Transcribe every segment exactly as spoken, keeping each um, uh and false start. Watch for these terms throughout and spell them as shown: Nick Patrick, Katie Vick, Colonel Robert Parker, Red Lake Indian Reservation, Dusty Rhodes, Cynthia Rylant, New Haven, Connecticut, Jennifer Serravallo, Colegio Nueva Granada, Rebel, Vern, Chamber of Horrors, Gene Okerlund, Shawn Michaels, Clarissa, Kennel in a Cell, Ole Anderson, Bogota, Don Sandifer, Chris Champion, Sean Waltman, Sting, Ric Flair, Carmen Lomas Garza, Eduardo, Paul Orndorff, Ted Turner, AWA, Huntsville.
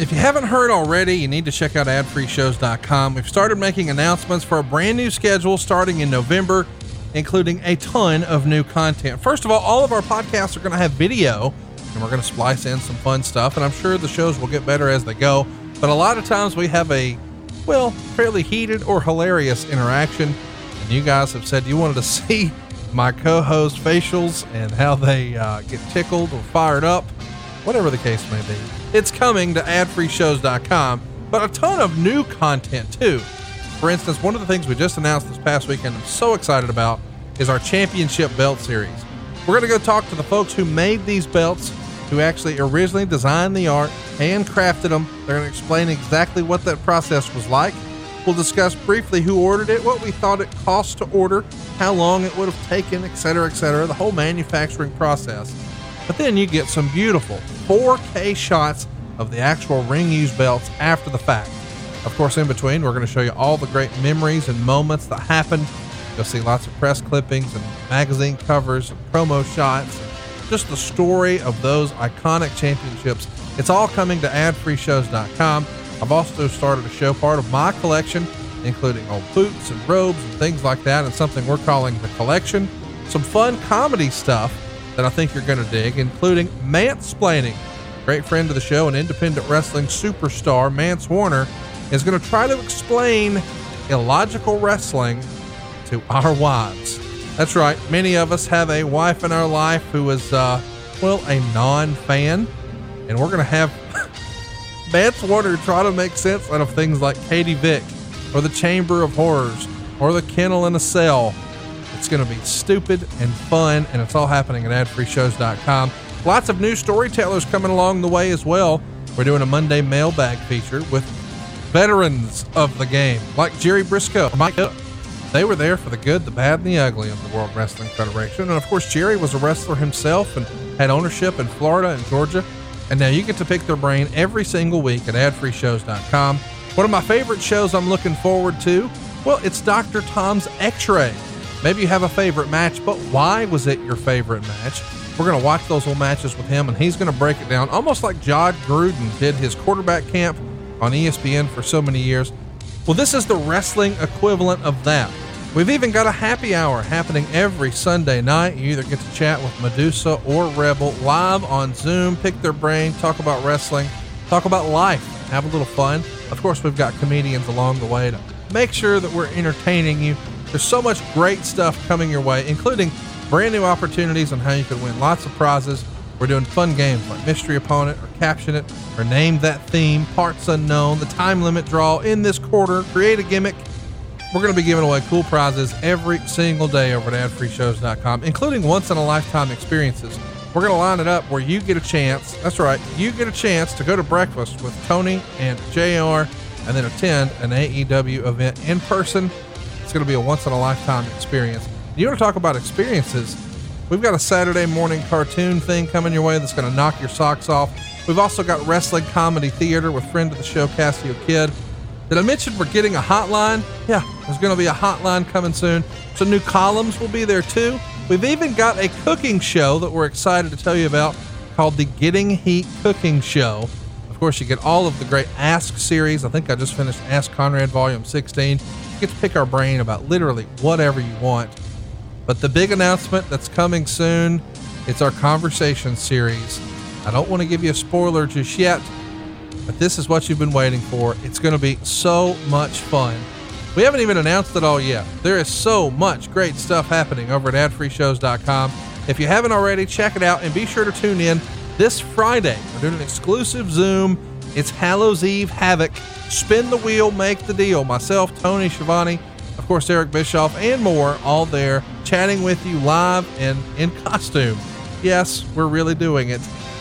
If you haven't heard already, you need to check out ad free shows dot com. We've started making announcements for a brand new schedule starting in November, including a ton of new content. First of all, all of our podcasts are going to have video, and we're going to splice in some fun stuff, and I'm sure the shows will get better as they go. But a lot of times we have a, well, fairly heated or hilarious interaction, and you guys have said you wanted to see my co-host facials and how they uh, get tickled or fired up, whatever the case may be. It's coming to ad free shows dot com, but a ton of new content too. For instance, one of the things we just announced this past weekend I'm so excited about is our championship belt series. We're going to go talk to the folks who made these belts, who actually originally designed the art, handcrafted them. They're going to explain exactly what that process was like. We'll discuss briefly who ordered it, what we thought it cost to order, how long it would have taken, et cetera, et cetera, the whole manufacturing process. But then you get some beautiful four K shots of the actual ring use belts after the fact. Of course, in between, we're going to show you all the great memories and moments that happened. You'll see lots of press clippings and magazine covers and promo shots, just the story of those iconic championships. It's all coming to ad free shows dot com. I've also started to show part of my collection, including old boots and robes and things like that, and something we're calling the collection. Some fun comedy stuff that I think you're going to dig, including Mansplaining. Great friend of the show and independent wrestling superstar, Mance Warner, is going to try to explain illogical wrestling to our wives. That's right. Many of us have a wife in our life who is, uh, well, a non-fan, and we're going to have Mance Warner try to make sense out of things like Katie Vick or the Chamber of Horrors or the Kennel in a Cell. It's going to be stupid and fun, and it's all happening at ad free shows dot com. Lots of new storytellers coming along the way as well. We're doing a Monday mailbag feature with veterans of the game, like Jerry Briscoe, Mike Hill. They were there for the good, the bad, and the ugly of the World Wrestling Federation. And of course, Jerry was a wrestler himself and had ownership in Florida and Georgia. And now you get to pick their brain every single week at ad free shows dot com. One of my favorite shows I'm looking forward to, well, it's Doctor Tom's X-Ray. Maybe you have a favorite match, but why was it your favorite match? We're going to watch those old matches with him, and he's going to break it down, almost like John Gruden did his quarterback camp on E S P N for so many years. Well, this is the wrestling equivalent of that. We've even got a happy hour happening every Sunday night. You either get to chat with Medusa or Rebel live on Zoom, pick their brain, talk about wrestling, talk about life, have a little fun. Of course, we've got comedians along the way to make sure that we're entertaining you. There's so much great stuff coming your way, including brand new opportunities on how you could win lots of prizes. We're doing fun games like Mystery Opponent or Caption It or Name That Theme, Parts Unknown, the Time Limit Draw, In This Quarter, Create a Gimmick. We're going to be giving away cool prizes every single day over at ad free shows dot com, including once-in-a-lifetime experiences. We're going to line it up where you get a chance. That's right. You get a chance to go to breakfast with Tony and J R and then attend an A E W event in person. It's going to be a once-in-a-lifetime experience. You want to talk about experiences? We've got a Saturday morning cartoon thing coming your way that's going to knock your socks off. We've also got wrestling comedy theater with friend of the show, Cassio Kidd. Did I mention we're getting a hotline? Yeah, there's going to be a hotline coming soon. Some new columns will be there too. We've even got a cooking show that we're excited to tell you about called the Getting Heat Cooking Show. Of course, you get all of the great Ask series. I think I just finished Ask Conrad Volume sixteen. You get to pick our brain about literally whatever you want. But the big announcement that's coming soon, it's our conversation series. I don't want to give you a spoiler just yet, but this is what you've been waiting for. It's going to be so much fun. We haven't even announced it all yet. There is so much great stuff happening over at ad free shows dot com. If you haven't already, check it out and be sure to tune in this Friday. We're doing an exclusive Zoom. It's Hallows Eve Havoc. Spin the wheel, make the deal. Myself, Tony Schiavone, of course, Eric Bischoff, and more, all there, chatting with you live and in costume. Yes, we're really doing it.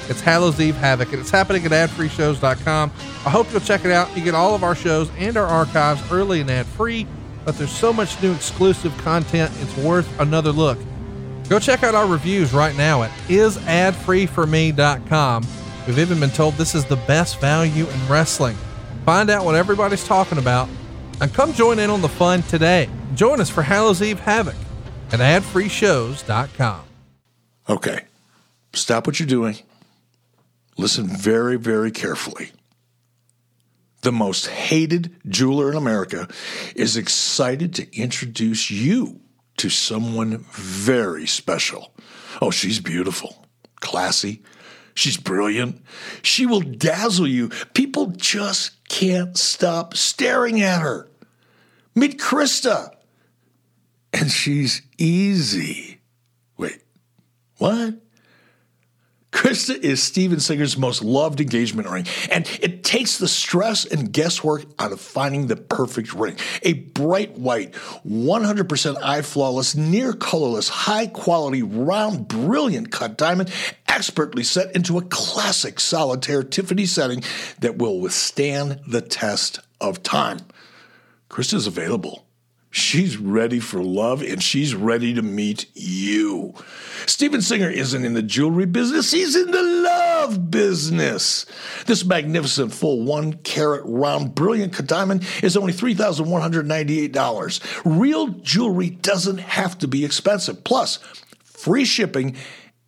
It's Hallows Eve Havoc, and it's happening at ad free shows dot com. I hope you'll check it out. You get all of our shows and our archives early and ad-free, but there's so much new exclusive content, it's worth another look. Go check out our reviews right now at is ad free for me dot com. We've even been told this is the best value in wrestling. Find out what everybody's talking about, and come join in on the fun today. Join us for Hallows Eve Havoc at ad free shows dot com. Okay, stop what you're doing. Listen very, very carefully. the most hated jeweler in America, is excited to introduce you to someone very special. Oh, she's beautiful, classy, she's brilliant. She will dazzle you. People just can't stop staring at her. Meet Krista. And she's easy. Wait, what? Krista is Steven Singer's most loved engagement ring, and it takes the stress and guesswork out of finding the perfect ring. A bright white, one hundred percent eye-flawless, near-colorless, high-quality, round, brilliant cut diamond expertly set into a classic solitaire Tiffany setting that will withstand the test of time. Krista's available. She's ready for love, and she's ready to meet you. Steven Singer isn't in the jewelry business. He's in the love business. This magnificent full one-carat round brilliant cut diamond is only three thousand one hundred ninety-eight dollars. Real jewelry doesn't have to be expensive. Plus, free shipping,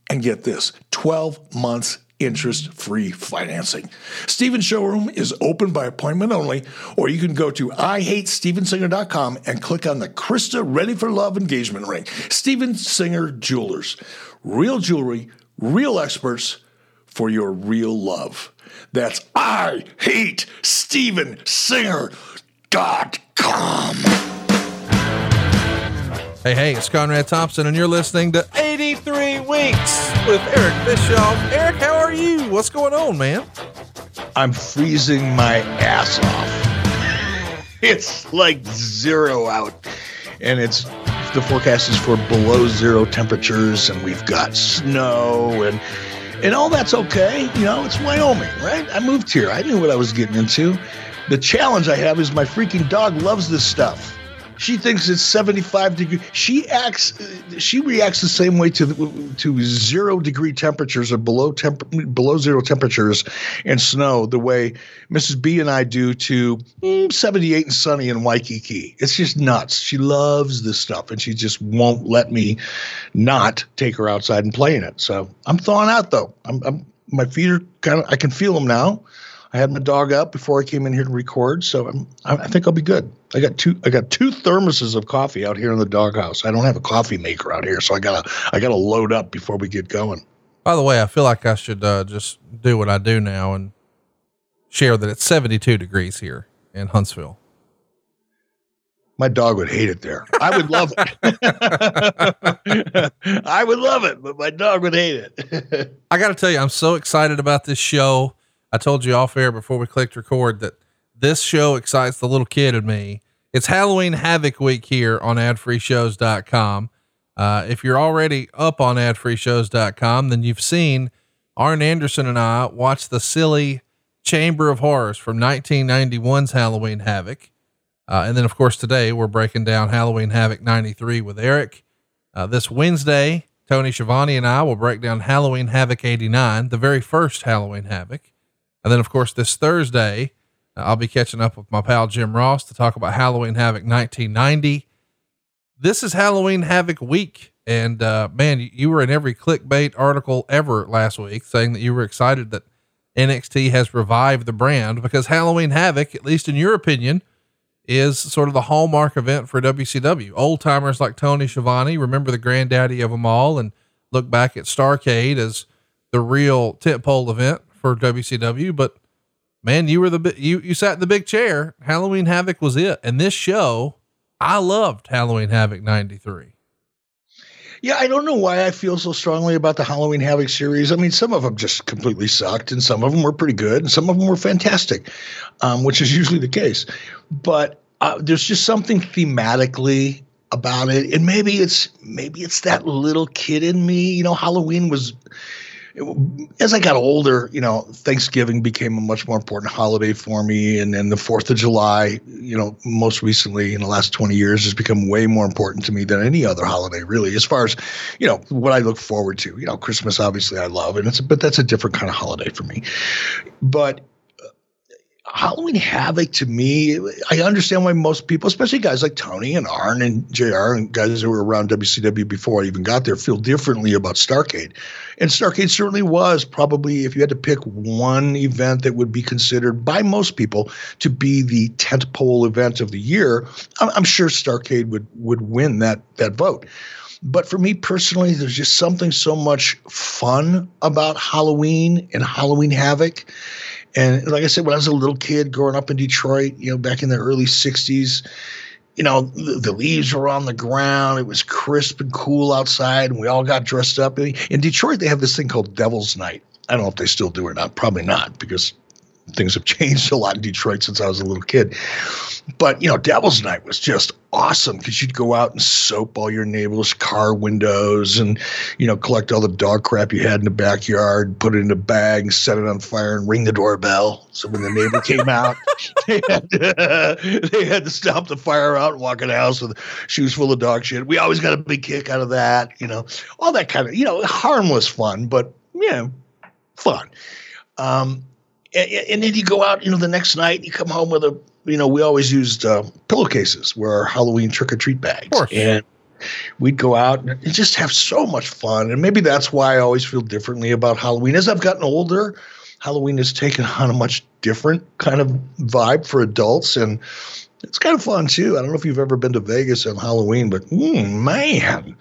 and get this, twelve months interest-free financing. Steven's showroom is open by appointment only, or you can go to I hate Steven Singer dot com and click on the Krista Ready for Love engagement ring. Steven Singer Jewelers. Real jewelry, real experts for your real love. That's I hate Steven Singer dot com. Hey, hey, it's Conrad Thompson, and you're listening to eighty-three weeks with Eric Bischoff. Eric, how are you? What's going on, man? I'm freezing my ass off. It's like zero out, and it's the forecast is for below zero temperatures, and we've got snow, and and all that's okay. You know, it's Wyoming, right? I moved here. I knew what I was getting into. The challenge I have is my freaking dog loves this stuff. She thinks it's seventy-five degrees. She acts, she reacts the same way to the, to zero degree temperatures or below temp, below zero temperatures and snow the way Missus B and I do to mm, seventy-eight and sunny in Waikiki. It's just nuts. She loves this stuff, and she just won't let me not take her outside and play in it. So I'm thawing out though. I'm, I'm my feet are kind of, I can feel them now. I had my dog up before I came in here to record, so I'm, I think I'll be good. I got two. I got two thermoses of coffee out here in the doghouse. I don't have a coffee maker out here, so I gotta. I gotta load up before we get going. By the way, I feel like I should uh, just do what I do now and share that it's seventy-two degrees here in Huntsville. My dog would hate it there. I would love it. I would love it, but my dog would hate it. I got to tell you, I'm so excited about this show. I told you off air before we clicked record that this show excites the little kid in me. It's Halloween Havoc Week here on ad free shows dot com. Uh, if you're already up on ad free shows dot com, then you've seen Arn Anderson and I watch the silly Chamber of Horrors from nineteen ninety-one's Halloween Havoc. Uh, and then, of course, today we're breaking down Halloween Havoc ninety-three with Eric. Uh, this Wednesday, Tony Schiavone and I will break down Halloween Havoc eighty-nine, the very first Halloween Havoc. And then, of course, this Thursday, uh, I'll be catching up with my pal Jim Ross to talk about Halloween Havoc nineteen ninety. This is Halloween Havoc week. And, uh, man, you, you were in every clickbait article ever last week saying that you were excited that N X T has revived the brand because Halloween Havoc, at least in your opinion, is sort of the hallmark event for W C W. Old timers like Tony Schiavone remember the granddaddy of them all and look back at Starrcade as the real tentpole event for W C W, but man, you were the, you, you sat in the big chair. Halloween Havoc was it. And this show, I loved Halloween Havoc ninety-three. Yeah. I don't know why I feel so strongly about the Halloween Havoc series. I mean, some of them just completely sucked and some of them were pretty good and some of them were fantastic, um, which is usually the case, but uh, there's just something thematically about it. And maybe it's, maybe it's that little kid in me, you know. Halloween was, as I got older, you know, Thanksgiving became a much more important holiday for me. And then the fourth of July, you know, most recently in the last twenty years has become way more important to me than any other holiday, really, as far as, you know, what I look forward to. You know, Christmas, obviously I love, and it's, but that's a different kind of holiday for me. But Halloween Havoc, to me, I understand why most people, especially guys like Tony and Arn and J R and guys who were around W C W before I even got there, feel differently about Starrcade. And Starrcade certainly was probably, if you had to pick one event that would be considered by most people to be the tentpole event of the year, I'm, I'm sure Starrcade would would win that that vote. But for me personally, there's just something so much fun about Halloween and Halloween Havoc. And like I said, when I was a little kid growing up in Detroit, you know, back in the early sixties, you know, the, the leaves were on the ground. It was crisp and cool outside, and we all got dressed up. In Detroit, they have this thing called Devil's Night. I don't know if they still do or not. Probably not, because things have changed a lot in Detroit since I was a little kid. But, you know, Devil's Night was just awesome because you'd go out and soap all your neighbors' car windows and, you know, collect all the dog crap you had in the backyard, put it in a bag, set it on fire, and ring the doorbell. So when the neighbor came out, they had, to, they had to stop the fire out and walk in the house with shoes full of dog shit. We always got a big kick out of that, you know, all that kind of, you know, harmless fun, but, you know, fun. Um, And, and then you go out, you know, the next night, you come home with a, you know, we always used uh, pillowcases were our Halloween trick-or-treat bags. And we'd go out and just have so much fun. And maybe that's why I always feel differently about Halloween. As I've gotten older, Halloween has taken on a much different kind of vibe for adults. And it's kind of fun, too. I don't know if you've ever been to Vegas on Halloween, but, mm, man,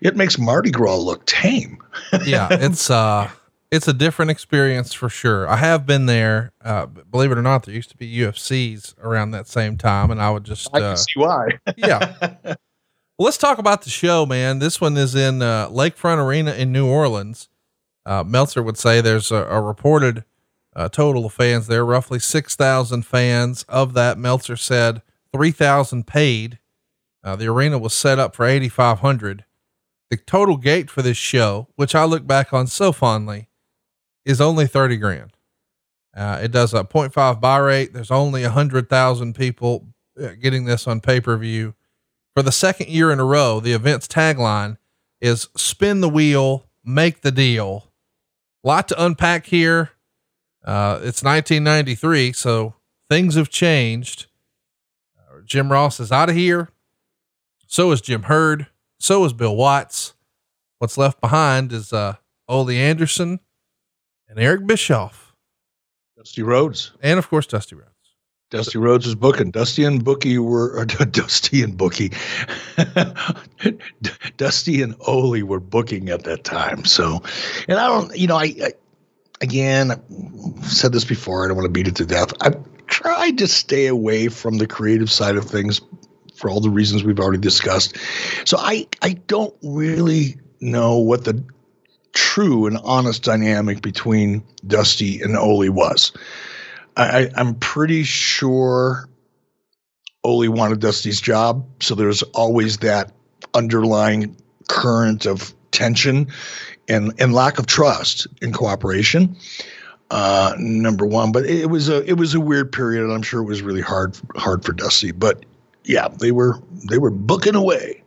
it makes Mardi Gras look tame. Yeah, it's... uh It's a different experience for sure. I have been there. Uh, believe it or not, there used to be U F Cs around that same time, and I would just. I uh, can see why. Yeah. Well, let's talk about the show, man. This one is in uh, Lakefront Arena in New Orleans. Uh, Meltzer would say there's a, a reported uh, total of fans there, roughly six thousand fans. Of that, Meltzer said three thousand paid. Uh, the arena was set up for eighty-five hundred. The total gate for this show, which I look back on so fondly, is only thirty grand. Uh, it does a point five buy rate. There's only a hundred thousand people getting this on pay-per-view. For the second year in a row, the event's tagline is spin the wheel, make the deal. Lot to unpack here. Uh, it's nineteen ninety-three. So things have changed. Uh, Jim Ross is out of here. So is Jim Herd. So is Bill Watts. What's left behind is, uh, Ole Anderson, and Eric Bischoff, Dusty Rhodes, and of course Dusty Rhodes. Dusty Rhodes is booking. Dusty and Bookie were or Dusty and Bookie, Dusty and Ole were booking at that time. So, and I don't, you know, I, I again I've said this before. I don't want to beat it to death. I've tried to stay away from the creative side of things for all the reasons we've already discussed. So I, I don't really know what the true and honest dynamic between Dusty and Ole was. I, I'm pretty sure Ole wanted Dusty's job. So there's always that underlying current of tension and, and lack of trust and cooperation. Uh, number one, but it was a, it was a weird period, and I'm sure it was really hard, hard for Dusty, but yeah, they were, they were booking away.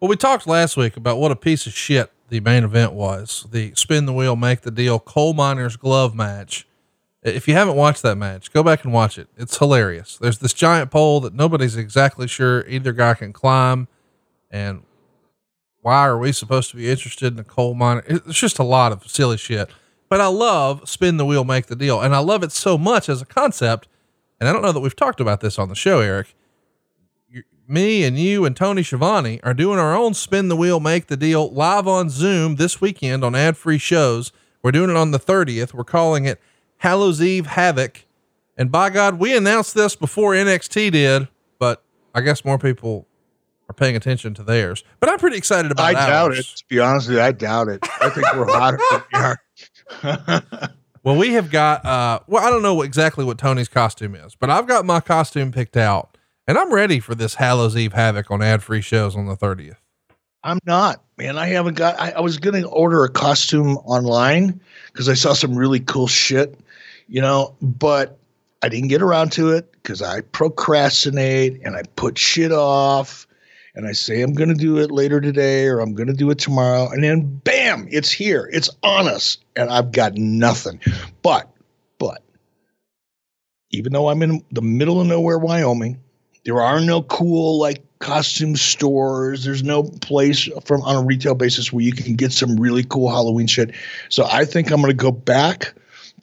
Well, we talked last week about what a piece of shit the main event was. The spin the wheel, make the deal, coal miner's glove match. If you haven't watched that match, go back and watch it. It's hilarious. There's this giant pole that nobody's exactly sure either guy can climb. And why are we supposed to be interested in the coal miner? It's just a lot of silly shit, but I love spin the wheel, make the deal. And I love it so much as a concept. And I don't know that we've talked about this on the show, Eric. Me and you and Tony Schiavone are doing our own spin the wheel, make the deal live on Zoom this weekend on Ad Free Shows. We're doing it on the thirtieth. We're calling it Hallows Eve Havoc. And by God, we announced this before N X T did, but I guess more people are paying attention to theirs, but I'm pretty excited about it. I doubt ours. it. To be honest with you, I doubt it. I think we're hotter than we are. Well, we have got, uh, well, I don't know exactly what Tony's costume is, but I've got my costume picked out. And I'm ready for this Hallows Eve Havoc on Ad Free Shows on the thirtieth. I'm not, man. I haven't got, I, I was going to order a costume online because I saw some really cool shit, you know, but I didn't get around to it because I procrastinate and I put shit off and I say, I'm going to do it later today or I'm going to do it tomorrow. And then bam, it's here. It's on us. And I've got nothing, but, but even though I'm in the middle of nowhere, Wyoming, there are no cool like costume stores. There's no place from on a retail basis where you can get some really cool Halloween shit. So I think I'm going to go back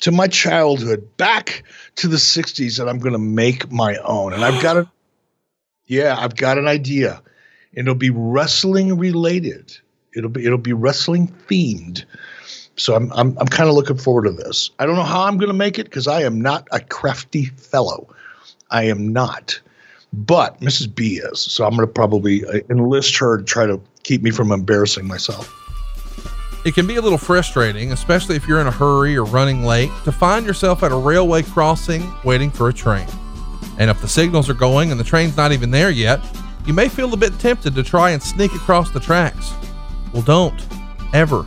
to my childhood, back to the sixties, and I'm going to make my own. And I've got a, yeah, I've got an idea. It'll be wrestling related. It'll be it'll be wrestling themed. So I'm I'm I'm kind of looking forward to this. I don't know how I'm going to make it because I am not a crafty fellow. I am not. But Missus B is. So I'm going to probably enlist her to try to keep me from embarrassing myself. It can be a little frustrating, especially if you're in a hurry or running late, to find yourself at a railway crossing waiting for a train. And if the signals are going and the train's not even there yet, you may feel a bit tempted to try and sneak across the tracks. Well, don't. Ever.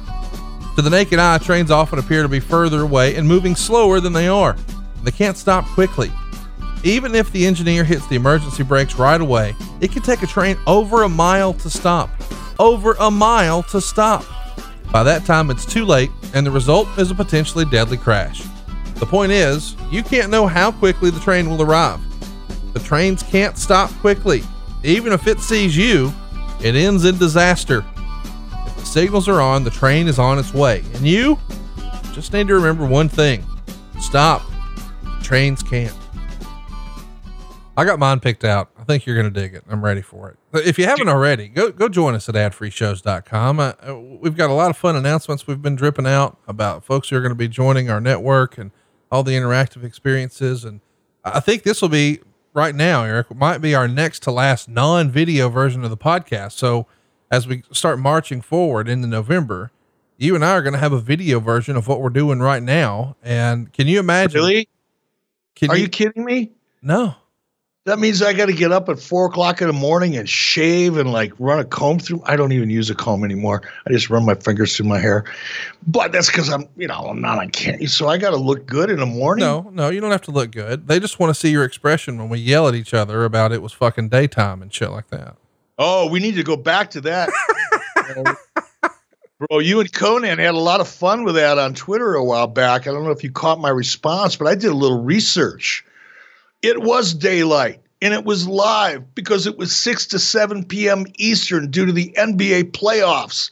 To the naked eye, trains often appear to be further away and moving slower than they are. They can't stop quickly. Even if the engineer hits the emergency brakes right away, it can take a train over a mile to stop. Over a mile to stop. By that time, it's too late, and the result is a potentially deadly crash. The point is, you can't know how quickly the train will arrive. The trains can't stop quickly. Even if it sees you, it ends in disaster. If the signals are on, the train is on its way, and you just need to remember one thing. Stop. Trains can't. I got mine picked out. I think you're going to dig it. I'm ready for it. But if you haven't already, go, go join us at ad free shows dot com. Uh, we've got a lot of fun announcements we've been dripping out about folks who are going to be joining our network and all the interactive experiences. And I think this will be right now, Eric, might be our next to last non-video version of the podcast. So as we start marching forward into November, you and I are going to have a video version of what we're doing right now. And can you imagine? Really? Can are you, you kidding me? No. That means I got to get up at four o'clock in the morning and shave and like run a comb through. I don't even use a comb anymore. I just run my fingers through my hair, but that's because I'm, you know, I'm not on camera. So I got to look good in the morning. No, no, you don't have to look good. They just want to see your expression when we yell at each other about it was fucking daytime and shit like that. Oh, we need to go back to that. Bro, you and Conan had a lot of fun with that on Twitter a while back. I don't know if you caught my response, but I did a little research. It was daylight and it was live because it was six to seven p.m. Eastern due to the N B A playoffs.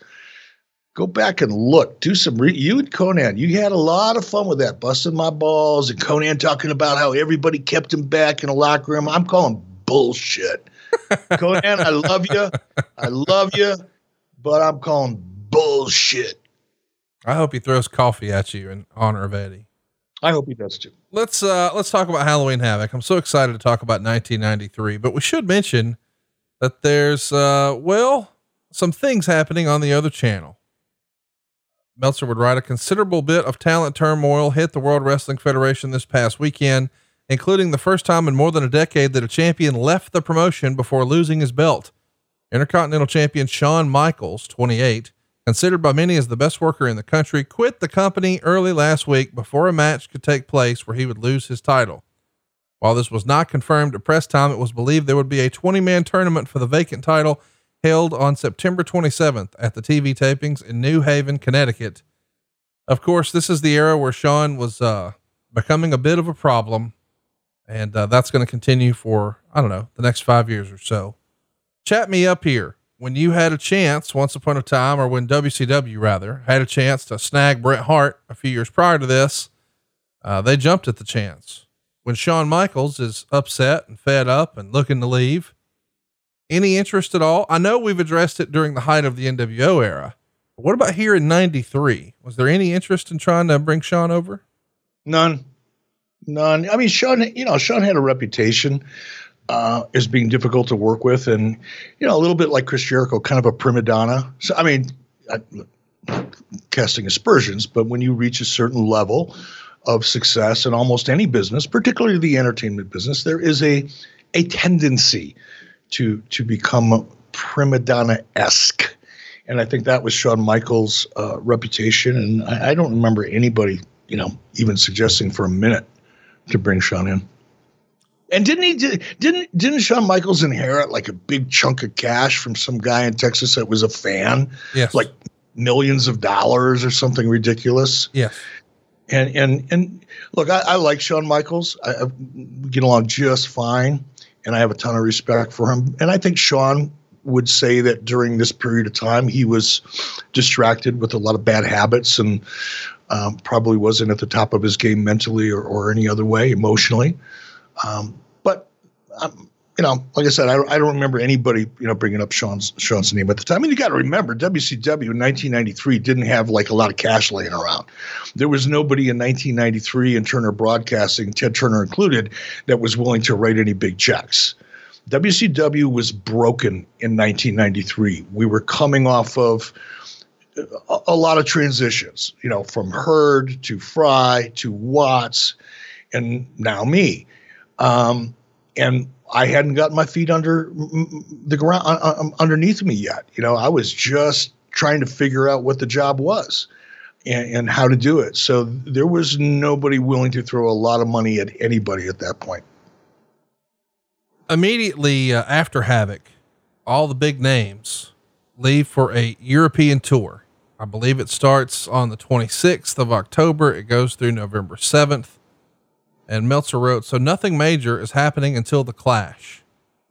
Go back and look, do some, re- you and Conan, you had a lot of fun with that, busting my balls and Conan talking about how everybody kept him back in the locker room. I'm calling bullshit. Conan, I love you. I love you, but I'm calling bullshit. I hope he throws coffee at you in honor of Eddie. I hope he does too. Let's, uh, let's talk about Halloween Havoc. I'm so excited to talk about nineteen ninety-three, but we should mention that there's, uh, well, some things happening on the other channel. Meltzer would write a considerable bit of talent turmoil hit the World Wrestling Federation this past weekend, including the first time in more than a decade that a champion left the promotion before losing his belt. Intercontinental champion Shawn Michaels, twenty-eight, considered by many as the best worker in the country, quit the company early last week before a match could take place where he would lose his title. While this was not confirmed at press time, it was believed there would be a twenty-man tournament for the vacant title held on September twenty-seventh at the T V tapings in New Haven, Connecticut. Of course, this is the era where Shawn was uh, becoming a bit of a problem, and uh, that's going to continue for, I don't know, the next five years or so. Chat me up here. When you had a chance once upon a time, or when W C W rather had a chance to snag Bret Hart a few years prior to this, uh, they jumped at the chance. When Shawn Michaels is upset and fed up and looking to leave, any interest at all? I know we've addressed it during the height of the N W O era, but what about here in ninety-three? Was there any interest in trying to bring Shawn over? None, none. I mean, Shawn, you know, Shawn had a reputation Uh, is being difficult to work with, and you know, a little bit like Chris Jericho, kind of a prima donna. So I mean, I, casting aspersions, but when you reach a certain level of success in almost any business, particularly the entertainment business, there is a a tendency to to become prima donna-esque, and I think that was Shawn Michaels' uh, reputation. And I, I don't remember anybody, you know, even suggesting for a minute to bring Shawn in. And didn't he didn't didn't Shawn Michaels inherit like a big chunk of cash from some guy in Texas that was a fan? Yes. Like millions of dollars or something ridiculous. Yes. And and and look, I, I like Shawn Michaels. I, I get along just fine, and I have a ton of respect for him. And I think Shawn would say that during this period of time, he was distracted with a lot of bad habits and um, probably wasn't at the top of his game mentally or, or any other way emotionally. Um, but, um, you know, like I said, I, I don't remember anybody, you know, bringing up Shawn's, Shawn's name at the time. I mean, you got to remember, W C W in nineteen ninety-three didn't have like a lot of cash laying around. There was nobody in nineteen ninety-three in Turner Broadcasting, Ted Turner included, that was willing to write any big checks. W C W was broken in nineteen ninety-three. We were coming off of a, a lot of transitions, you know, from Hurd to Fry to Watts and now me. Um, and I hadn't gotten my feet under the ground, uh, underneath me yet. You know, I was just trying to figure out what the job was and, and how to do it. So there was nobody willing to throw a lot of money at anybody at that point. Immediately uh, after Havoc, all the big names leave for a European tour. I believe it starts on the twenty-sixth of October. It goes through November seventh. And Meltzer wrote, so nothing major is happening until the Clash.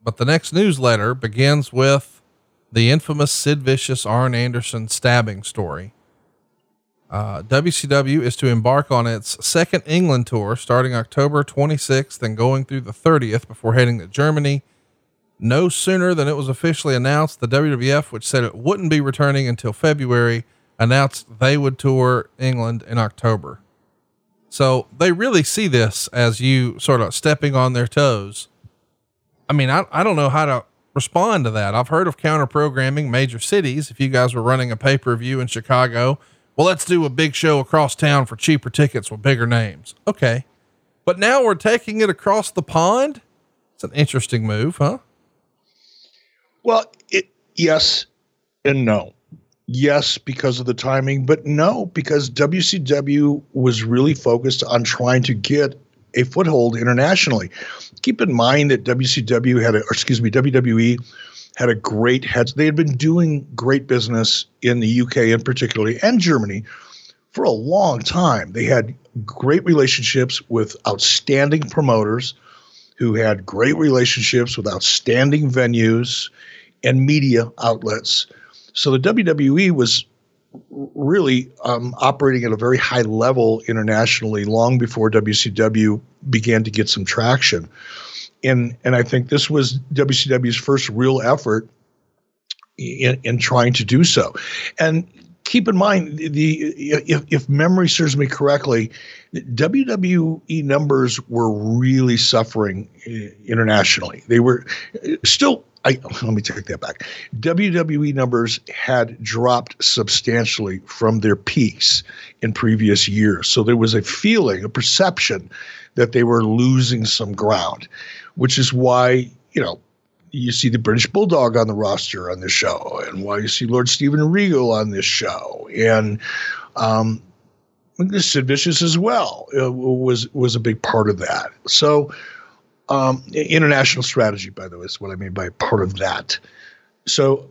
But the next newsletter begins with the infamous Sid Vicious Arn Anderson stabbing story. Uh, W C W is to embark on its second England tour starting October twenty-sixth and going through the thirtieth before heading to Germany. No sooner than it was officially announced, the W W F, which said it wouldn't be returning until February, announced they would tour England in October. So they really see this as you sort of stepping on their toes. I mean, I, I don't know how to respond to that. I've heard of counter programming major cities. If you guys were running a pay-per-view in Chicago, well, let's do a big show across town for cheaper tickets with bigger names. Okay. But now we're taking it across the pond. It's an interesting move, huh? Well, it, yes and no. Yes, because of the timing, but no, because W C W was really focused on trying to get a foothold internationally. Keep in mind that W C W had a, or excuse me, W W E had a great head. They had been doing great business in the U K in particular and Germany for a long time. They had great relationships with outstanding promoters who had great relationships with outstanding venues and media outlets. So the W W E was really um, operating at a very high level internationally long before W C W began to get some traction. And and I think this was W C W's first real effort in, in trying to do so. And keep in mind, the if, if memory serves me correctly, W W E numbers were really suffering internationally. They were still, I, let me take that back. W W E numbers had dropped substantially from their peaks in previous years. So there was a feeling, a perception that they were losing some ground, which is why, you know, you see the British Bulldog on the roster on this show and why you see Lord Steven Regal on this show. And, um, Sid Vicious as well uh, was, was a big part of that. So, Um, international strategy, by the way, is what I mean by part of that. So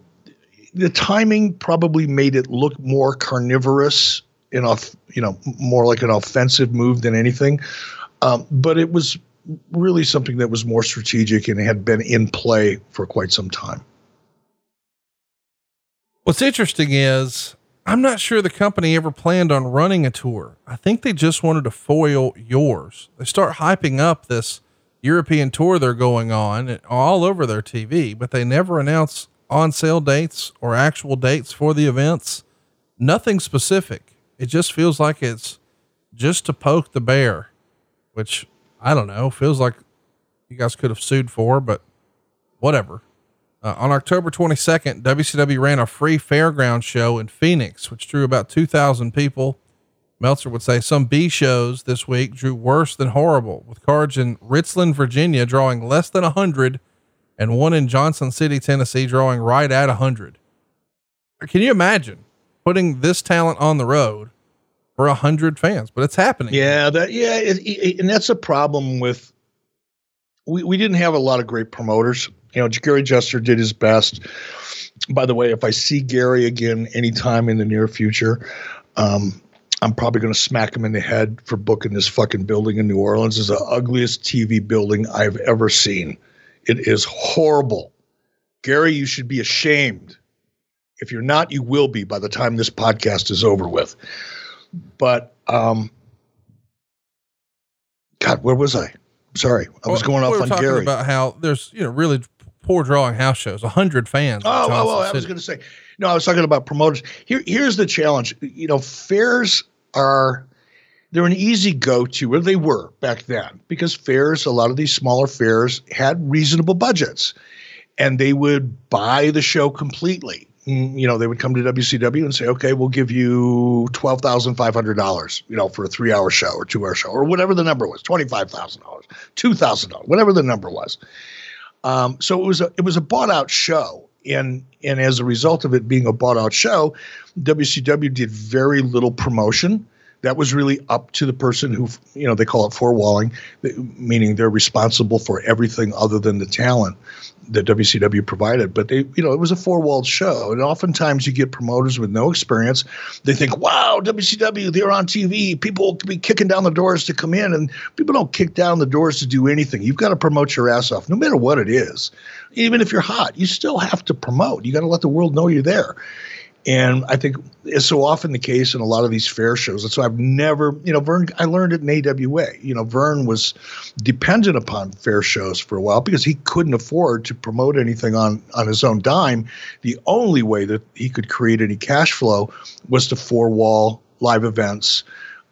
the timing probably made it look more carnivorous and off, you know, more like an offensive move than anything. Um, but it was really something that was more strategic and had been in play for quite some time. What's interesting is I'm not sure the company ever planned on running a tour. I think they just wanted to foil yours. They start hyping up this European tour they're going on all over their T V, but they never announce on sale dates or actual dates for the events. Nothing specific. It just feels like it's just to poke the bear, which I don't know, feels like you guys could have sued for, but whatever. Uh, on October twenty-second, W C W ran a free fairground show in Phoenix, which drew about two thousand people. Meltzer would say some B shows this week drew worse than horrible, with cards in Richland, Virginia drawing less than a hundred and one in Johnson City, Tennessee drawing right at a hundred. Can you imagine putting this talent on the road for a hundred fans, but it's happening. Yeah. That, yeah. It, it, and that's a problem with, we, we didn't have a lot of great promoters. You know, Gary Jester did his best. By the way, if I see Gary again, anytime in the near future, um, I'm probably going to smack him in the head for booking this fucking building in New Orleans. It's the ugliest T V building I've ever seen. It is horrible. Gary, you should be ashamed. If you're not, you will be by the time this podcast is over with. But, um, God, where was I? Sorry. I was going well, off we on talking Gary about how there's, you know, really poor drawing house shows, a hundred fans. Oh, well, well, I was going to say, no, I was talking about promoters. Here, here's the challenge. You know, fairs are, they're an easy go-to, or they were back then, because fairs, a lot of these smaller fairs had reasonable budgets and they would buy the show completely. You know, they would come to W C W and say, okay, we'll give you twelve thousand five hundred dollars, you know, for a three hour show or two hour show or whatever the number was, twenty-five thousand dollars, two thousand dollars, whatever the number was. Um, so it was a, it was a bought out show. And, and as a result of it being a bought out show, W C W did very little promotion. That was really up to the person who, you know, they call it four-walling, meaning they're responsible for everything other than the talent that W C W provided. But, they, you know, it was a four-walled show. And oftentimes you get promoters with no experience. They think, wow, W C W, they're on T V. People will be kicking down the doors to come in. And people don't kick down the doors to do anything. You've got to promote your ass off, no matter what it is. Even if you're hot, you still have to promote. You got to let the world know you're there. And I think it's so often the case in a lot of these fair shows. And so I've never, you know, Vern, I learned it in A W A. You know, Vern was dependent upon fair shows for a while because he couldn't afford to promote anything on, on his own dime. The only way that he could create any cash flow was to four-wall live events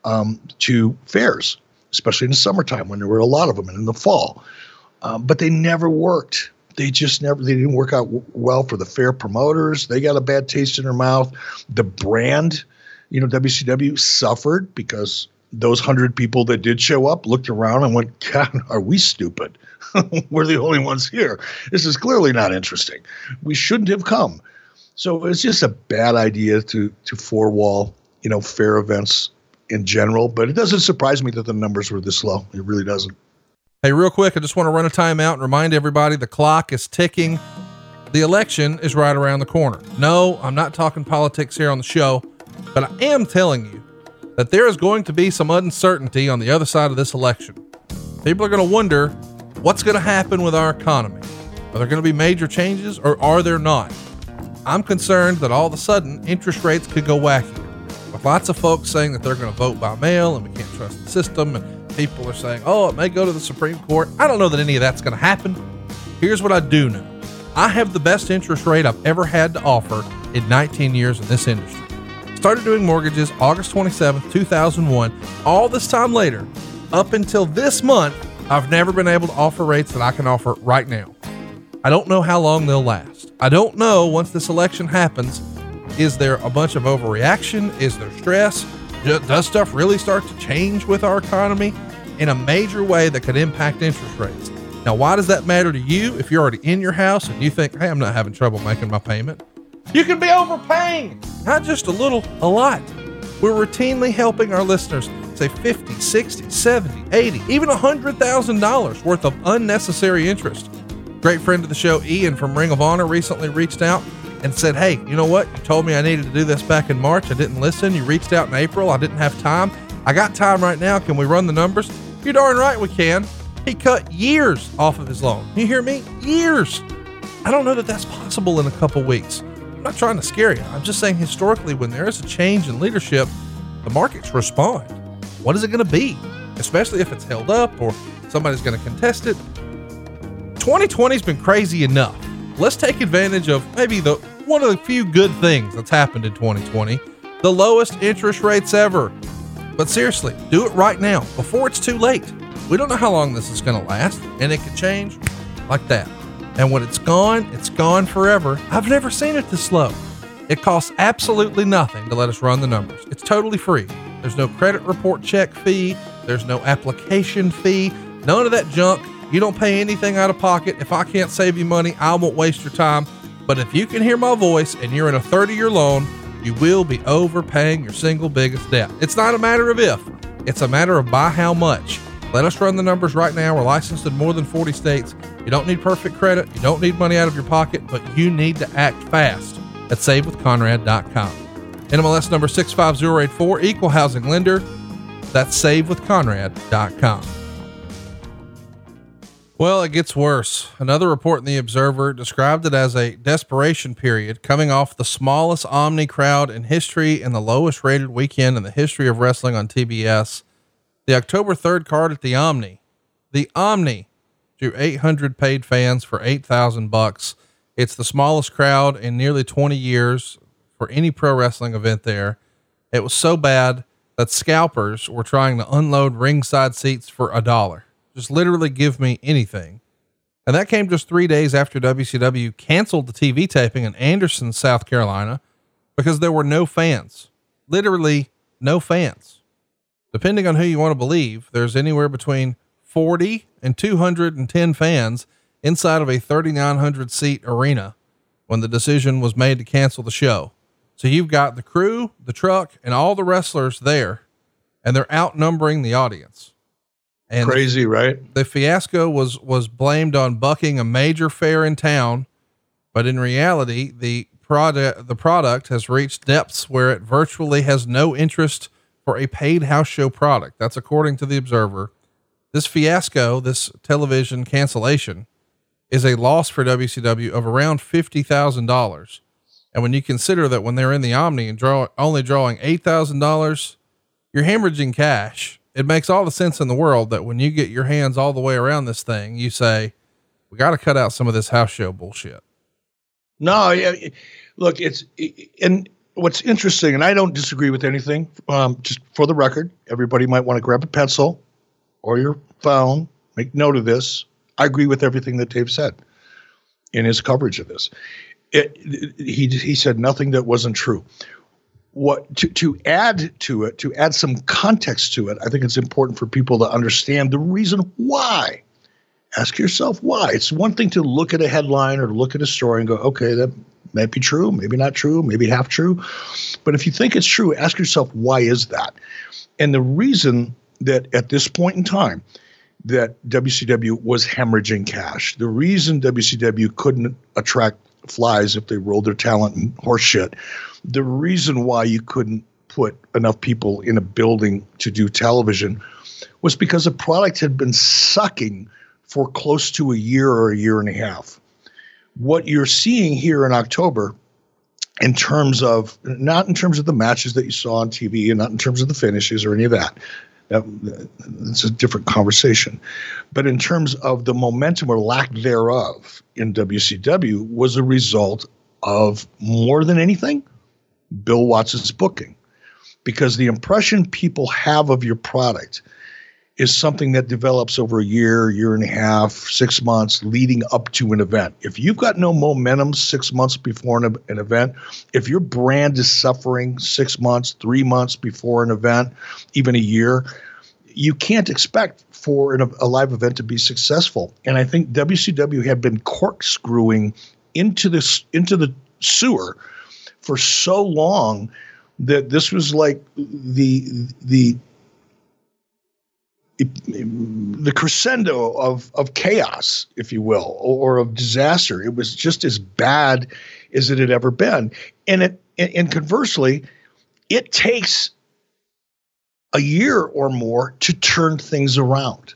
um, to fairs, especially in the summertime when there were a lot of them and in the fall. Um, but they never worked. They just never, they didn't work out w- well for the fair promoters. They got a bad taste in their mouth. The brand, you know, W C W suffered because those hundred people that did show up looked around and went, God, are we stupid? We're the only ones here. This is clearly not interesting. We shouldn't have come. So it's just a bad idea to, to four wall, you know, fair events in general, but it doesn't surprise me that the numbers were this low. It really doesn't. Hey, real quick, I just want to run a timeout and remind everybody the clock is ticking. The election is right around the corner. No, I'm not talking politics here on the show, but I am telling you that there is going to be some uncertainty on the other side of this election. People are going to wonder what's going to happen with our economy. Are there going to be major changes or are there not? I'm concerned that all of a sudden interest rates could go wacky, with lots of folks saying that they're going to vote by mail and we can't trust the system, and people are saying, oh, it may go to the Supreme Court. I don't know that any of that's going to happen. Here's what I do know. I have the best interest rate I've ever had to offer in nineteen years in this industry. Started doing mortgages August twenty-seventh, two thousand one. All this time later, up until this month, I've never been able to offer rates that I can offer right now. I don't know how long they'll last. I don't know once this election happens, is there a bunch of overreaction? Is there stress? Does stuff really start to change with our economy in a major way that could impact interest rates? Now, why does that matter to you? If you're already in your house and you think, hey, I'm not having trouble making my payment. You can be overpaying, not just a little, a lot. We're routinely helping our listeners save fifty, sixty, seventy, eighty, even one hundred thousand dollars worth of unnecessary interest. Great friend of the show, Ian from Ring of Honor, recently reached out and said, hey, you know what? You told me I needed to do this back in March. I didn't listen. You reached out in April. I didn't have time. I got time right now. Can we run the numbers? You're darn right we can. He cut years off of his loan. You hear me? Years. I don't know that that's possible in a couple weeks. I'm not trying to scare you. I'm just saying historically, when there is a change in leadership, the markets respond. What is it going to be? Especially if it's held up or somebody's going to contest it. twenty twenty has been crazy enough. Let's take advantage of maybe the one of the few good things that's happened in twenty twenty, the lowest interest rates ever. But seriously, do it right now before it's too late. We don't know how long this is going to last, and it could change like that. And when it's gone, it's gone forever. I've never seen it this low. It costs absolutely nothing to let us run the numbers. It's totally free. There's no credit report check fee. There's no application fee. None of that junk. You don't pay anything out of pocket. If I can't save you money, I won't waste your time. But if you can hear my voice and you're in a thirty-year loan, you will be overpaying your single biggest debt. It's not a matter of if. It's a matter of by how much. Let us run the numbers right now. We're licensed in more than forty states. You don't need perfect credit. You don't need money out of your pocket, but you need to act fast at save with conrad dot com. N M L S number six five zero eight four, equal housing lender. That's save with conrad dot com. Well, it gets worse. Another report in the Observer described it as a desperation period coming off the smallest Omni crowd in history and the lowest rated weekend in the history of wrestling on T B S. The October third card at the Omni, the Omni drew eight hundred paid fans for eight thousand bucks. It's the smallest crowd in nearly twenty years for any pro wrestling event there. It was so bad that scalpers were trying to unload ringside seats for a dollar. Just literally give me anything. And that came just three days after W C W canceled the T V taping in Anderson, South Carolina, because there were no fans, literally no fans. Depending on who you want to believe, there's anywhere between forty and two hundred ten fans inside of a thirty-nine hundred seat arena when the decision was made to cancel the show. So you've got the crew, the truck, and all the wrestlers there, and they're outnumbering the audience. And crazy, right? The fiasco was, was blamed on bucking a major fair in town, but in reality, the product, the product has reached depths where it virtually has no interest for a paid house show product. That's according to the Observer. This fiasco, this television cancellation, is a loss for W C W of around fifty thousand dollars. And when you consider that when they're in the Omni and draw only drawing eight thousand dollars, you're hemorrhaging cash. It makes all the sense in the world that when you get your hands all the way around this thing, you say, we got to cut out some of this house show bullshit. No, yeah, look, it's, and what's interesting, and I don't disagree with anything, um, just for the record, everybody might want to grab a pencil or your phone, make note of this. I agree with everything that Dave said in his coverage of this. It, it, he, he said nothing that wasn't true. What to, to add to it, to add some context to it, I think it's important for people to understand the reason why. Ask yourself why. It's one thing to look at a headline or look at a story and go, okay, that might be true, maybe not true, maybe half true. But if you think it's true, ask yourself, why is that? And the reason that at this point in time that W C W was hemorrhaging cash, the reason W C W couldn't attract flies if they rolled their talent and horse shit. The reason why you couldn't put enough people in a building to do television was because the product had been sucking for close to a year or a year and a half. What you're seeing here in October in terms of, not in terms of the matches that you saw on T V and not in terms of the finishes or any of that, it's a different conversation. But in terms of the momentum or lack thereof in W C W was a result of, more than anything, Bill Watts' booking. Because the impression people have of your product is something that develops over a year, year and a half, six months leading up to an event. If you've got no momentum six months before an, an event, if your brand is suffering six months, three months before an event, even a year, you can't expect for an, a live event to be successful. And I think W C W had been corkscrewing into this, into the sewer for so long that this was like the, the, It, it, the crescendo of, of chaos, if you will, or, or of disaster. It was just as bad as it had ever been. And it, and conversely, it takes a year or more to turn things around.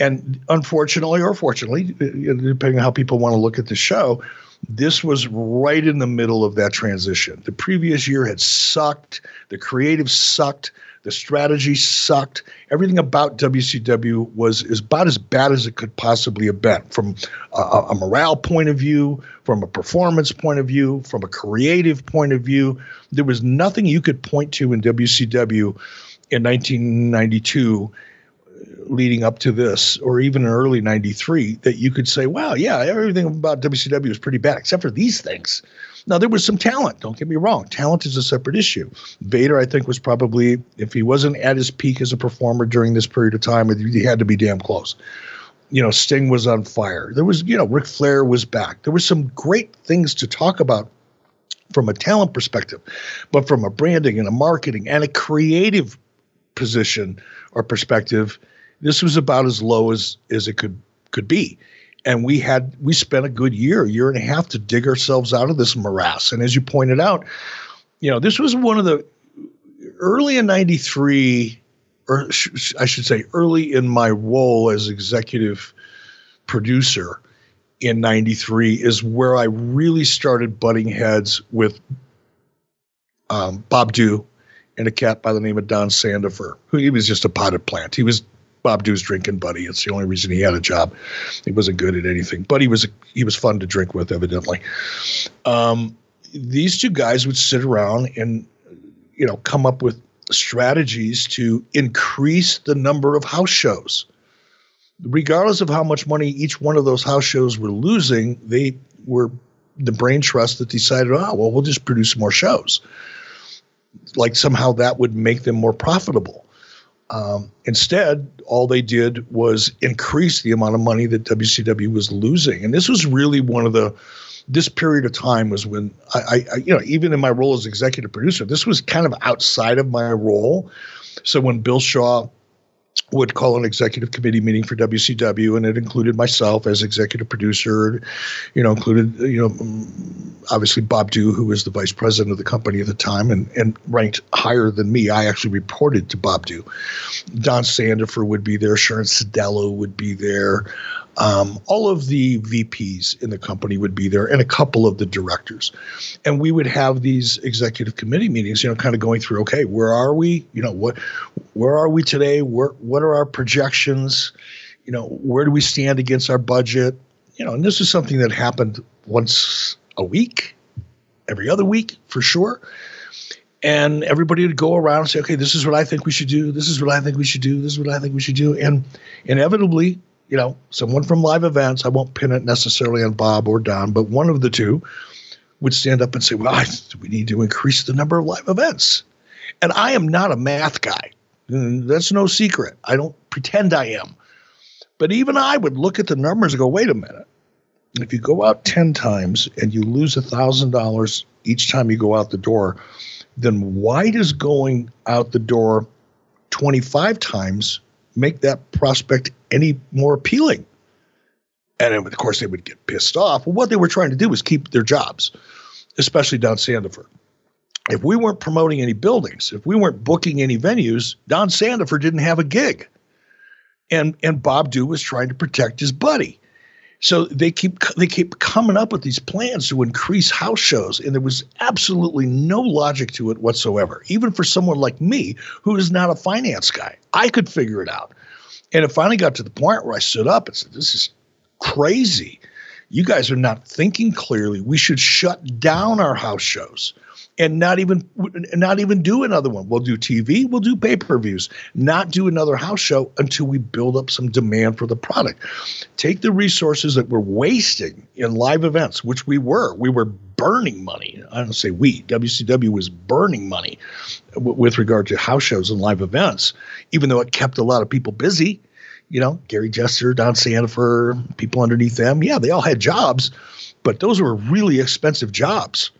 And unfortunately, or fortunately, depending on how people want to look at the show, this was right in the middle of that transition. The previous year had sucked. The creative sucked. The strategy sucked. Everything about W C W was about as bad as it could possibly have been, from a, a morale point of view, from a performance point of view, from a creative point of view. There was nothing you could point to in W C W in nineteen ninety-two leading up to this, or even in early ninety-three, that you could say, wow, yeah, everything about W C W is pretty bad, except for these things. Now, there was some talent. Don't get me wrong. Talent is a separate issue. Vader, I think, was probably, if he wasn't at his peak as a performer during this period of time, he had to be damn close. You know, Sting was on fire. There was, you know, Ric Flair was back. There were some great things to talk about from a talent perspective, but from a branding and a marketing and a creative position or perspective, this was about as low as, as it could, could be. And we had, we spent a good year, year and a half to dig ourselves out of this morass. And as you pointed out, you know, this was one of the early in ninety-three, or sh- I should say early in my role as executive producer in ninety-three is where I really started butting heads with um, Bob Due and a cat by the name of Don Sandifer, who he was just a potted plant. He was Bob Due's drinking buddy. It's the only reason he had a job. He wasn't good at anything, but he was he was fun to drink with, evidently. Um, these two guys would sit around and, you know, come up with strategies to increase the number of house shows. Regardless of how much money each one of those house shows were losing, they were the brain trust that decided, oh, well, we'll just produce more shows. Like somehow that would make them more profitable. Um, instead, all they did was increase the amount of money that W C W was losing. And this was really one of the, this period of time was when I, I, you know, even in my role as executive producer, this was kind of outside of my role. So when Bill Shaw would call an executive committee meeting for W C W, and it included myself as executive producer, you know, included, you know, obviously Bob Due, who was the vice president of the company at the time and, and ranked higher than me. I actually reported to Bob Due. Don Sandifer would be there. Sharon Sadello would be there. Um, all of the V Ps in the company would be there and a couple of the directors. And we would have these executive committee meetings, you know, kind of going through, okay, where are we? You know, what, where are we today? Where, what are our projections? You know, where do we stand against our budget? You know, and this is something that happened once a week, every other week for sure. And everybody would go around and say, okay, this is what I think we should do. This is what I think we should do. This is what I think we should do. And inevitably, you know, someone from live events, I won't pin it necessarily on Bob or Don, but one of the two would stand up and say, well, I, we need to increase the number of live events. And I am not a math guy. That's no secret. I don't pretend I am. But even I would look at the numbers and go, wait a minute. If you go out ten times and you lose one thousand dollars each time you go out the door, then why does going out the door twenty-five times make that prospect any more appealing? And of course they would get pissed off. Well, what they were trying to do was keep their jobs, especially Don Sandifer. If we weren't promoting any buildings, if we weren't booking any venues, Don Sandifer didn't have a gig. And, and Bob Due was trying to protect his buddy. So they keep, they keep coming up with these plans to increase house shows. And there was absolutely no logic to it whatsoever. Even for someone like me, who is not a finance guy, I could figure it out. And it finally got to the point where I stood up and said, this is crazy. You guys are not thinking clearly. We should shut down our house shows and not even, not even do another one. We'll do T V. We'll do pay-per-views, not do another house show until we build up some demand for the product. Take the resources that we're wasting in live events, which we were. We were burning money. I don't say we. W C W was burning money w- with regard to house shows and live events, even though it kept a lot of people busy. You know, Gary Jester, Don Sandifer, people underneath them. Yeah, they all had jobs, but those were really expensive jobs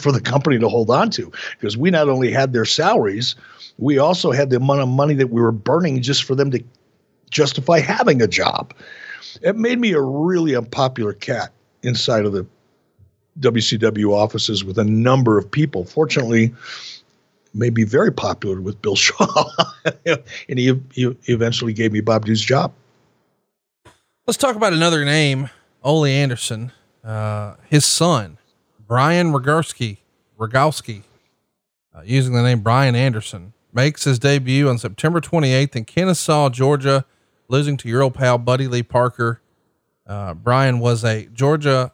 for the company to hold on to, because we not only had their salaries, we also had the amount of money that we were burning just for them to justify having a job. It made me a really unpopular cat inside of the W C W offices with a number of people. Fortunately, may be very popular with Bill Shaw. And he, he eventually gave me Bob Due's job. Let's talk about another name, Ole Anderson. Uh, his son, Brian Rogalski, Rogalski, uh, using the name Brian Anderson, makes his debut on September twenty-eighth in Kennesaw, Georgia, losing to your old pal, Buddy Lee Parker. Uh, Brian was a Georgia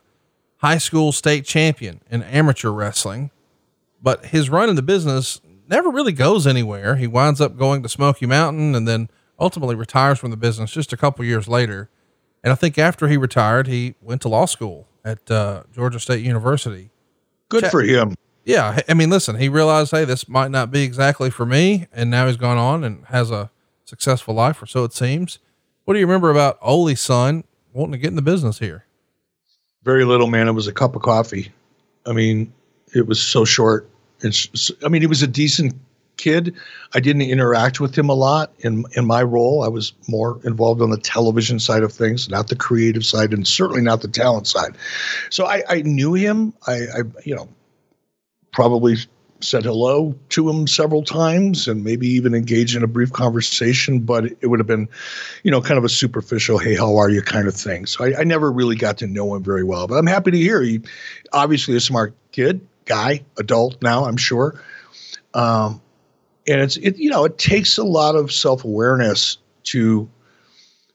high school state champion in amateur wrestling, but his run in the business never really goes anywhere. He winds up going to Smoky Mountain and then ultimately retires from the business just a couple years later. And I think after he retired, he went to law school at uh, Georgia State University. Good Ch- for him. Yeah. I mean, listen, he realized, hey, this might not be exactly for me. And now he's gone on and has a successful life, or so it seems. What do you remember about Ole's son wanting to get in the business here? Very little, man. It was a cup of coffee. I mean, it was so short. It's, I mean, he was a decent kid. I didn't interact with him a lot in in my role. I was more involved on the television side of things, not the creative side, and certainly not the talent side. So I, I knew him. I, I, you know, probably said hello to him several times and maybe even engaged in a brief conversation, but it would have been, you know, kind of a superficial, hey, how are you kind of thing. So I, I never really got to know him very well, but I'm happy to hear he obviously a smart kid, guy, adult now, I'm sure. Um, and it's, it, you know, it takes a lot of self-awareness to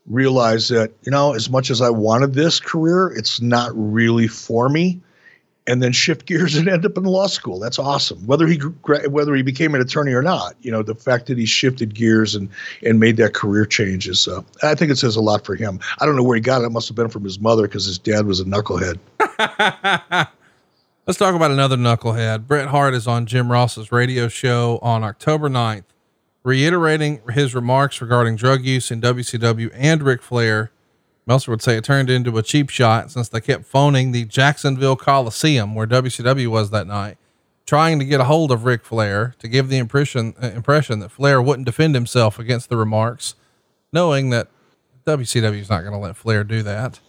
realize that, you know, as much as I wanted this career, it's not really for me. And then shift gears and end up in law school. That's awesome. Whether he whether he became an attorney or not, you know, the fact that he shifted gears and and made that career change is, uh, I think it says a lot for him. I don't know where he got it. It must have been from his mother because his dad was a knucklehead. Let's talk about another knucklehead. Bret Hart is on Jim Ross's radio show on October ninth, reiterating his remarks regarding drug use in W C W and Ric Flair. Meltzer would say it turned into a cheap shot since they kept phoning the Jacksonville Coliseum, where W C W was that night, trying to get a hold of Ric Flair to give the impression uh, impression that Flair wouldn't defend himself against the remarks, knowing that W C W is not going to let Flair do that.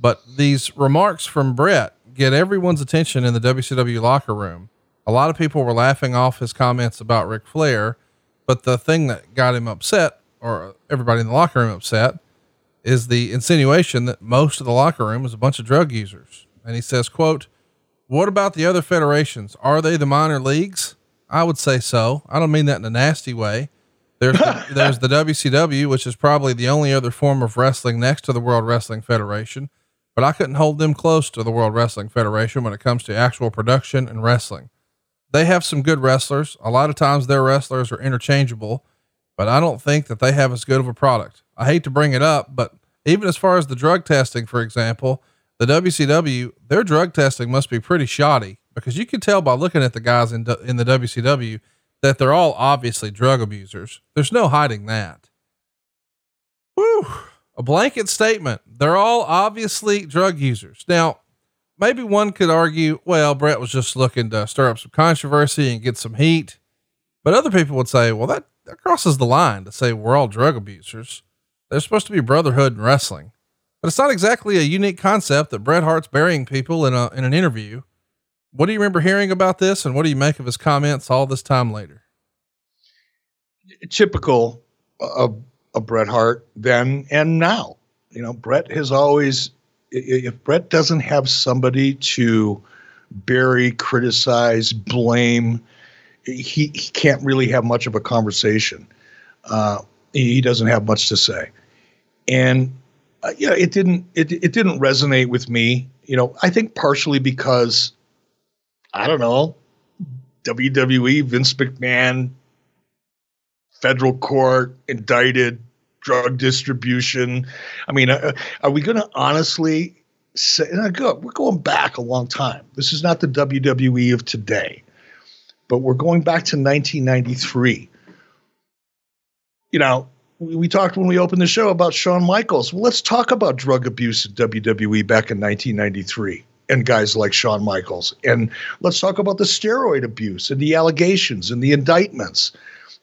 But these remarks from Bret get everyone's attention in the W C W locker room. A lot of people were laughing off his comments about Ric Flair, but the thing that got him upset, or everybody in the locker room upset, is the insinuation that most of the locker room is a bunch of drug users. And he says, quote, "What about the other federations? Are they the minor leagues? I would say so. I don't mean that in a nasty way. There's the, there's the W C W, which is probably the only other form of wrestling next to the World Wrestling Federation, but I couldn't hold them close to the World Wrestling Federation when it comes to actual production and wrestling. They have some good wrestlers. A lot of times their wrestlers are interchangeable, but I don't think that they have as good of a product. I hate to bring it up, but even as far as the drug testing, for example, the W C W, their drug testing must be pretty shoddy, because you can tell by looking at the guys in, in the W C W that they're all obviously drug abusers. There's no hiding that." Whew. A blanket statement. They're all obviously drug users. Now, maybe one could argue, well, Bret was just looking to stir up some controversy and get some heat, but other people would say, well, that, that crosses the line to say we're all drug abusers. There's supposed to be brotherhood in wrestling, but it's not exactly a unique concept that Bret Hart's burying people in a, in an interview. What do you remember hearing about this? And what do you make of his comments all this time later? Typical of, of Bret Hart then and now. You know, Bret has always, if Bret doesn't have somebody to bury, criticize, blame, he, he can't really have much of a conversation. Uh, he doesn't have much to say. And, uh, you know, it didn't, it, it didn't resonate with me, you know, I think partially because, I don't know, W W E, Vince McMahon, federal court, indicted, drug distribution. I mean, uh, are we going to honestly say, and I go, we're going back a long time. This is not the W W E of today, but we're going back to nineteen ninety-three. You know, we talked when we opened the show about Shawn Michaels. Well, let's talk about drug abuse in W W E back in nineteen ninety-three and guys like Shawn Michaels. And let's talk about the steroid abuse and the allegations and the indictments.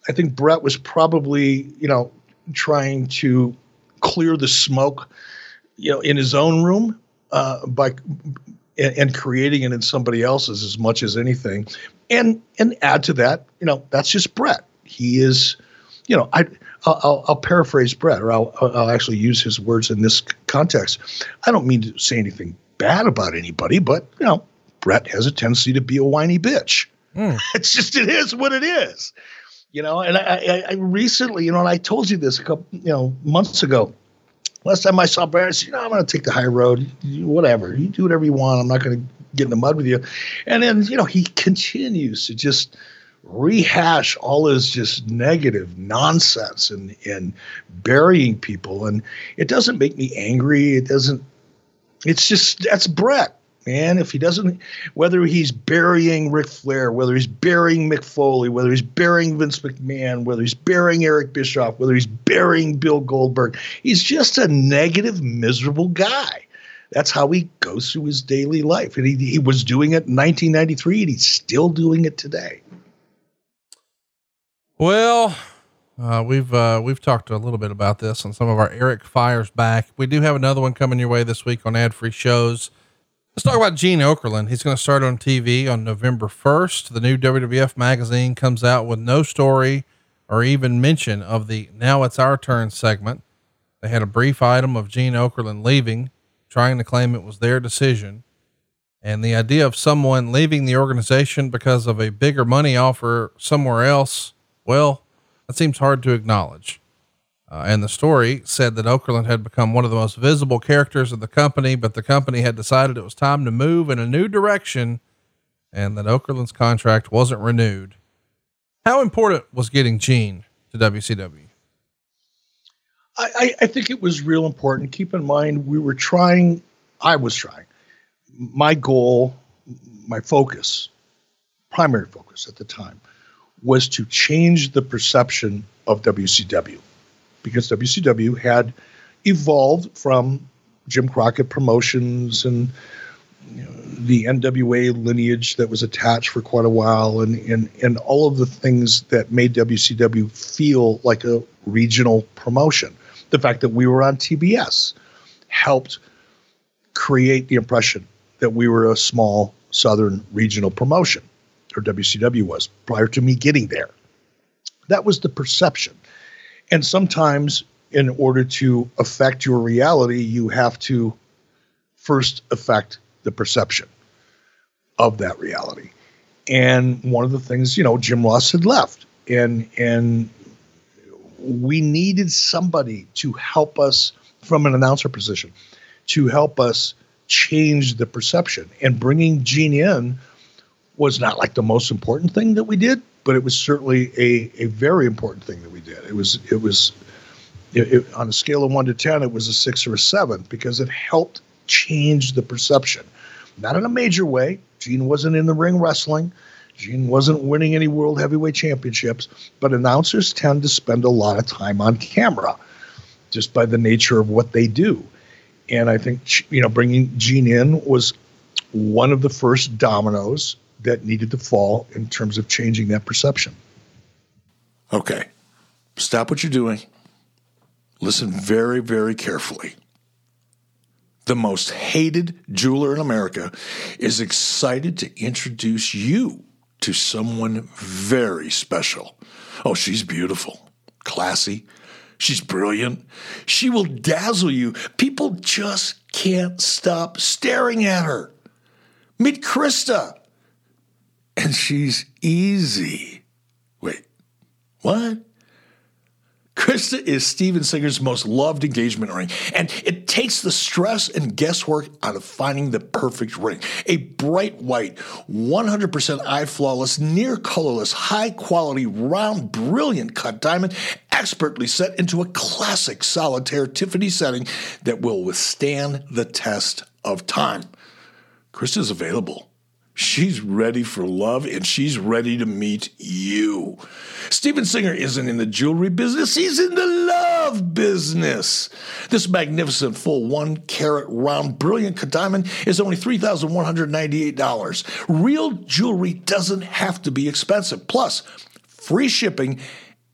I think Bret was probably, you know, trying to clear the smoke, you know, in his own room uh, by and, and creating it in somebody else's as much as anything. And and add to that, you know, that's just Bret. He is... You know, I, I'll, I'll paraphrase Bret, or I'll, I'll actually use his words in this context. I don't mean to say anything bad about anybody, but, you know, Bret has a tendency to be a whiny bitch. Mm. It's just, it is what it is, you know. And I, I, I recently, you know, and I told you this a couple, you know, months ago. Last time I saw Bret, I said, you know, I'm going to take the high road, whatever. You do whatever you want. I'm not going to get in the mud with you. And then, you know, he continues to just rehash all his just negative nonsense and, and burying people. And it doesn't make me angry. It doesn't, it's just, that's Bret, man. If he doesn't, whether he's burying Ric Flair, whether he's burying Mick Foley, whether he's burying Vince McMahon, whether he's burying Eric Bischoff, whether he's burying Bill Goldberg, he's just a negative, miserable guy. That's how he goes through his daily life. And he, he was doing it in nineteen ninety-three, and he's still doing it today. Well, uh, we've, uh, we've talked a little bit about this on some of our Eric Fires Back. We do have another one coming your way this week on ad free shows. Let's talk about Gene Okerlund. He's going to start on T V on November first. The new W W F magazine comes out with no story or even mention of the Now It's Our Turn segment. They had a brief item of Gene Okerlund leaving, trying to claim it was their decision. And the idea of someone leaving the organization because of a bigger money offer somewhere else, well, that seems hard to acknowledge. Uh, and the story said that Okerlund had become one of the most visible characters of the company, but the company had decided it was time to move in a new direction and that Okerlund's contract wasn't renewed. How important was getting Gene to W C W? I, I think it was real important. Keep in mind, we were trying, I was trying. My goal, my focus, primary focus at the time, was to change the perception of W C W, because W C W had evolved from Jim Crockett Promotions and, you know, the N W A lineage that was attached for quite a while, and, and, and all of the things that made W C W feel like a regional promotion. The fact that we were on T B S helped create the impression that we were a small southern regional promotion, or W C W was, prior to me getting there. That was the perception. And sometimes in order to affect your reality, you have to first affect the perception of that reality. And one of the things, you know, Jim Ross had left, and and we needed somebody to help us from an announcer position, to help us change the perception. And bringing Gene in was not like the most important thing that we did, but it was certainly a, a very important thing that we did. It was, it was it, it, on a scale of one to ten, it was a six or a seven, because it helped change the perception. Not in a major way. Gene wasn't in the ring wrestling. Gene wasn't winning any world heavyweight championships, but announcers tend to spend a lot of time on camera just by the nature of what they do. And I think, you know, bringing Gene in was one of the first dominoes that needed to fall in terms of changing that perception. Okay. Stop what you're doing. Listen very, very carefully. The most hated jeweler in America is excited to introduce you to someone very special. Oh, she's beautiful, classy. She's brilliant. She will dazzle you. People just can't stop staring at her. Meet Krista. And she's easy. Wait, what? Krista is Steven Singer's most loved engagement ring, and it takes the stress and guesswork out of finding the perfect ring. A bright white, one hundred percent eye flawless, near colorless, high quality, round, brilliant cut diamond, expertly set into a classic solitaire Tiffany setting that will withstand the test of time. Krista's available. She's ready for love, and she's ready to meet you. Steven Singer isn't in the jewelry business. He's in the love business. This magnificent full one-carat round brilliant cut diamond is only three thousand one hundred ninety-eight dollars. Real jewelry doesn't have to be expensive. Plus, free shipping,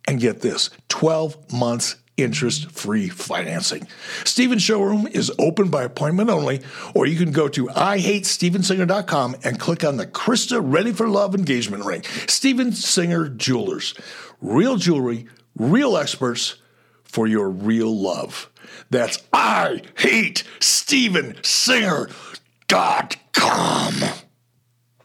and get this, twelve months interest-free financing. Steven's showroom is open by appointment only, or you can go to I hate Steven Singer dot com and click on the Krista Ready for Love engagement ring. Steven Singer Jewelers. Real jewelry, real experts for your real love. That's I hate Steven Singer dot com.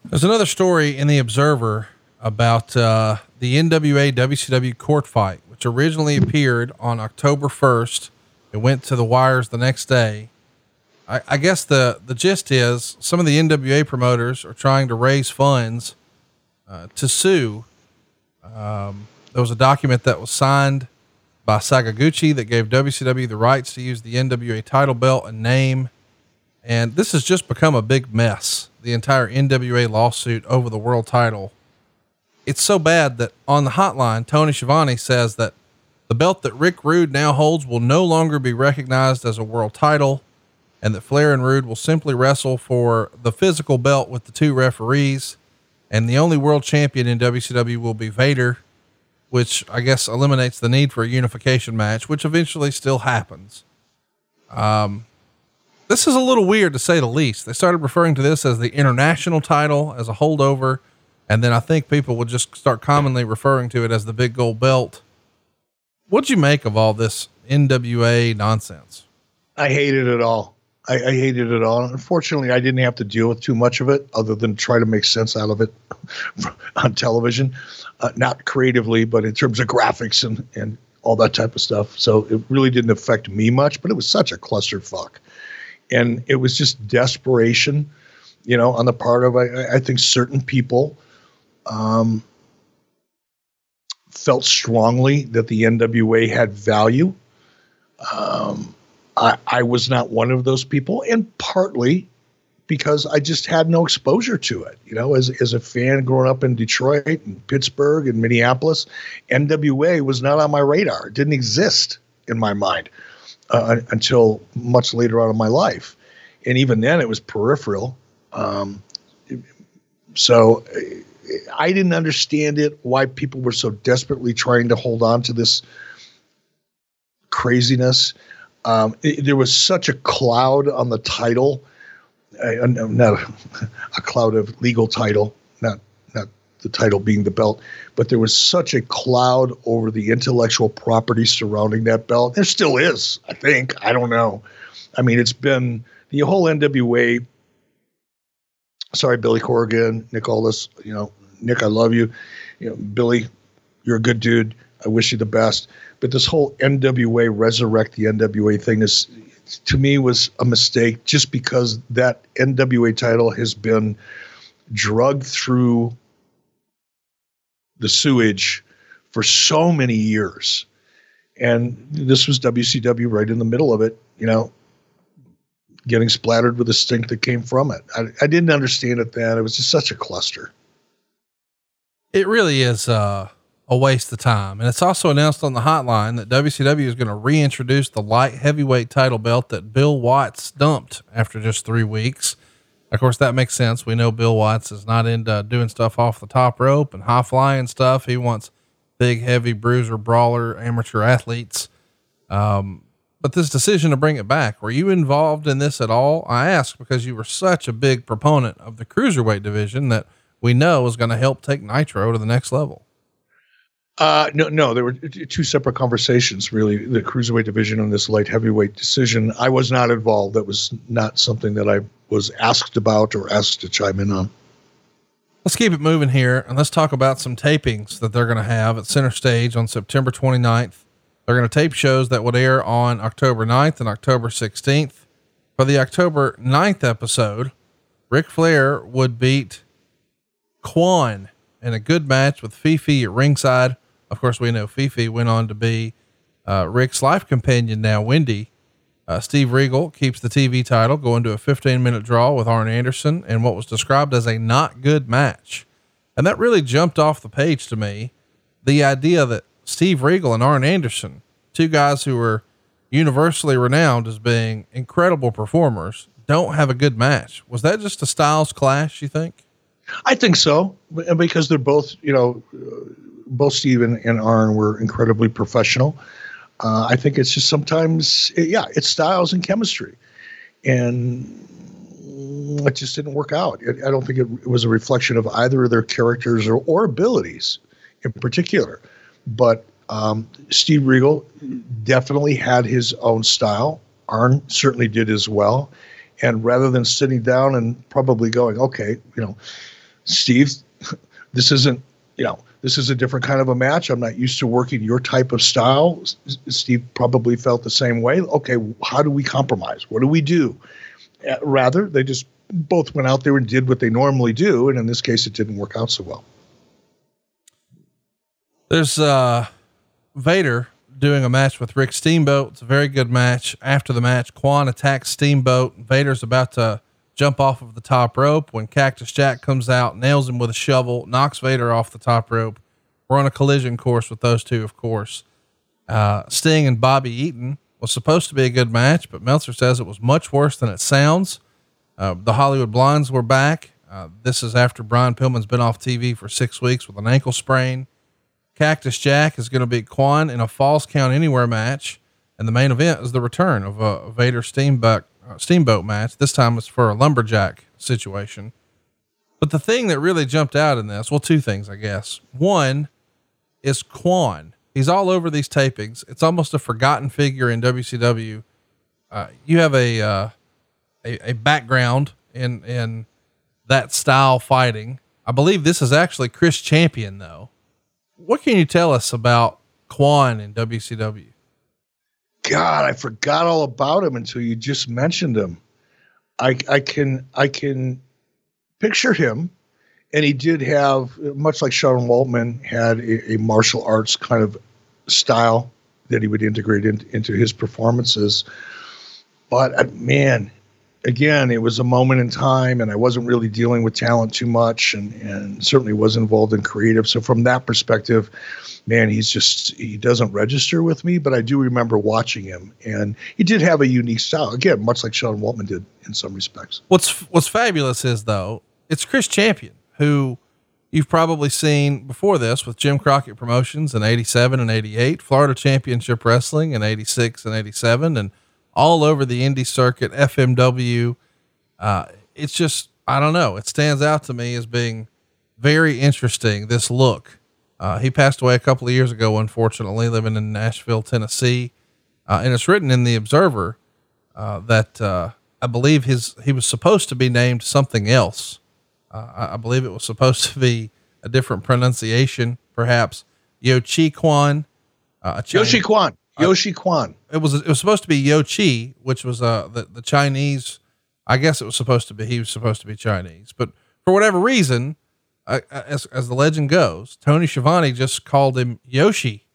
There's another story in The Observer about uh, the N W A W C W court fight, which originally appeared on October first. It went to the wires the next day. I, I guess the, the gist is some of the N W A promoters are trying to raise funds uh, to sue. Um, there was a document that was signed by Sakaguchi that gave W C W the rights to use the N W A title belt and name. And this has just become a big mess, the entire N W A lawsuit over the world title. It's so bad that on the hotline, Tony Schiavone says that the belt that Rick Rude now holds will no longer be recognized as a world title, and that Flair and Rude will simply wrestle for the physical belt with the two referees, and the only world champion in W C W will be Vader, which I guess eliminates the need for a unification match, which eventually still happens. Um, This is a little weird, to say the least. They started referring to this as the international title, as a holdover. And then I think people would just start commonly referring to it as the big gold belt. What'd you make of all this N W A nonsense? I hated it all. I, I hated it all. Unfortunately, I didn't have to deal with too much of it other than try to make sense out of it on television, uh, not creatively, but in terms of graphics and, and all that type of stuff. So it really didn't affect me much, but it was such a clusterfuck. And it was just desperation, you know, on the part of, I, I think certain people um, felt strongly that the N W A had value. Um, I, I was not one of those people, and partly because I just had no exposure to it. You know, as, as a fan growing up in Detroit and Pittsburgh and Minneapolis, N W A was not on my radar. It didn't exist in my mind. Uh, until much later on in my life. And even then it was peripheral. Um, so I didn't understand it, why people were so desperately trying to hold on to this craziness. Um, it, there was such a cloud on the title, I, not a, a cloud of legal title, not, not the title being the belt, but there was such a cloud over the intellectual property surrounding that belt. There still is, I think. I don't know. I mean, it's been the whole N W A. Sorry, Billy Corrigan, Nick Aldis, you know, Nick, I love you. You know, Billy, you're a good dude. I wish you the best. But this whole N W A resurrect the N W A thing is, to me, was a mistake, just because that N W A title has been drugged through the sewage for so many years. And this was W C W right in the middle of it, you know, getting splattered with the stink that came from it. I, I didn't understand it then. It was just such a cluster. It really is uh, a waste of time. And it's also announced on the hotline that W C W is going to reintroduce the light heavyweight title belt that Bill Watts dumped after just three weeks. Of course, that makes sense. We know Bill Watts is not into doing stuff off the top rope and high flying stuff. He wants big, heavy bruiser, brawler, amateur athletes. Um, but this decision to bring it back, were you involved in this at all? I ask because you were such a big proponent of the cruiserweight division that we know is going to help take Nitro to the next level. Uh, no, no, there were two separate conversations, really, the cruiserweight division and this light heavyweight decision. I was not involved. That was not something that I was asked about or asked to chime in on. Let's keep it moving here. And let's talk about some tapings that they're going to have at Center Stage on September twenty-ninth. They're going to tape shows that would air on October ninth and October sixteenth. For the October ninth episode, Ric Flair would beat Kwan in a good match with Fifi at ringside. Of course, we know Fifi went on to be uh, Rick's life companion now, Wendy. Uh, Steve Regal keeps the T V title, going to a fifteen-minute draw with Arn Anderson in what was described as a not good match. And that really jumped off the page to me, the idea that Steve Regal and Arn Anderson, two guys who were universally renowned as being incredible performers, don't have a good match. Was that just a styles clash, you think? I think so, and because they're both, you know, both Steve and, and Arn were incredibly professional. Uh, I think it's just sometimes, it, yeah, it's styles and chemistry, and it just didn't work out. It, I don't think it, it was a reflection of either of their characters or, or abilities in particular. But um, Steve Regal definitely had his own style. Arn certainly did as well. And rather than sitting down and probably going, okay, you know, Steve, this isn't, you know, this is a different kind of a match. I'm not used to working your type of style. Steve probably felt the same way. Okay, how do we compromise? What do we do? Rather, they just both went out there and did what they normally do. And in this case, it didn't work out so well. There's uh, Vader doing a match with Rick Steamboat. It's a very good match. After the match, Kwan attacks Steamboat. Vader's about to jump off of the top rope when Cactus Jack comes out, nails him with a shovel, knocks Vader off the top rope. We're on a collision course with those two, of course. Uh, Sting and Bobby Eaton was supposed to be a good match, but Meltzer says it was much worse than it sounds. Uh, the Hollywood Blondes were back. Uh, this is after Brian Pillman's been off T V for six weeks with an ankle sprain. Cactus Jack is going to beat Kwan in a Falls Count Anywhere match. And the main event is the return of a Vader Steamboat, uh, Steamboat match. This time it's for a lumberjack situation. But the thing that really jumped out in this, well, two things, I guess. One is Kwan. He's all over these tapings. It's almost a forgotten figure in W C W. Uh, you have a, uh, a, a background in, in that style fighting. I believe this is actually Chris Champion though. What can you tell us about Kwan in W C W? God, I forgot all about him until you just mentioned him. I, I can, I can picture him. And he did have, much like Sean Waltman, had a, a martial arts kind of style that he would integrate in, into his performances. But, uh, man, again, it was a moment in time, and I wasn't really dealing with talent too much, and, and certainly was involved in creative. So from that perspective, man, he's just, he doesn't register with me, but I do remember watching him. And he did have a unique style, again, much like Sean Waltman did in some respects. What's, what's fabulous is, though, it's Chris Champion, who you've probably seen before this with Jim Crockett Promotions in eighty-seven and eighty-eight, Florida Championship Wrestling in eighty-six and eighty-seven, and all over the indie circuit, F M W. Uh, it's just, I don't know. It stands out to me as being very interesting, this look. Uh, he passed away a couple of years ago, unfortunately, living in Nashville, Tennessee. Uh, and it's written in the Observer, uh, that, uh, I believe his, he was supposed to be named something else. Uh, I believe it was supposed to be a different pronunciation, perhaps Yoshi Kwan, uh, Yoshi Kwan, uh, Yoshi Kwan. It was, it was supposed to be Yoshi, which was, uh, the, the Chinese, I guess it was supposed to be, he was supposed to be Chinese, but for whatever reason, uh, as, as the legend goes, Tony Schiavone just called him Yoshi,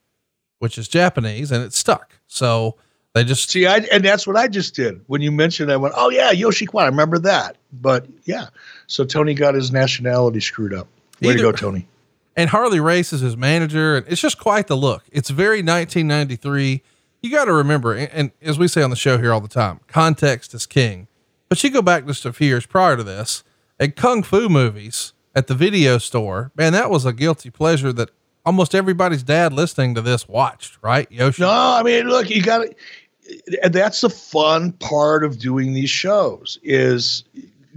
which is Japanese, and it stuck. So they just see, I, and that's what I just did when you mentioned, I went, oh yeah, Yoshi Kwan. I remember that, but yeah. So Tony got his nationality screwed up. Way Either, to go, Tony. And Harley Race is his manager. And it's just quite the look. It's very nineteen ninety-three. You got to remember, and, and as we say on the show here all the time, context is king. But you go back just a few years prior to this, at Kung Fu movies at the video store, man, that was a guilty pleasure that almost everybody's dad listening to this watched, right? Yoshi? No, I mean, look, you got to, that's the fun part of doing these shows is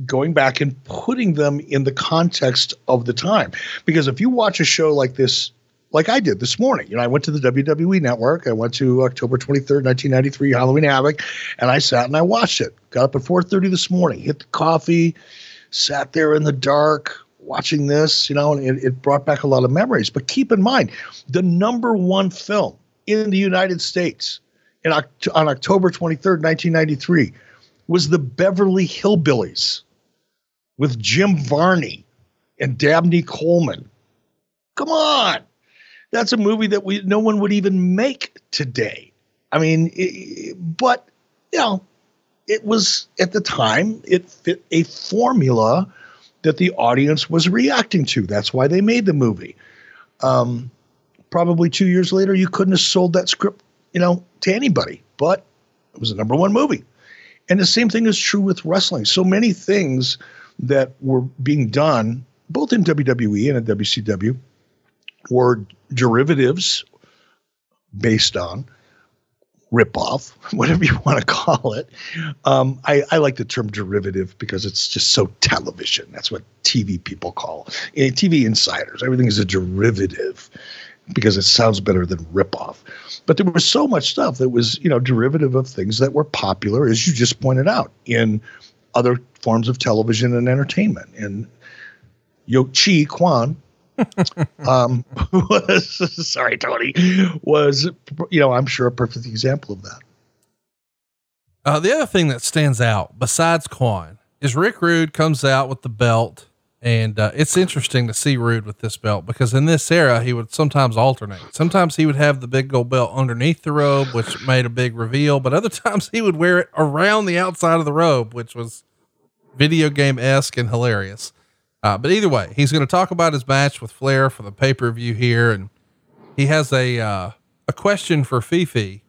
going back and putting them in the context of the time. Because if you watch a show like this, like I did this morning, you know, I went to the W W E Network. I went to October twenty-third, nineteen ninety-three, Halloween Havoc, and I sat and I watched it. Got up at four thirty this morning, hit the coffee, sat there in the dark watching this, you know, and it, it brought back a lot of memories. But keep in mind, the number one film in the United States in, on October twenty-third, nineteen ninety-three was The Beverly Hillbillies, with Jim Varney and Dabney Coleman. Come on. That's a movie that we, no one would even make today. I mean, it, but you know, it was at the time, it fit a formula that the audience was reacting to. That's why they made the movie. Um, probably two years later, you couldn't have sold that script, you know, to anybody, but it was a number one movie. And the same thing is true with wrestling. So many things that were being done both in W W E and in W C W were derivatives based on ripoff, whatever you want to call it. Um, I, I like the term derivative because it's just so television. That's what T V people call it. T V insiders. Everything is a derivative because it sounds better than ripoff. But there was so much stuff that was, you know, derivative of things that were popular, as you just pointed out, in other forms of television and entertainment. And Yoshi Kwan, um, was, sorry, Tony, was, you know, I'm sure a perfect example of that. Uh, the other thing that stands out besides Kwan is Rick Rude comes out with the belt. And, uh, it's interesting to see Rude with this belt because in this era, he would sometimes alternate. Sometimes he would have the big gold belt underneath the robe, which made a big reveal, but other times he would wear it around the outside of the robe, which was video game esque and hilarious. Uh, but either way, he's going to talk about his match with Flair for the pay-per-view here. And he has a, uh, a question for Fifi.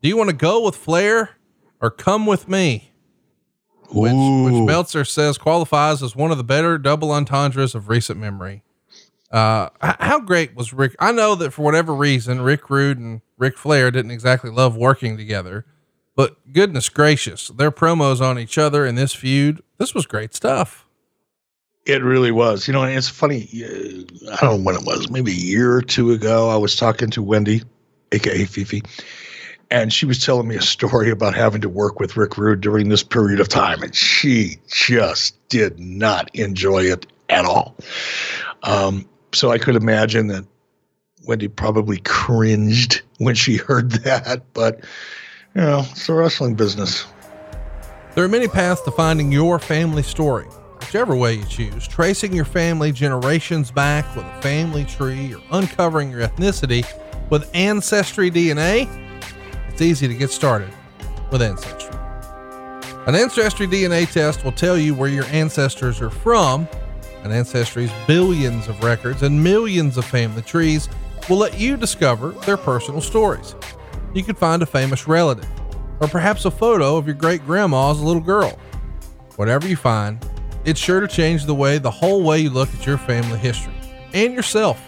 Do you want to go with Flair or come with me? Which, which Meltzer says qualifies as one of the better double entendres of recent memory. Uh, how great was Rick? I know that for whatever reason, Rick Rude and Ric Flair didn't exactly love working together, but goodness gracious, their promos on each other in this feud, this was great stuff. It really was. You know, it's funny. I don't know when it was, maybe a year or two ago, I was talking to Wendy, A K A Fifi, and she was telling me a story about having to work with Rick Rude during this period of time. And she just did not enjoy it at all. Um, so I could imagine that Wendy probably cringed when she heard that, but you know, it's the wrestling business. There are many paths to finding your family story. Whichever way you choose, tracing your family generations back with a family tree or uncovering your ethnicity with Ancestry D N A, it's easy to get started with Ancestry. An Ancestry D N A test will tell you where your ancestors are from, and Ancestry's billions of records and millions of family trees will let you discover their personal stories. You could find a famous relative, or perhaps a photo of your great-grandma as a little girl. Whatever you find, it's sure to change the way, the whole way you look at your family history and yourself.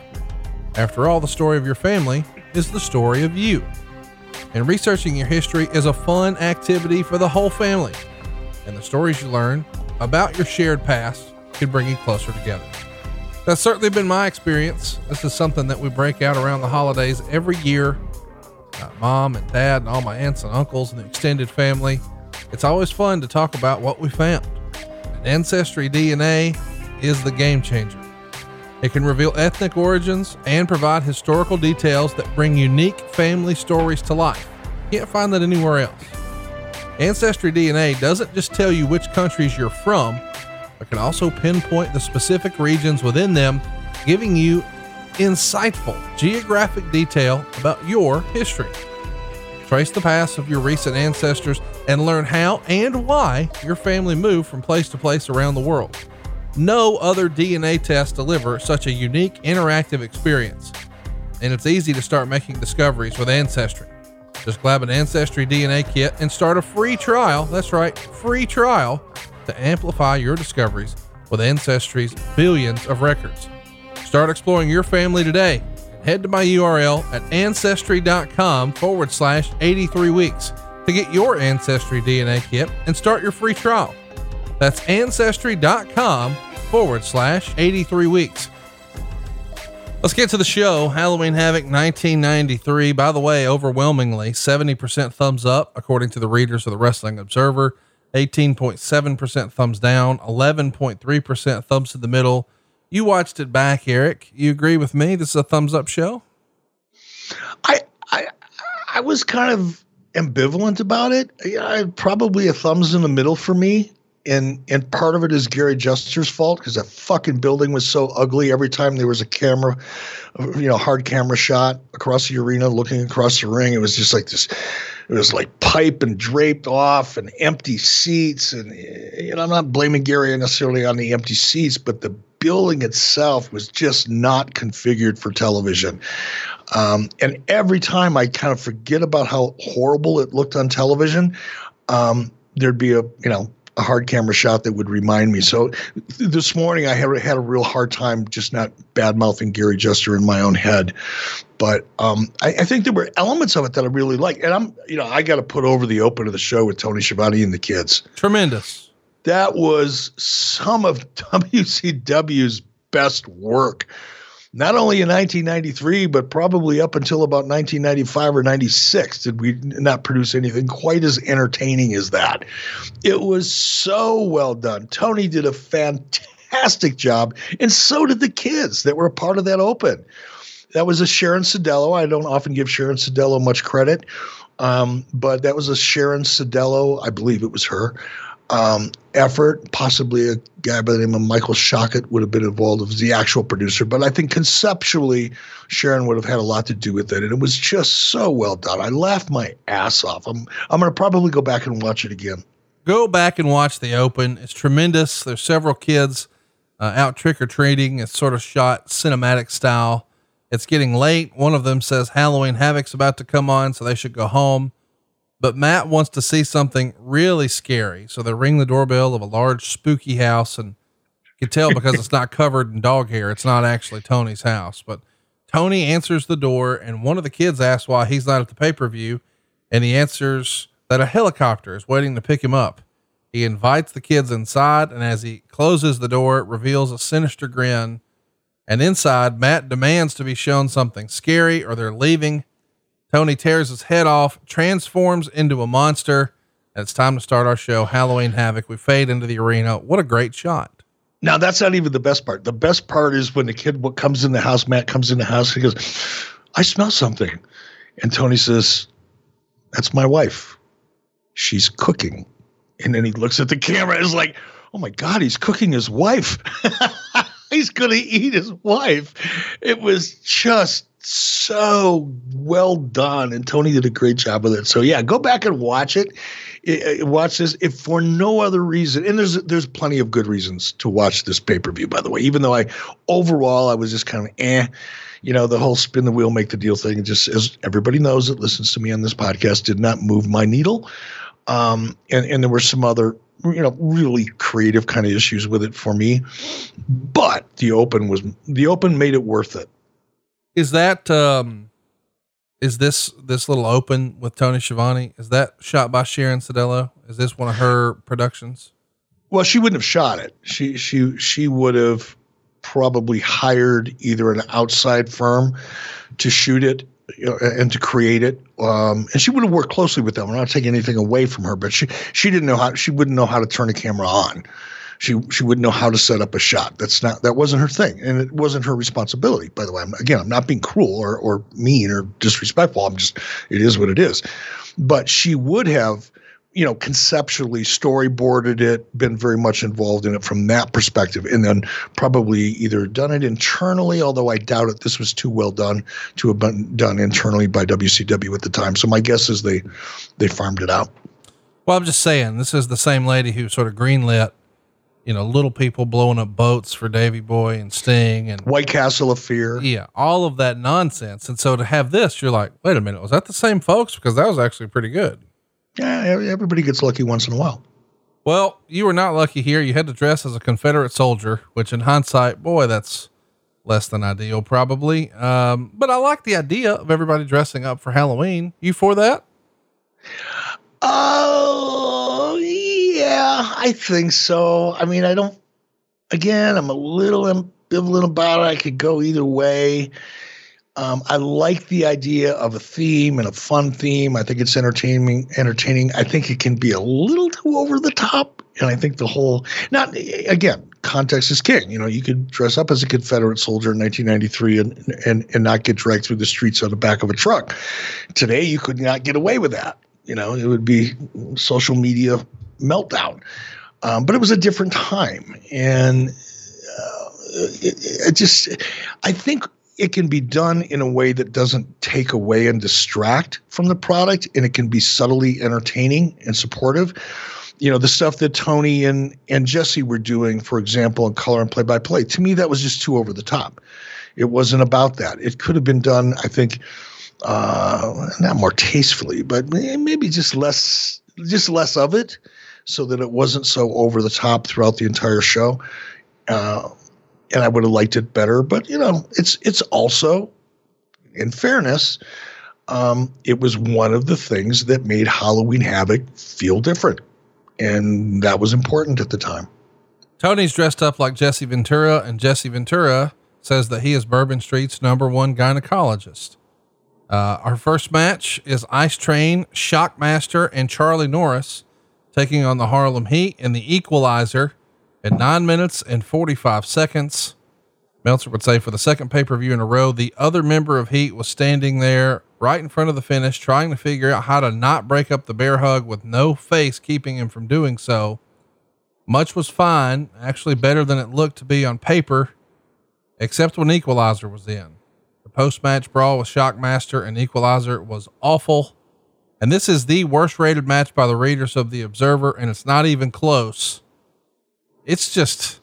After all, the story of your family is the story of you. And researching your history is a fun activity for the whole family. And the stories you learn about your shared past can bring you closer together. That's certainly been my experience. This is something that we break out around the holidays every year. My mom and dad and all my aunts and uncles and the extended family. It's always fun to talk about what we found. And Ancestry D N A is the game changer. It can reveal ethnic origins and provide historical details that bring unique family stories to life. You can't find that anywhere else. Ancestry D N A doesn't just tell you which countries you're from, but can also pinpoint the specific regions within them, giving you insightful geographic detail about your history. Trace the past of your recent ancestors and learn how and why your family moved from place to place around the world. No other D N A test delivers such a unique, interactive experience. And it's easy to start making discoveries with Ancestry. Just grab an Ancestry D N A kit and start a free trial. That's right, free trial to amplify your discoveries with Ancestry's billions of records. Start exploring your family today. Head to my U R L at ancestry.com forward slash 83 weeks to get your Ancestry D N A kit and start your free trial. That's ancestry.com forward slash 83 weeks. Let's get to the show. Halloween Havoc nineteen ninety-three. By the way, overwhelmingly seventy percent thumbs up, according to the readers of the Wrestling Observer, eighteen point seven percent thumbs down, eleven point three percent thumbs to the middle. You watched it back, Eric. You agree with me? This is a thumbs up show. I, I, I was kind of ambivalent about it. I, I probably a thumbs in the middle for me. And, and part of it is Gary Jester's fault, because that fucking building was so ugly. Every time there was a camera, you know, hard camera shot across the arena, looking across the ring, it was just like this, it was like pipe and draped off and empty seats. And, and I'm not blaming Gary necessarily on the empty seats, but the building itself was just not configured for television. Um, and every time I kind of forget about how horrible it looked on television, um, there'd be a, you know, a hard camera shot that would remind me. So th- this morning I had, had a real hard time just not bad mouthing Gary Jester in my own head. But um, I, I think there were elements of it that I really liked. And I'm, you know, I got to put over the open of the show with Tony Schiavone and the kids. Tremendous. That was some of W C W's best work, not only in nineteen ninety-three, but probably up until about nineteen ninety-five or ninety-six. Did we not produce anything quite as entertaining as that? It was so well done. Tony did a fantastic job, and so did the kids that were a part of that open. That was a Sharon Sodelo. I don't often give Sharon Sodelo much credit, um, but that was a Sharon Sodelo, I believe it was her, um, effort. Possibly a guy by the name of Michael Shockett would have been involved as the actual producer, but I think conceptually Sharon would have had a lot to do with it. And it was just so well done. I laughed my ass off. I'm, I'm going to probably go back and watch it again. Go back and watch the open. It's tremendous. There's several kids uh, out trick or treating. It's sort of shot cinematic style. It's getting late. One of them says Halloween Havoc's about to come on, so they should go home. But Matt wants to see something really scary. So they ring the doorbell of a large spooky house, and you can tell because it's not covered in dog hair, it's not actually Tony's house, but Tony answers the door, and one of the kids asks why he's not at the pay-per-view, and he answers that a helicopter is waiting to pick him up. He invites the kids inside, and as he closes the door, it reveals a sinister grin. And inside, Matt demands to be shown something scary or they're leaving. Tony tears his head off, transforms into a monster, and it's time to start our show, Halloween Havoc. We fade into the arena. What a great shot. Now, that's not even the best part. The best part is when the kid comes in the house, Matt comes in the house, he goes, I smell something. And Tony says, that's my wife. She's cooking. And then he looks at the camera and is like, oh my God, he's cooking his wife. He's going to eat his wife. It was just so well done. And Tony did a great job with it. So yeah, go back and watch it. Watch this if for no other reason. And there's, there's plenty of good reasons to watch this pay-per-view, by the way, even though I overall, I was just kind of, eh, you know, the whole spin the wheel, make the deal thing. Just as everybody knows that listens to me on this podcast, did not move my needle. Um, and, and there were some other, you know, really creative kind of issues with it for me, but the open was the open made it worth it. Is that, um, is this, this little open with Tony Schiavone, is that shot by Sharon Sadello? Is this one of her productions? Well, she wouldn't have shot it. She, she, she would have probably hired either an outside firm to shoot it, you know, and to create it. Um, and she would have worked closely with them. I'm not taking anything away from her, but she, she didn't know how, she wouldn't know how to turn a camera on. She, she wouldn't know how to set up a shot. That's not, that wasn't her thing. And it wasn't her responsibility, by the way. I'm, again, I'm not being cruel or, or mean or disrespectful. I'm just, it is what it is. But she would have, you know, conceptually storyboarded it, been very much involved in it from that perspective, and then probably either done it internally, although I doubt it. This was too well done to have been done internally by W C W at the time. So my guess is they, they farmed it out. Well, I'm just saying, this is the same lady who sort of greenlit, you know, little people blowing up boats for Davey Boy and Sting and White Castle of Fear. Yeah. All of that nonsense. And so to have this, you're like, wait a minute, was that the same folks? Because that was actually pretty good. Yeah, everybody gets lucky once in a while. Well, you were not lucky here. You had to dress as a Confederate soldier, which in hindsight, boy, that's less than ideal probably. Um, but I like the idea of everybody dressing up for Halloween. You for that? Oh, yeah, I think so. I mean, I don't, again, I'm a little ambivalent about it. I could go either way. Um, I like the idea of a theme and a fun theme. I think it's entertaining. Entertaining. I think it can be a little too over the top. And I think the whole, not again, context is king. You know, you could dress up as a Confederate soldier in nineteen ninety-three and, and, and not get dragged through the streets on the back of a truck. Today, you could not get away with that. You know, it would be social media meltdown. Um, but it was a different time. And uh, it, it just, I think, it can be done in a way that doesn't take away and distract from the product, and it can be subtly entertaining and supportive. You know, the stuff that Tony and, and Jesse were doing, for example, in color and play by play, to me, that was just too over the top. It wasn't about that. It could have been done, I think, uh, not more tastefully, but maybe just less, just less of it so that it wasn't so over the top throughout the entire show. Uh, And I would have liked it better, but you know, it's, it's also in fairness, um, it was one of the things that made Halloween Havoc feel different. And that was important at the time. Tony's dressed up like Jesse Ventura, and Jesse Ventura says that he is Bourbon Street's number one gynecologist. Uh, our first match is Ice Train, Shockmaster, and Charlie Norris taking on the Harlem Heat and the Equalizer. At nine minutes and forty-five seconds, Meltzer would say for the second pay-per-view in a row, the other member of Heat was standing there right in front of the finish, trying to figure out how to not break up the bear hug with no face keeping him from doing so. Much was fine, actually better than it looked to be on paper, except when Equalizer was in. The post-match brawl with Shockmaster and Equalizer was awful. And this is the worst rated match by the readers of The Observer, and it's not even close. It's just,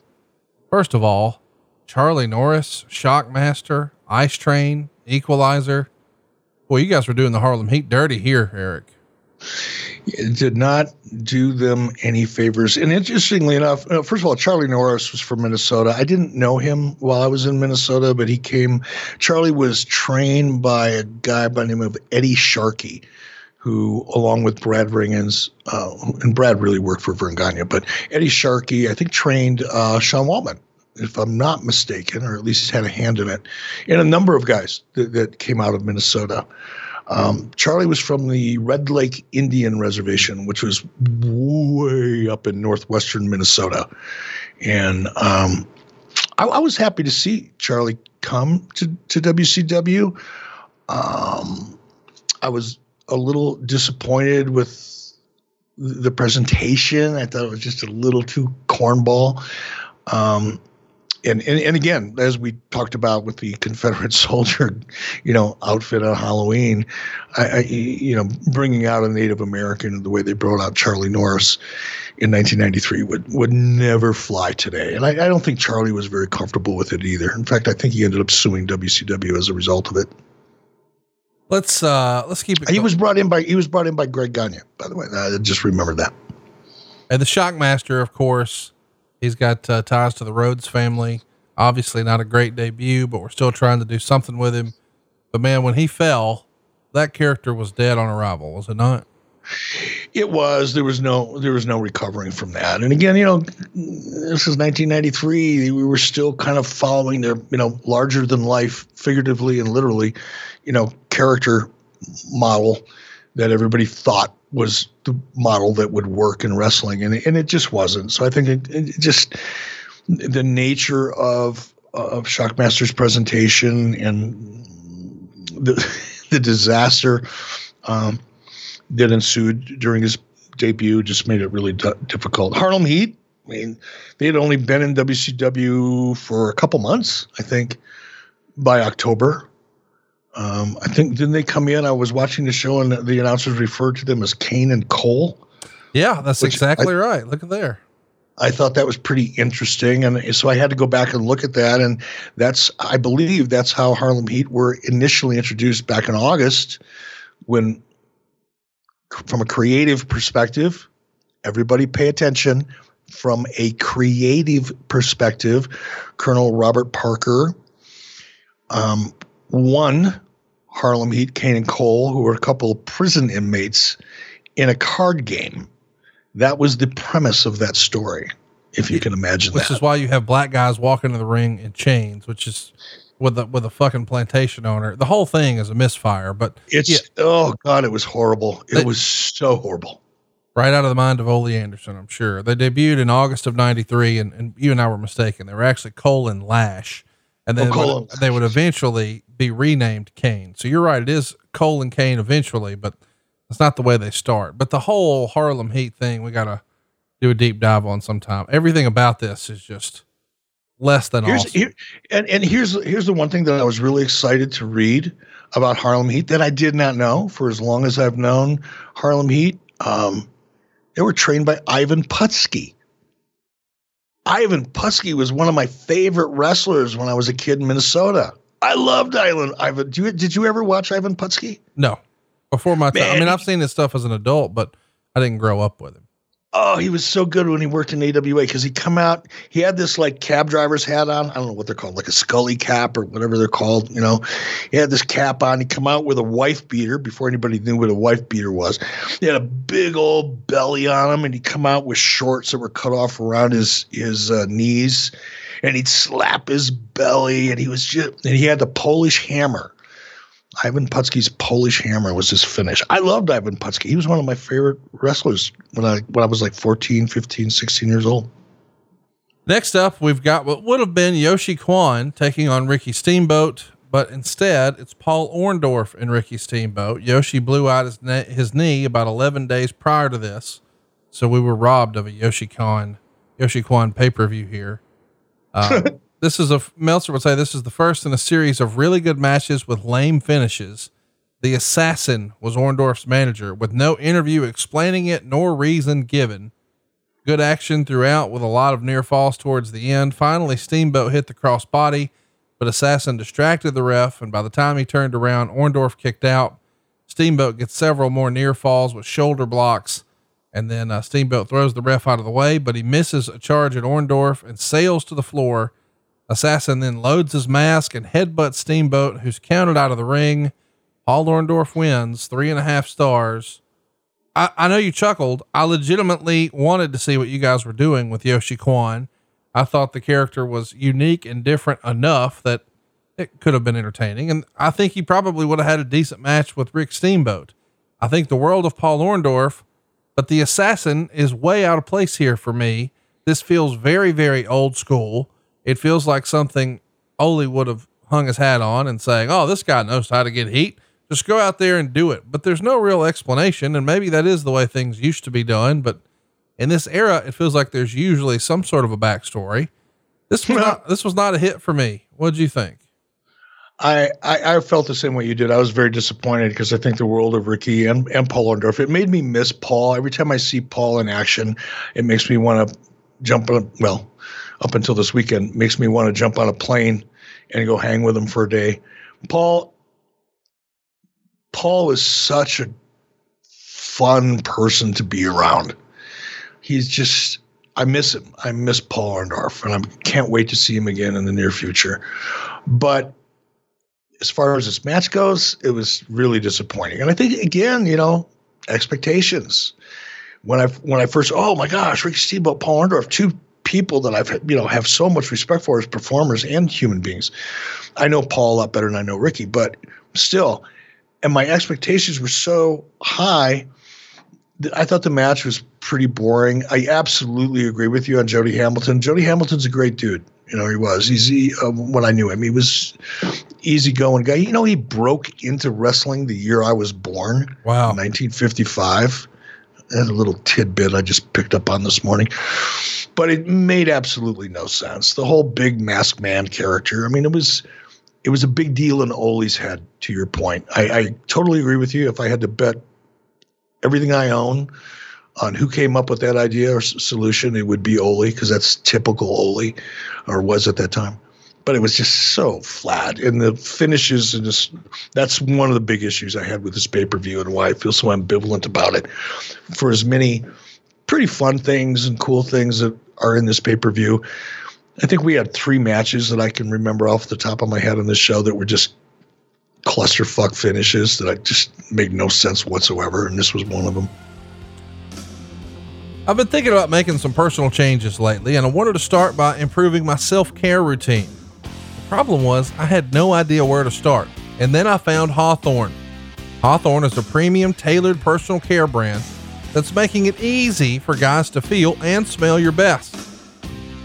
first of all, Charlie Norris, Shockmaster, Ice Train, Equalizer. Boy, you guys were doing the Harlem Heat dirty here, Eric. It did not do them any favors. And interestingly enough, first of all, Charlie Norris was from Minnesota. I didn't know him while I was in Minnesota, but he came. Charlie was trained by a guy by the name of Eddie Sharkey, who, along with Brad Ringens, uh, and Brad really worked for Vern Gagne, but Eddie Sharkey, I think, trained uh, Sean Waltman, if I'm not mistaken, or at least had a hand in it, and a number of guys that, that came out of Minnesota. Um, Charlie was from the Red Lake Indian Reservation, which was way up in northwestern Minnesota. And um, I, I was happy to see Charlie come to, to W C W. Um, I was a little disappointed with the presentation. I thought it was just a little too cornball. Um, And, and and again, as we talked about with the Confederate soldier, you know, outfit on Halloween, I, I you know, bringing out a Native American the way they brought out Charlie Norris in nineteen ninety-three would would never fly today. And I, I don't think Charlie was very comfortable with it either. In fact, I think he ended up suing W C W as a result of it. Let's uh, let's keep it going. He was brought in by he was brought in by Greg Gagne, by the way. I just remembered that. And the Shockmaster, of course. He's got uh, ties to the Rhodes family. Obviously not a great debut, but we're still trying to do something with him. But man, when he fell, that character was dead on arrival, was it not? It was. There was no, there was no recovering from that. And again, you know, this is nineteen ninety-three. We were still kind of following their, you know, larger than life, figuratively and literally, you know, character model that everybody thought was the model that would work in wrestling. And, and it just wasn't. So I think it, it just, the nature of, of Shockmaster's presentation and the, the disaster um, that ensued during his debut just made it really d- difficult. Harlem Heat, I mean, they had only been in W C W for a couple months, I think, by October. Um, I think, didn't they come in? I was watching the show and the announcers referred to them as Kane and Cole. Yeah, that's exactly I, right. Look at there. I thought that was pretty interesting. And so I had to go back and look at that. And that's, I believe that's how Harlem Heat were initially introduced back in August, when from a creative perspective, everybody pay attention. From a creative perspective, Colonel Robert Parker, um, won Harlem Heat, Kane and Cole, who were a couple of prison inmates, in a card game. That was the premise of that story, if you can imagine which that. Which is why you have black guys walking into the ring in chains, which is with a, with a fucking plantation owner. The whole thing is a misfire, but it's, yeah. Oh God, it was horrible. It they, was so horrible. Right out of the mind of Ole Anderson, I'm sure. They debuted in August of ninety-three, and, and you and I were mistaken. They were actually Cole and Lash. And then oh, would, they would eventually be renamed Kane. So you're right. It is Cole and Kane eventually, but that's not the way they start. But the whole Harlem Heat thing, we got to do a deep dive on sometime. Everything about this is just less than here's, awesome. Here, and and here's, here's the one thing that I was really excited to read about Harlem Heat that I did not know for as long as I've known Harlem Heat. Um, they were trained by Ivan Putski. Ivan Putski was one of my favorite wrestlers when I was a kid in Minnesota. I loved Ivan. Ivan, did you, did you ever watch Ivan Putski? No, before my time. I mean, I've seen his stuff as an adult, but I didn't grow up with him. Oh, he was so good when he worked in A W A because he'd come out. He had this like cab driver's hat on. I don't know what they're called, like a Scully cap or whatever they're called. You know, he had this cap on. He'd come out with a wife beater before anybody knew what a wife beater was. He had a big old belly on him, and he'd come out with shorts that were cut off around his his uh, knees, and he'd slap his belly. And he was just, and he had the Polish hammer. Ivan Putski's Polish hammer was his finish. I loved Ivan Putski. He was one of my favorite wrestlers when I when I was like fourteen, fifteen, sixteen years old. Next up, we've got what would have been Yoshi Kwan taking on Ricky Steamboat, but instead it's Paul Orndorff and Ricky Steamboat. Yoshi blew out his, ne- his knee about eleven days prior to this, so we were robbed of a Yoshi Kwan, Yoshi Kwan pay-per-view here. Um, This is a Meltzer would say this is the first in a series of really good matches with lame finishes. The assassin was Orndorff's manager, with no interview explaining it nor reason given. Good action throughout with a lot of near falls towards the end. Finally, Steamboat hit the cross body, but Assassin distracted the ref, and by the time he turned around, Orndorff kicked out. Steamboat gets several more near falls with shoulder blocks. And then uh, Steamboat throws the ref out of the way, but he misses a charge at Orndorff and sails to the floor. Assassin then loads his mask and headbutts Steamboat, who's counted out of the ring. Paul Orndorff wins, three and a half stars. I, I know you chuckled. I legitimately wanted to see what you guys were doing with Yoshi Kwan. I thought the character was unique and different enough that it could have been entertaining. And I think he probably would have had a decent match with Rick Steamboat. I think the world of Paul Orndorff, but the assassin is way out of place here for me. This feels very, very old school. It feels like something Ole would have hung his hat on and saying, oh, this guy knows how to get heat. Just go out there and do it. But there's no real explanation. And maybe that is the way things used to be done. But in this era, it feels like there's usually some sort of a backstory. This was not, this was not a hit for me. What'd you think? I, I, I felt the same way you did. I was very disappointed because I think the world of Ricky and, and Paul Orndorff, it made me miss Paul. Every time I see Paul in action, it makes me want to jump on, well, up until this weekend, makes me want to jump on a plane and go hang with him for a day. Paul, Paul is such a fun person to be around. He's just, I miss him. I miss Paul Orndorff, and I can't wait to see him again in the near future. But as far as this match goes, it was really disappointing. And I think, again, you know, expectations. When I when I first, oh my gosh, Ricky Steamboat, Paul Orndorff, two people that I've, you know, have so much respect for as performers and human beings. I know Paul a lot better than I know Ricky, but still, and my expectations were so high that I thought the match was pretty boring. I absolutely agree with you on Jody Hamilton. Jody Hamilton's a great dude. You know, he was easy uh, when I knew him. He was easygoing guy. You know, he broke into wrestling the year I was born. Wow. In nineteen fifty-five. That's a little tidbit I just picked up on this morning. But it made absolutely no sense. The whole big masked man character. I mean, it was it was a big deal in Ole's head, to your point. I, I totally agree with you. If I had to bet everything I own on who came up with that idea or s- solution, it would be Ole, because that's typical Ole, or was at that time. But it was just so flat. And the finishes, and just, that's one of the big issues I had with this pay-per-view and why I feel so ambivalent about it. For as many pretty fun things and cool things that are in this pay-per-view, I think we had three matches that I can remember off the top of my head on this show that were just clusterfuck finishes that I just made no sense whatsoever. And this was one of them. I've been thinking about making some personal changes lately, and I wanted to start by improving my self-care routine. The problem was I had no idea where to start. And then I found Hawthorne. Hawthorne is a premium tailored personal care brand that's making it easy for guys to feel and smell your best.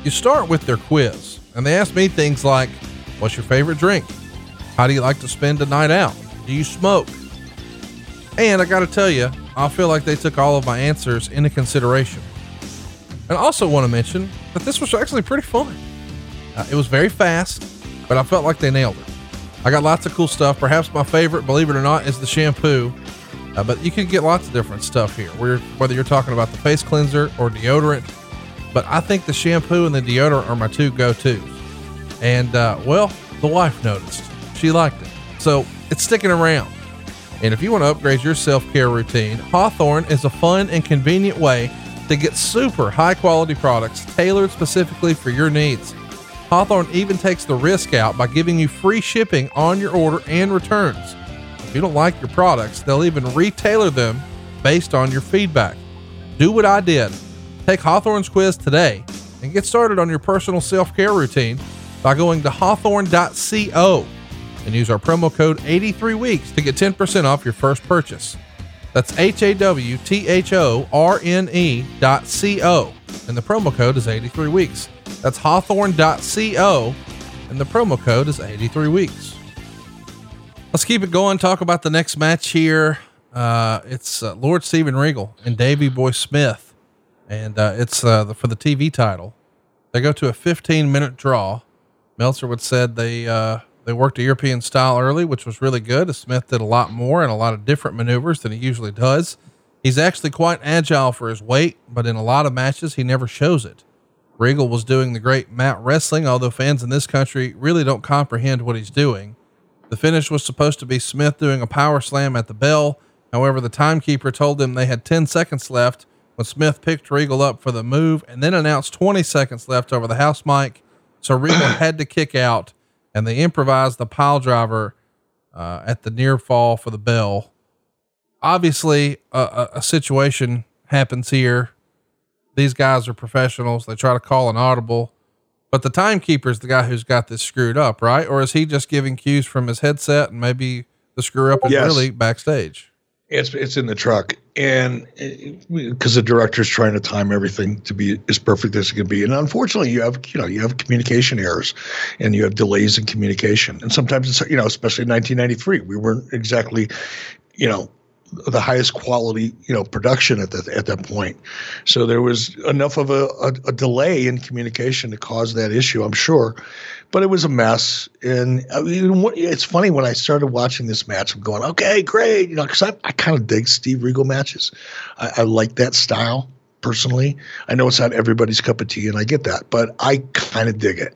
You start with their quiz, and they ask me things like, what's your favorite drink? How do you like to spend a night out? Do you smoke? And I got to tell you, I feel like they took all of my answers into consideration. And I also want to mention that this was actually pretty fun. Uh, it was very fast, but I felt like they nailed it. I got lots of cool stuff. Perhaps my favorite, believe it or not, is the shampoo. Uh, but you can get lots of different stuff here, whether, whether you're talking about the face cleanser or deodorant. But I think the shampoo and the deodorant are my two go-tos. And, uh, well, the wife noticed. She liked it. So it's sticking around. And if you want to upgrade your self-care routine, Hawthorne is a fun and convenient way to get super high-quality products tailored specifically for your needs. Hawthorne even takes the risk out by giving you free shipping on your order and returns. If you don't like your products, they'll even retailer them based on your feedback. Do what I did. Take Hawthorne's quiz today and get started on your personal self-care routine by going to hawthorne dot co. and use our promo code eighty-three weeks to get ten percent off your first purchase. That's H-A-W-T-H-O-R-N-E dot C-O. And the promo code is eighty-three weeks. That's hawthorne dot co. And the promo code is eighty-three weeks. Let's keep it going. Talk about the next match here. Uh, it's uh, Lord Steven Regal and Davey Boy Smith. And uh, it's uh, the, for the T V title. They go to a fifteen minute draw. Meltzer would said they, uh, They worked a European style early, which was really good. Smith did a lot more and a lot of different maneuvers than he usually does. He's actually quite agile for his weight, but in a lot of matches, he never shows it. Regal was doing the great mat wrestling, although fans in this country really don't comprehend what he's doing. The finish was supposed to be Smith doing a power slam at the bell. However, the timekeeper told them they had ten seconds left when Smith picked Regal up for the move and then announced twenty seconds left over the house mic. So Regal had to kick out, and they improvised the pile driver uh, at the near fall for the bell. Obviously a, a, a situation happens here. These guys are professionals. They try to call an audible, but the timekeeper is the guy who's got this screwed up, right? Or is he just giving cues from his headset and maybe the screw up is yes. really backstage? It's it's in the truck, and because the director's trying to time everything to be as perfect as it can be, and unfortunately, you have you know you have communication errors, and you have delays in communication, and sometimes it's you know especially in nineteen ninety-three, we weren't exactly, you know, the highest quality you know production at that at that point, so there was enough of a, a a delay in communication to cause that issue, I'm sure, but it was a mess. And I mean, what, it's funny when I started watching this match, I'm going, okay, great. You know, cause I, I kind of dig Steve Regal matches. I, I like that style personally. I know it's not everybody's cup of tea and I get that, but I kind of dig it.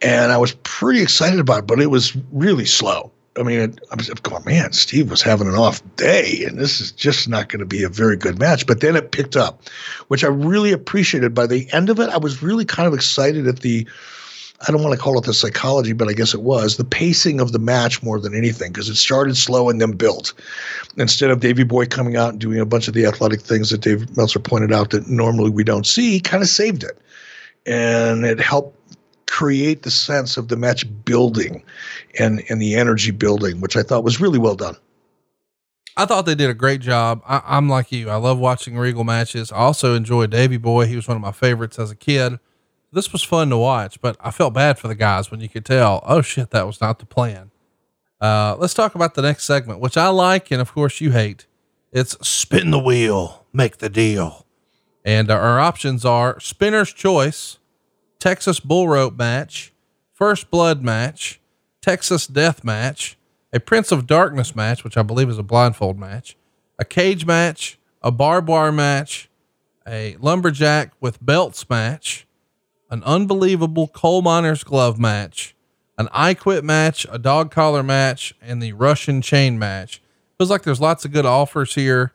And I was pretty excited about it, but it was really slow. I mean, it, I'm going, man, Steve was having an off day and this is just not going to be a very good match. But then it picked up, which I really appreciated. By the end of it, I was really kind of excited at the, I don't want to call it the psychology, but I guess it was the pacing of the match more than anything, because it started slow and then built. Instead of Davey Boy coming out and doing a bunch of the athletic things that Dave Meltzer pointed out that normally we don't see, he kind of saved it. And it helped create the sense of the match building and, and the energy building, which I thought was really well done. I thought they did a great job. I, I'm like you. I love watching Regal matches. I also enjoy Davey Boy. He was one of my favorites as a kid. This was fun to watch, but I felt bad for the guys when you could tell, oh shit, that was not the plan. Uh, let's talk about the next segment, which I like. And of course you hate. It's spin the wheel, make the deal. And uh, our options are spinner's choice, Texas bull rope match, first blood match, Texas death match, a Prince of Darkness match, which I believe is a blindfold match, a cage match, a barbed wire match, a lumberjack with belts match, an unbelievable coal miner's glove match, an I quit match, a dog collar match, and the Russian chain match. Feels like there's lots of good offers here.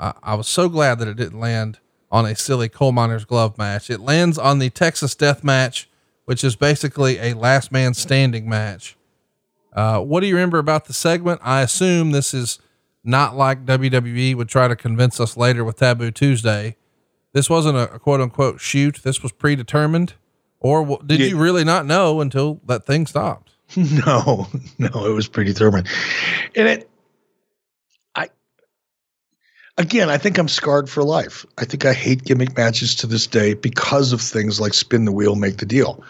Uh, I was so glad that it didn't land on a silly coal miner's glove match. It lands on the Texas death match, which is basically a last man standing match. Uh, what do you remember about the segment? I assume this is not like W W E would try to convince us later with Taboo Tuesday. This wasn't a, a quote unquote shoot. This was predetermined, or w- did yeah. you really not know until that thing stopped? No, no, it was predetermined. And it, I, again, I think I'm scarred for life. I think I hate gimmick matches to this day because of things like spin the wheel, make the deal,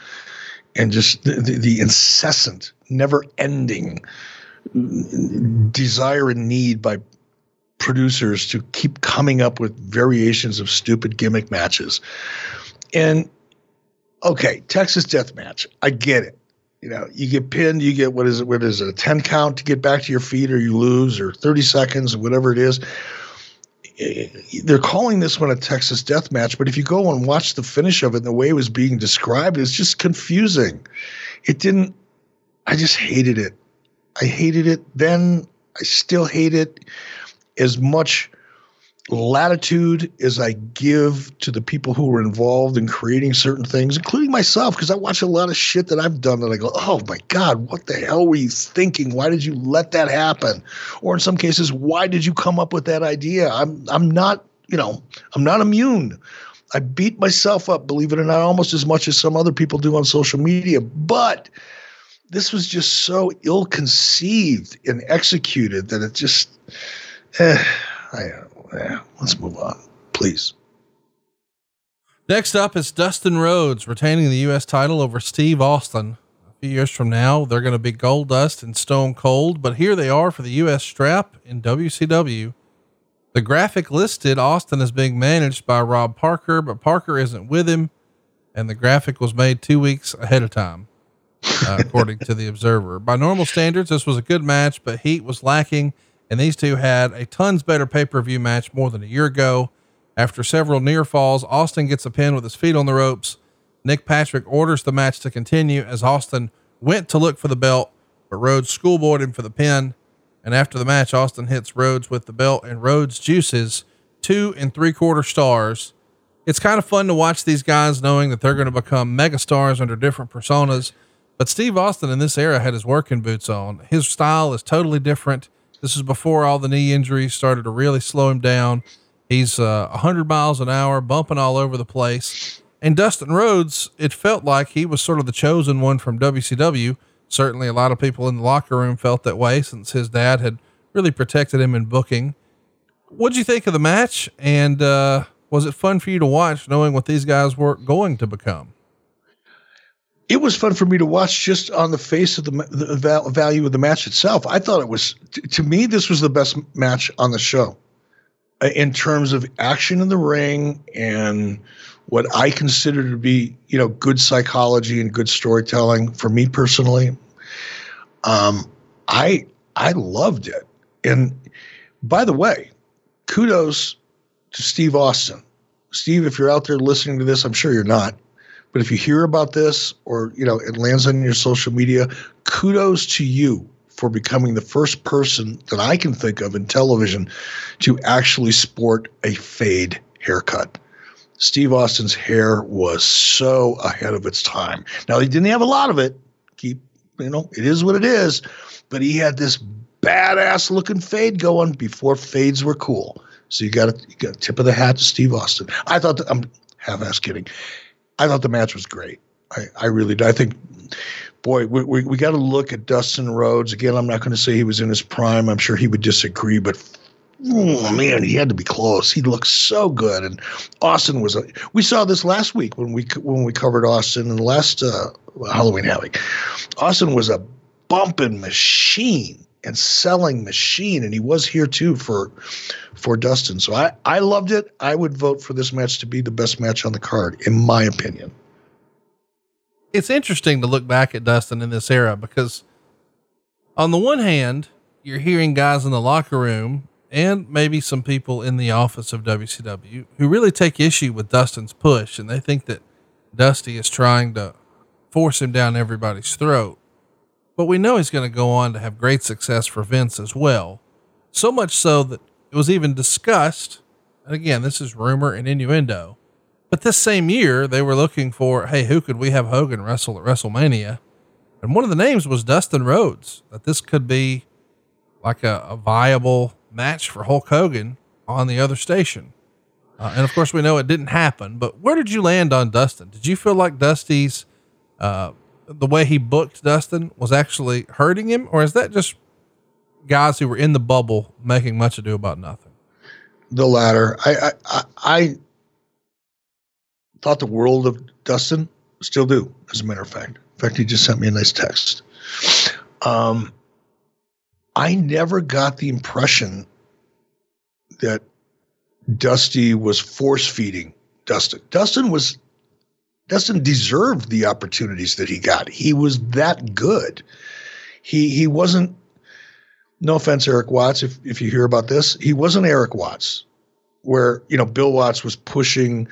and just the, the, the incessant, never ending desire and need by producers to keep coming up with variations of stupid gimmick matches. And okay, Texas death match, I get it. You know, you get pinned, you get, what is it? What is it? A ten count to get back to your feet, or you lose, or thirty seconds or whatever it is. They're calling this one a Texas death match, but if you go and watch the finish of it, the way it was being described, it's just confusing. It didn't, I just hated it. I hated it. Then I still hate it. As much latitude as I give to the people who were involved in creating certain things, including myself, because I watch a lot of shit that I've done that I go, oh my God, what the hell were you thinking? Why did you let that happen? Or in some cases, why did you come up with that idea? I'm I'm not, you know, I'm not immune. I beat myself up, believe it or not, almost as much as some other people do on social media. But this was just so ill-conceived and executed that it just... Eh, I, eh, let's move on, please. Next up is Dustin Rhodes retaining the U S title over Steve Austin. A few years from now, they're going to be Gold Dust and Stone Cold, but here they are for the U S strap in W C W. The graphic listed Austin as being managed by Rob Parker, but Parker isn't with him, and the graphic was made two weeks ahead of time, uh, according to the Observer. By normal standards, this was a good match, but heat was lacking, and these two had a tons better pay-per-view match more than a year ago. After several near falls, Austin gets a pin with his feet on the ropes. Nick Patrick orders the match to continue as Austin went to look for the belt, but Rhodes schoolboyed him for the pin. And after the match, Austin hits Rhodes with the belt, and Rhodes juices two and three quarter stars. It's kind of fun to watch these guys knowing that they're going to become megastars under different personas. But Steve Austin in this era had his working boots on. His style is totally different. This is before all the knee injuries started to really slow him down. He's uh, one hundred miles an hour, bumping all over the place. And Dustin Rhodes, it felt like he was sort of the chosen one from W C W. Certainly a lot of people in the locker room felt that way, since his dad had really protected him in booking. What'd you think of the match? And, uh, was it fun for you to watch, knowing what these guys were going to become? It was fun for me to watch just on the face of the, the val- value of the match itself. I thought it was, t- to me, this was the best match on the show uh, in terms of action in the ring and what I consider to be, you know, good psychology and good storytelling for me personally. Um, I, I loved it. And by the way, kudos to Steve Austin. Steve, if you're out there listening to this, I'm sure you're not, but if you hear about this or, you know, it lands on your social media, kudos to you for becoming the first person that I can think of in television to actually sport a fade haircut. Steve Austin's hair was so ahead of its time. Now, he didn't have a lot of it. Keep, you know, it is what it is, but he had this badass looking fade going before fades were cool. So you got a tip of the hat to Steve Austin. I thought that, I'm half-ass kidding. I thought the match was great. I, I really did. I think, boy, we we, we got to look at Dustin Rhodes. Again, I'm not going to say he was in his prime. I'm sure he would disagree, but oh, man, he had to be close. He looked so good. And Austin was a, we saw this last week when we when we covered Austin in the last uh, Halloween Havoc. Austin was a bumping machine and selling machine, and he was here too for for Dustin. So I, I loved it. I would vote for this match to be the best match on the card, in my opinion. It's interesting to look back at Dustin in this era, because on the one hand, you're hearing guys in the locker room and maybe some people in the office of W C W who really take issue with Dustin's push, and they think that Dusty is trying to force him down everybody's throat. But we know he's going to go on to have great success for Vince as well. So much so that it was even discussed. And again, this is rumor and innuendo, but this same year they were looking for, hey, who could we have Hogan wrestle at WrestleMania? And one of the names was Dustin Rhodes, that this could be like a, a viable match for Hulk Hogan on the other station. Uh, and of course we know it didn't happen, but where did you land on Dustin? Did you feel like Dusty's, uh, the way he booked Dustin was actually hurting him, or is that just guys who were in the bubble making much ado about nothing? The latter. I, I, I thought the world of Dustin, still do, as a matter of fact. In fact, he just sent me a nice text. Um, I never got the impression that Dusty was force feeding Dustin. Dustin was, Dustin deserved the opportunities that he got. He was that good. He he wasn't, no offense, Eric Watts, if, if you hear about this, he wasn't Eric Watts, where, you know, Bill Watts was pushing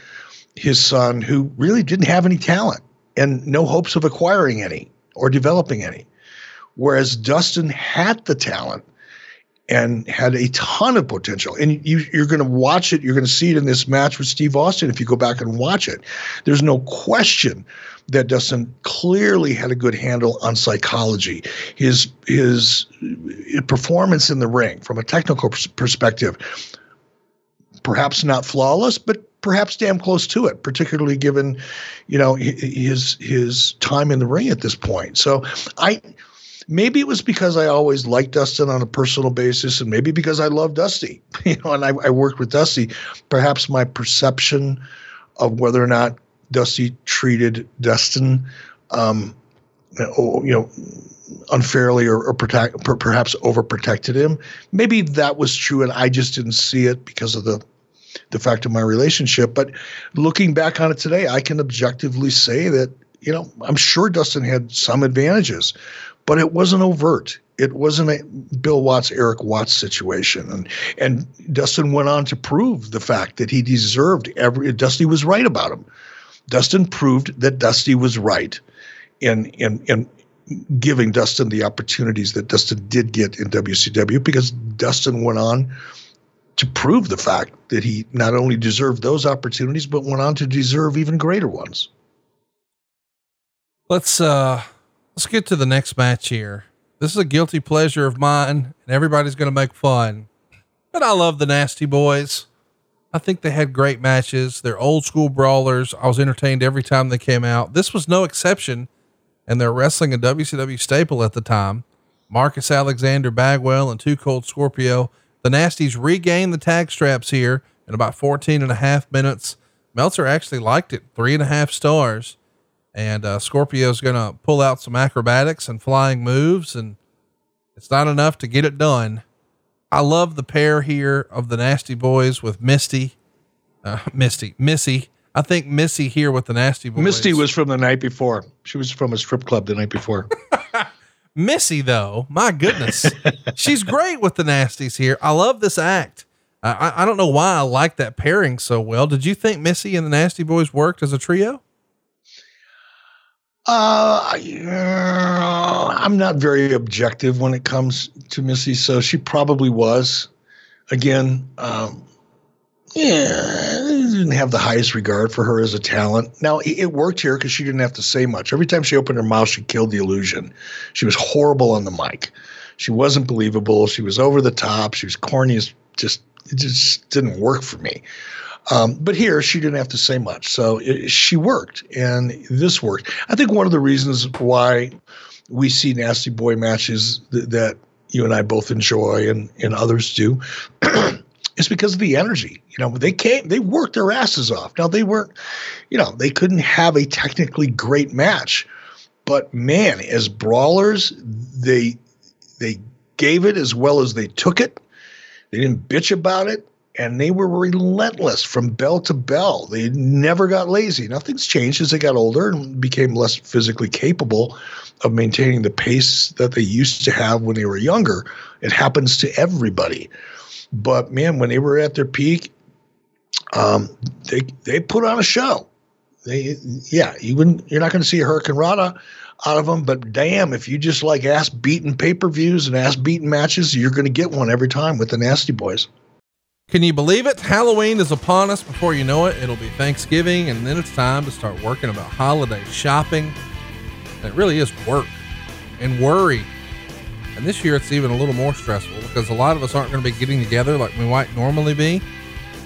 his son, who really didn't have any talent and no hopes of acquiring any or developing any. Whereas Dustin had the talent and had a ton of potential. And you, you're going to watch it. You're going to see it in this match with Steve Austin if you go back and watch it. There's no question that Dustin clearly had a good handle on psychology. His his performance in the ring, from a technical pers- perspective, perhaps not flawless, but perhaps damn close to it, particularly given, you know, his his time in the ring at this point. So I... Maybe it was because I always liked Dustin on a personal basis, and maybe because I love Dusty, you know, and I, I worked with Dusty. Perhaps my perception of whether or not Dusty treated Dustin, um, you know, unfairly or, or protect, per, perhaps overprotected him. Maybe that was true, and I just didn't see it because of the the fact of my relationship. But looking back on it today, I can objectively say that, you know, I'm sure Dustin had some advantages, but it wasn't overt. It wasn't a Bill Watts, Eric Watts situation. And and Dustin went on to prove the fact that he deserved every, Dusty was right about him. Dustin proved that Dusty was right in, in, in giving Dustin the opportunities that Dustin did get in W C W, because Dustin went on to prove the fact that he not only deserved those opportunities, but went on to deserve even greater ones. Let's, uh, let's get to the next match here. This is a guilty pleasure of mine, and everybody's going to make fun, but I love the Nasty Boys. I think they had great matches. They're old school brawlers. I was entertained every time they came out. This was no exception. And they're wrestling a W C W staple at the time, Marcus Alexander Bagwell and Too Cold Scorpio. The Nasties regained the tag straps here in about fourteen and a half minutes. Meltzer actually liked it. Three and a half stars. And uh, Scorpio's going to pull out some acrobatics and flying moves, and it's not enough to get it done. I love the pair here of the Nasty Boys with Misty, uh, Misty, Missy. I think Missy here with the Nasty Boys. Misty was from the night before. She was from a strip club the night before. Missy though, my goodness, she's great with the Nasties here. I love this act. I, I don't know why I like that pairing so well. Did you think Missy and the Nasty Boys worked as a trio? Uh, I'm not very objective when it comes to Missy, so she probably was. Again, um, yeah, I didn't have the highest regard for her as a talent. Now, it worked here because she didn't have to say much. Every time she opened her mouth, she killed the illusion. She was horrible on the mic. She wasn't believable. She was over the top. She was corny. As just, it just didn't work for me. Um, but here, she didn't have to say much. So it, she worked, and this worked. I think one of the reasons why we see Nasty Boy matches th- that you and I both enjoy and, and others do is because of the energy. You know, they came, they worked their asses off. Now, they weren't, you know, they couldn't have a technically great match. But, man, as brawlers, they they gave it as well as they took it. They didn't bitch about it. And they were relentless from bell to bell. They never got lazy. Now, things changed as they got older and became less physically capable of maintaining the pace that they used to have when they were younger. It happens to everybody. But, man, when they were at their peak, um, they they put on a show. They yeah, you wouldn't, you're not going to see a hurricanrana out of them, but damn, if you just like ass-beating pay-per-views and ass-beating matches, you're going to get one every time with the Nasty Boys. Can you believe it? Halloween is upon us. Before you know it, it'll be Thanksgiving, and then it's time to start working about holiday shopping. And it really is work and worry. And this year it's even a little more stressful because a lot of us aren't going to be getting together like we might normally be.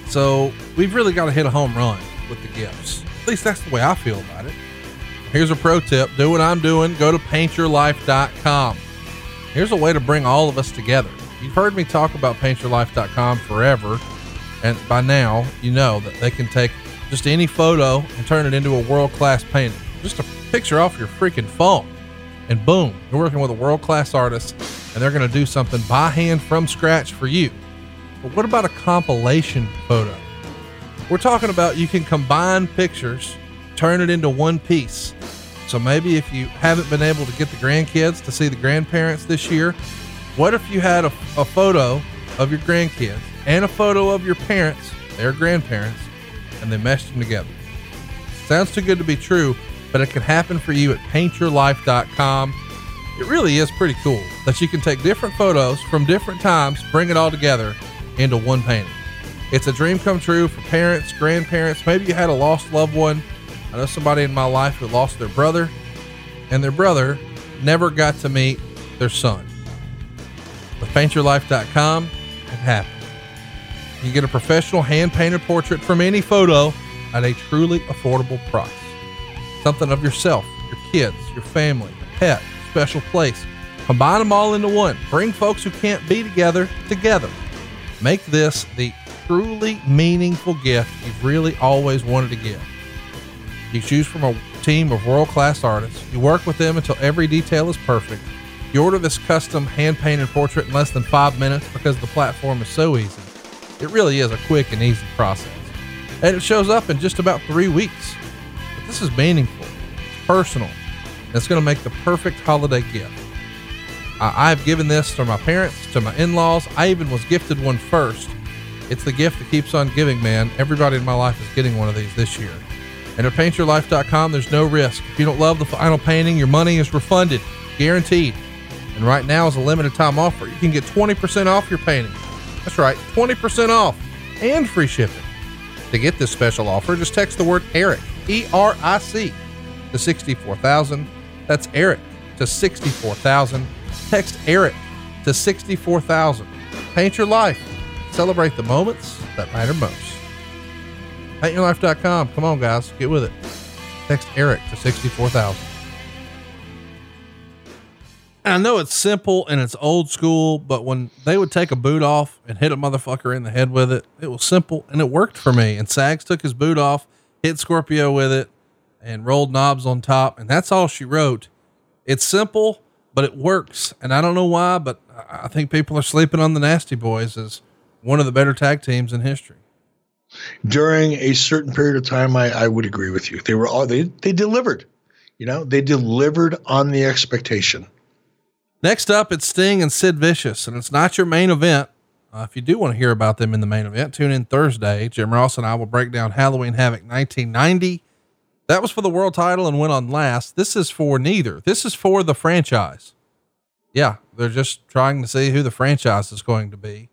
So we've really got to hit a home run with the gifts. At least that's the way I feel about it. Here's a pro tip. Do what I'm doing. Go to paint your life dot com. Here's a way to bring all of us together. You've heard me talk about paint your life dot com forever. And by now, you know that they can take just any photo and turn it into a world-class painting. Just a picture off your freaking phone. And boom, you're working with a world-class artist, and they're going to do something by hand from scratch for you. But what about a compilation photo? We're talking about you can combine pictures, turn it into one piece. So maybe if you haven't been able to get the grandkids to see the grandparents this year, what if you had a, a photo of your grandkids and a photo of your parents, their grandparents, and they meshed them together? Sounds too good to be true, but it can happen for you at paint your life dot com. It really is pretty cool that you can take different photos from different times, bring it all together into one painting. It's a dream come true for parents, grandparents. Maybe you had a lost loved one. I know somebody in my life who lost their brother, and their brother never got to meet their son. With paint your life dot com, it happens. You get a professional hand-painted portrait from any photo at a truly affordable price. Something of yourself, your kids, your family, a pet, a special place. Combine them all into one. Bring folks who can't be together, together. Make this the truly meaningful gift you've really always wanted to give. You choose from a team of world-class artists. You work with them until every detail is perfect. You order this custom hand-painted portrait in less than five minutes because the platform is so easy. It really is a quick and easy process. And it shows up in just about three weeks. This is meaningful, personal, and it's going to make the perfect holiday gift. Uh, I've given this to my parents, to my in-laws. I even was gifted one first. It's the gift that keeps on giving, man. Everybody in my life is getting one of these this year. And at paint your life dot com, there's no risk. If you don't love the final painting, your money is refunded. guaranteed. And right now is a limited time offer. You can get twenty percent off your painting. That's right, twenty percent off and free shipping. To get this special offer, just text the word ERIC, E R I C, to sixty-four thousand. That's ERIC to sixty-four thousand. Text ERIC to sixty-four thousand. Paint your life. Celebrate the moments that matter most. paint your life dot com. Come on, guys. Get with it. Text ERIC to sixty-four thousand. I know it's simple and it's old school, but when they would take a boot off and hit a motherfucker in the head with it, it was simple and it worked for me. And Sags took his boot off, hit Scorpio with it, and rolled knobs on top. And that's all she wrote. It's simple, but it works. And I don't know why, but I think people are sleeping on the Nasty Boys as one of the better tag teams in history. During a certain period of time, I, I would agree with you. They were all, they, they delivered, you know, they delivered on the expectation. Next up, it's Sting and Sid Vicious, and it's not your main event. Uh, if you do want to hear about them in the main event, tune in Thursday. Jim Ross and I will break down Halloween Havoc nineteen ninety. That was for the world title and went on last. This is for neither. This is for the franchise. Yeah, they're just trying to see who the franchise is going to be.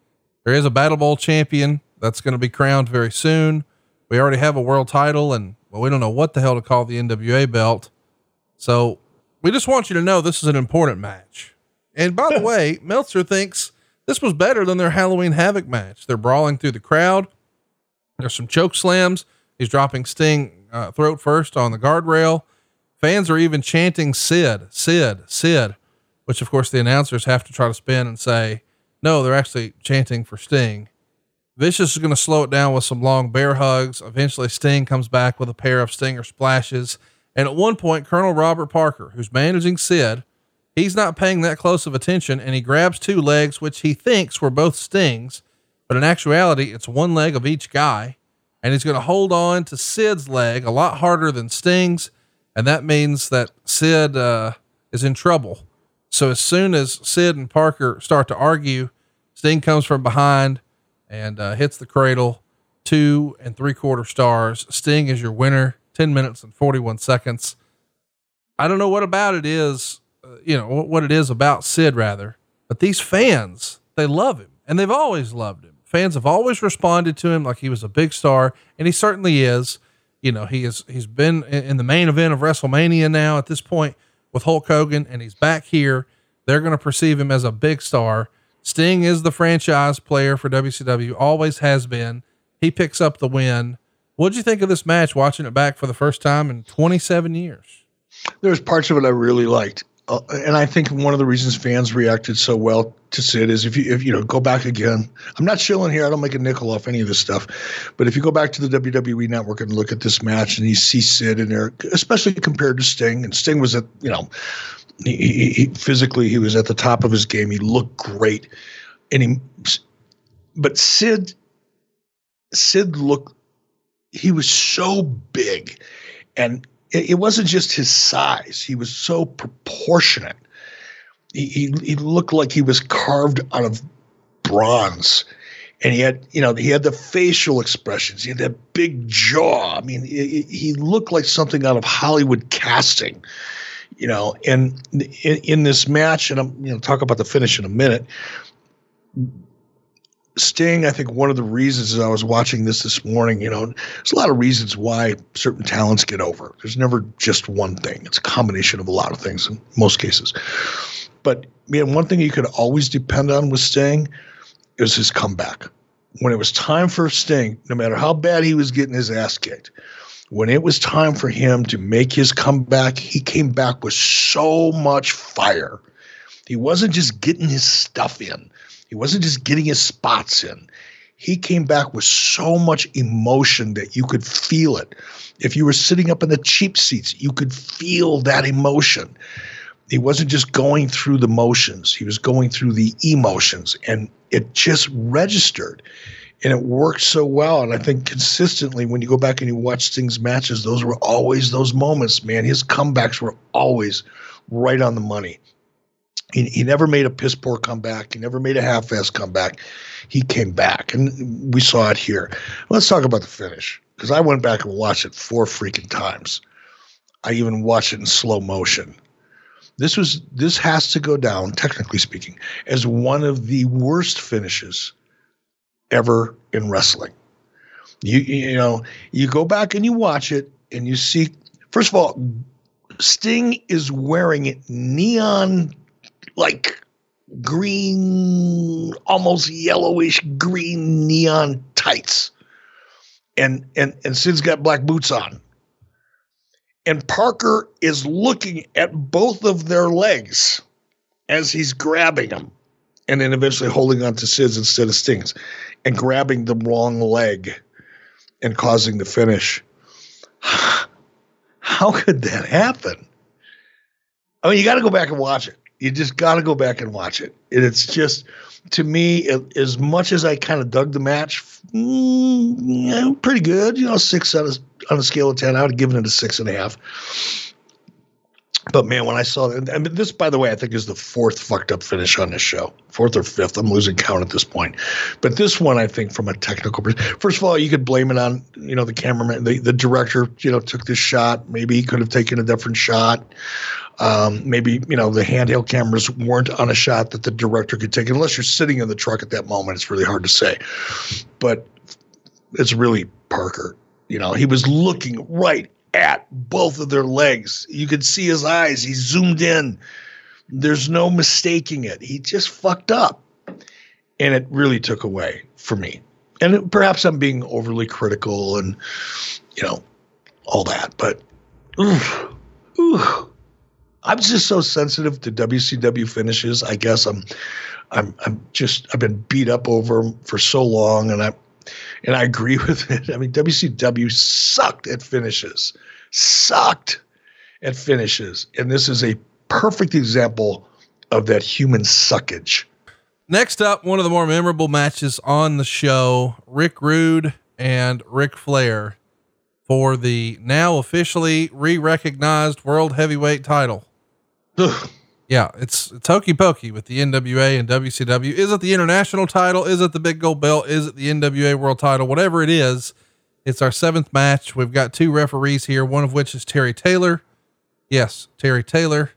There is a Battle Bowl champion that's going to be crowned very soon. We already have a world title, and well, we don't know what the hell to call the N W A belt. So we just want you to know this is an important match. And by the way, Meltzer thinks this was better than their Halloween Havoc match. They're brawling through the crowd. There's some choke slams. He's dropping Sting uh, throat first on the guardrail. Fans are even chanting Sid, Sid, Sid, which of course the announcers have to try to spin and say, no, they're actually chanting for Sting. Vicious is going to slow it down with some long bear hugs. Eventually Sting comes back with a pair of Stinger splashes. And at one point, Colonel Robert Parker, who's managing Sid, he's not paying that close of attention, and he grabs two legs, which he thinks were both Sting's, but in actuality, it's one leg of each guy, and he's going to hold on to Sid's leg a lot harder than Sting's, and that means that Sid uh, is in trouble. So as soon as Sid and Parker start to argue, Sting comes from behind and uh, hits the cradle, two and three quarter stars. Sting is your winner, ten minutes and forty-one seconds. I don't know what about it is, you know, what it is about Sid rather, but these fans, they love him and they've always loved him. Fans have always responded to him like he was a big star. And he certainly is, you know, he is, he's been in the main event of WrestleMania now at this point with Hulk Hogan, and he's back here. They're going to perceive him as a big star. Sting is the franchise player for W C W, always has been. He picks up the win. What'd you think of this match? Watching it back for the first time in twenty-seven years. There's parts of it I really liked. Uh, and I think one of the reasons fans reacted so well to Sid is if you, if you know, go back again, I'm not shilling here. I don't make a nickel off any of this stuff, but if you go back to the W W E network and look at this match and you see Sid in there, especially compared to Sting, and Sting was at, you know, he, he, he physically, he was at the top of his game. He looked great. And he, but Sid, Sid looked, he was so big, and it wasn't just his size. He was so proportionate. He, he he looked like he was carved out of bronze, and he had, you know, he had the facial expressions. He had that big jaw. I mean, it, it, he looked like something out of Hollywood casting, you know, and in, in this match, and I'm, you know, talk about the finish in a minute. Sting, I think one of the reasons as I was watching this this morning, you know, there's a lot of reasons why certain talents get over. There's never just one thing. It's a combination of a lot of things in most cases. But man, one thing you could always depend on with Sting is his comeback. When it was time for Sting, no matter how bad he was getting his ass kicked, when it was time for him to make his comeback, he came back with so much fire. He wasn't just getting his stuff in. He wasn't just getting his spots in. He came back with so much emotion that you could feel it. If you were sitting up in the cheap seats, you could feel that emotion. He wasn't just going through the motions. He was going through the emotions, and it just registered, and it worked so well. And I think consistently when you go back and you watch Sting's matches, those were always those moments, man. His comebacks were always right on the money. He, he never made a piss poor comeback. He never made a half-assed comeback. He came back, and we saw it here. Let's talk about the finish, because I went back and watched it four freaking times. I even watched it in slow motion. This was this has to go down, technically speaking, as one of the worst finishes ever in wrestling. You you know, you go back and you watch it and you see, first of all, Sting is wearing neon, like green, almost yellowish green neon tights. And and and Sid's got black boots on. And Parker is looking at both of their legs as he's grabbing them and then eventually holding on to Sid's instead of Sting's and grabbing the wrong leg and causing the finish. How could that happen? I mean, you got to go back and watch it. You just got to go back and watch it. And it's just, to me, it, as much as I kind of dug the match, mm, yeah, pretty good. You know, six out of, on a scale of ten, I would have given it a six and a half. But man, when I saw that, I mean, this, by the way, I think is the fourth fucked up finish on this show. Fourth or fifth. I'm losing count at this point. But this one, I think, from a technical perspective, first of all, you could blame it on, you know, the cameraman, the, the director, you know, took this shot. Maybe he could have taken a different shot. Um, maybe, you know, the handheld cameras weren't on a shot that the director could take. Unless you're sitting in the truck at that moment, it's really hard to say. But it's really Parker. You know, he was looking right at both of their legs. You could see his eyes. He zoomed in. There's no mistaking it. He just fucked up. And it really took away for me. And it, perhaps I'm being overly critical and, you know, all that. But, oof, oof. I'm just so sensitive to W C W finishes. I guess I'm, I'm, I'm just, I've been beat up over them for so long, and I, and I agree with it. I mean, W C W sucked at finishes, sucked at finishes, and this is a perfect example of that human suckage. Next up, one of the more memorable matches on the show: Rick Rude and Ric Flair for the now officially re-recognized World Heavyweight title. Ugh. Yeah, it's, it's hokey pokey with the N W A and W C W. Is it the international title? Is it the big gold belt? Is it the N W A world title? Whatever it is, it's our seventh match. We've got two referees here, one of which is Terry Taylor. Yes, Terry Taylor.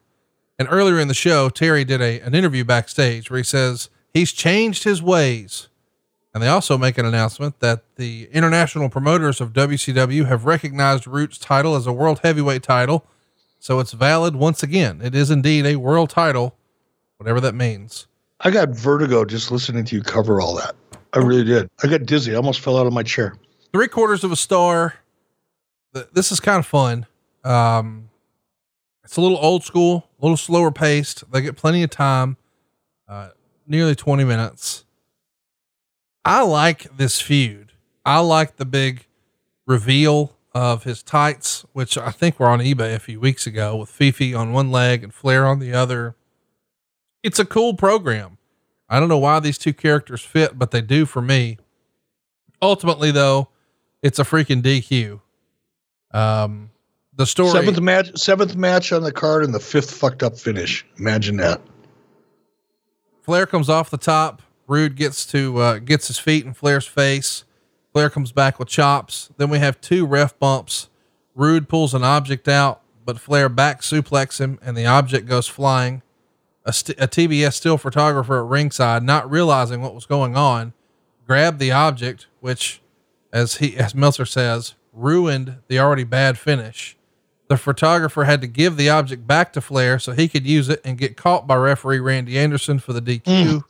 And earlier in the show, Terry did a, an interview backstage where he says he's changed his ways. And they also make an announcement that the international promoters of W C W have recognized Rude's title as a world heavyweight title. So it's valid once again. It is indeed a world title, whatever that means. I got vertigo just listening to you cover all that. I really did. I got dizzy. I almost fell out of my chair. Three quarters of a star. This is kind of fun. Um, it's a little old school, a little slower paced. They get plenty of time, uh, nearly twenty minutes. I like this feud. I like the big reveal of his tights, which I think were on eBay a few weeks ago, with Fifi on one leg and Flair on the other. It's a cool program. I don't know why these two characters fit, but they do for me. Ultimately though, it's a freaking D Q. Um, the story seventh match, seventh match on the card and the fifth fucked up finish. Imagine that. Flair comes off the top. Rude gets to, uh, gets his feet in Flair's face. Flair comes back with chops. Then we have two ref bumps. Rude pulls an object out, but Flair back suplex him and the object goes flying. A, st- a T B S still photographer at ringside, not realizing what was going on, grabbed the object, which, as he, as Meltzer says, ruined the already bad finish. The photographer had to give the object back to Flair so he could use it and get caught by referee Randy Anderson for the D Q. Mm.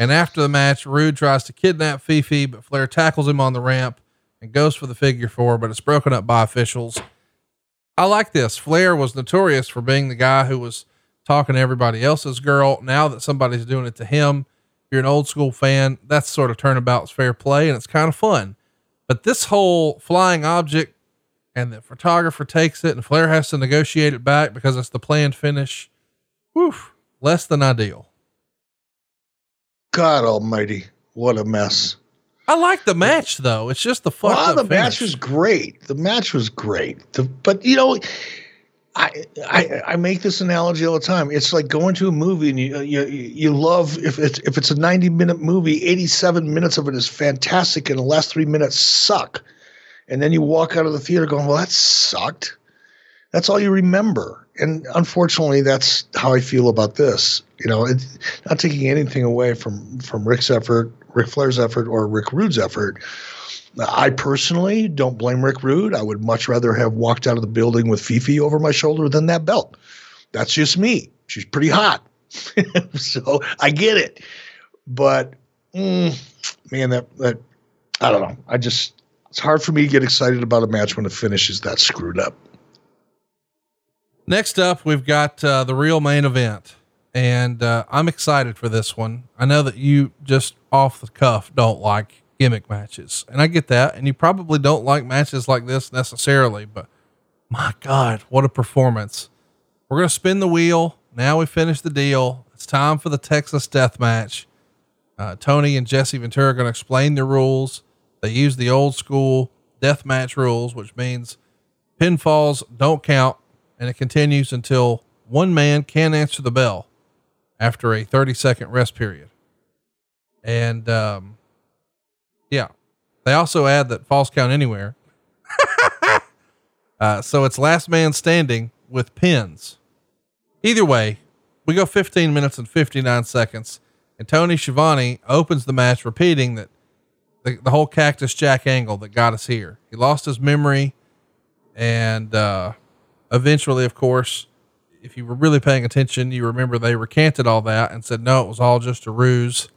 And after the match, Rude tries to kidnap Fifi, but Flair tackles him on the ramp and goes for the figure four, but it's broken up by officials. I like this. Flair was notorious for being the guy who was talking to everybody else's girl. Now that somebody's doing it to him, if you're an old school fan, that's sort of turnabout's fair play, and it's kind of fun. But this whole flying object and the photographer takes it and Flair has to negotiate it back because it's the planned finish. Whew, less than ideal. God almighty, what a mess. I like the match though. It's just the fuck. Well, the finish. match was great. The match was great. The, but you know, I, I, I make this analogy all the time. It's like going to a movie and you, you, you love, if it's, if it's a ninety minute movie, eighty-seven minutes of it is fantastic. And the last three minutes suck. And then you walk out of the theater going, well, that sucked. that's all you remember. And unfortunately, that's how I feel about this. You know, it's not taking anything away from, from Rick's effort, Ric Flair's effort, or Rick Rude's effort. I personally don't blame Rick Rude. I would much rather have walked out of the building with Fifi over my shoulder than that belt. That's just me. She's pretty hot. So I get it. But, mm, man, that, that – I don't know. I just – it's hard for me to get excited about a match when the finish is that screwed up. Next up, we've got uh, the real main event, and uh, I'm excited for this one. I know that you just off the cuff don't like gimmick matches, and I get that, and you probably don't like matches like this necessarily, but my God, what a performance. We're going to spin the wheel. Now we finish the deal. It's time for the Texas Death Match. Uh, Tony and Jesse Ventura are going to explain the rules. They use the old school death match rules, which means pinfalls don't count. And it continues until one man can answer the bell after a thirty second rest period. And, um, yeah, they also add that falls count anywhere. uh, so it's last man standing with pins. Either way, we go fifteen minutes and fifty-nine seconds. And Tony Schiavone opens the match repeating that the, the whole Cactus Jack angle that got us here. He lost his memory and, uh, eventually, of course, if you were really paying attention, you remember they recanted all that and said, no, it was all just a ruse.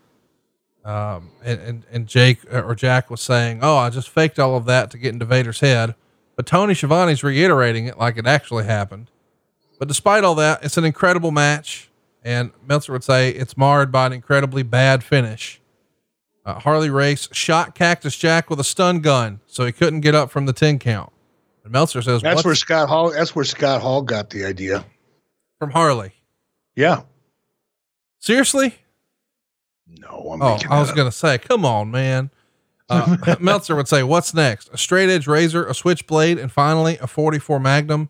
Um, and, and, and Jake or Jack was saying, oh, I just faked all of that to get into Vader's head. But Tony Schiavone's reiterating it like it actually happened. But despite all that, it's an incredible match. And Meltzer would say it's marred by an incredibly bad finish. Uh, Harley Race shot Cactus Jack with a stun gun, so he couldn't get up from the ten count. And Meltzer says, that's where Scott Hall, that's where Scott Hall got the idea from Harley. Yeah. Seriously? No, I'm oh, I was going to say, come on, man. Uh, Meltzer would say, what's next? A straight edge razor, a switchblade, and finally a forty-four Magnum.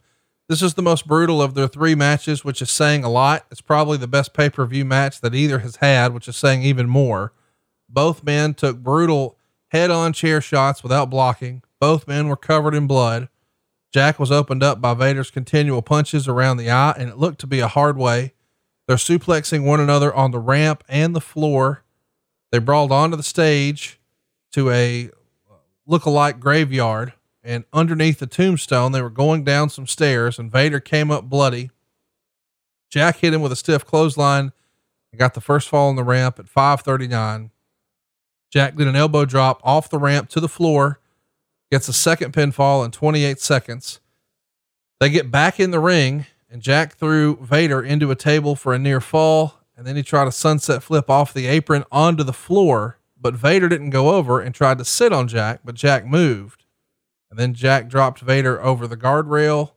This is the most brutal of their three matches, which is saying a lot. It's probably the best pay-per-view match that either has had, which is saying even more. Both men took brutal head on chair shots without blocking. Both men were covered in blood. Jack was opened up by Vader's continual punches around the eye, and it looked to be a hard way. They're suplexing one another on the ramp and the floor. They brawled onto the stage to a look-alike graveyard, and underneath the tombstone, they were going down some stairs, and Vader came up bloody. Jack hit him with a stiff clothesline and got the first fall on the ramp at five thirty-nine. Jack did an elbow drop off the ramp to the floor, gets a second pinfall in twenty-eight seconds. They get back in the ring, and Jack threw Vader into a table for a near fall. And then he tried a sunset flip off the apron onto the floor, but Vader didn't go over and tried to sit on Jack, but Jack moved. And then Jack dropped Vader over the guardrail.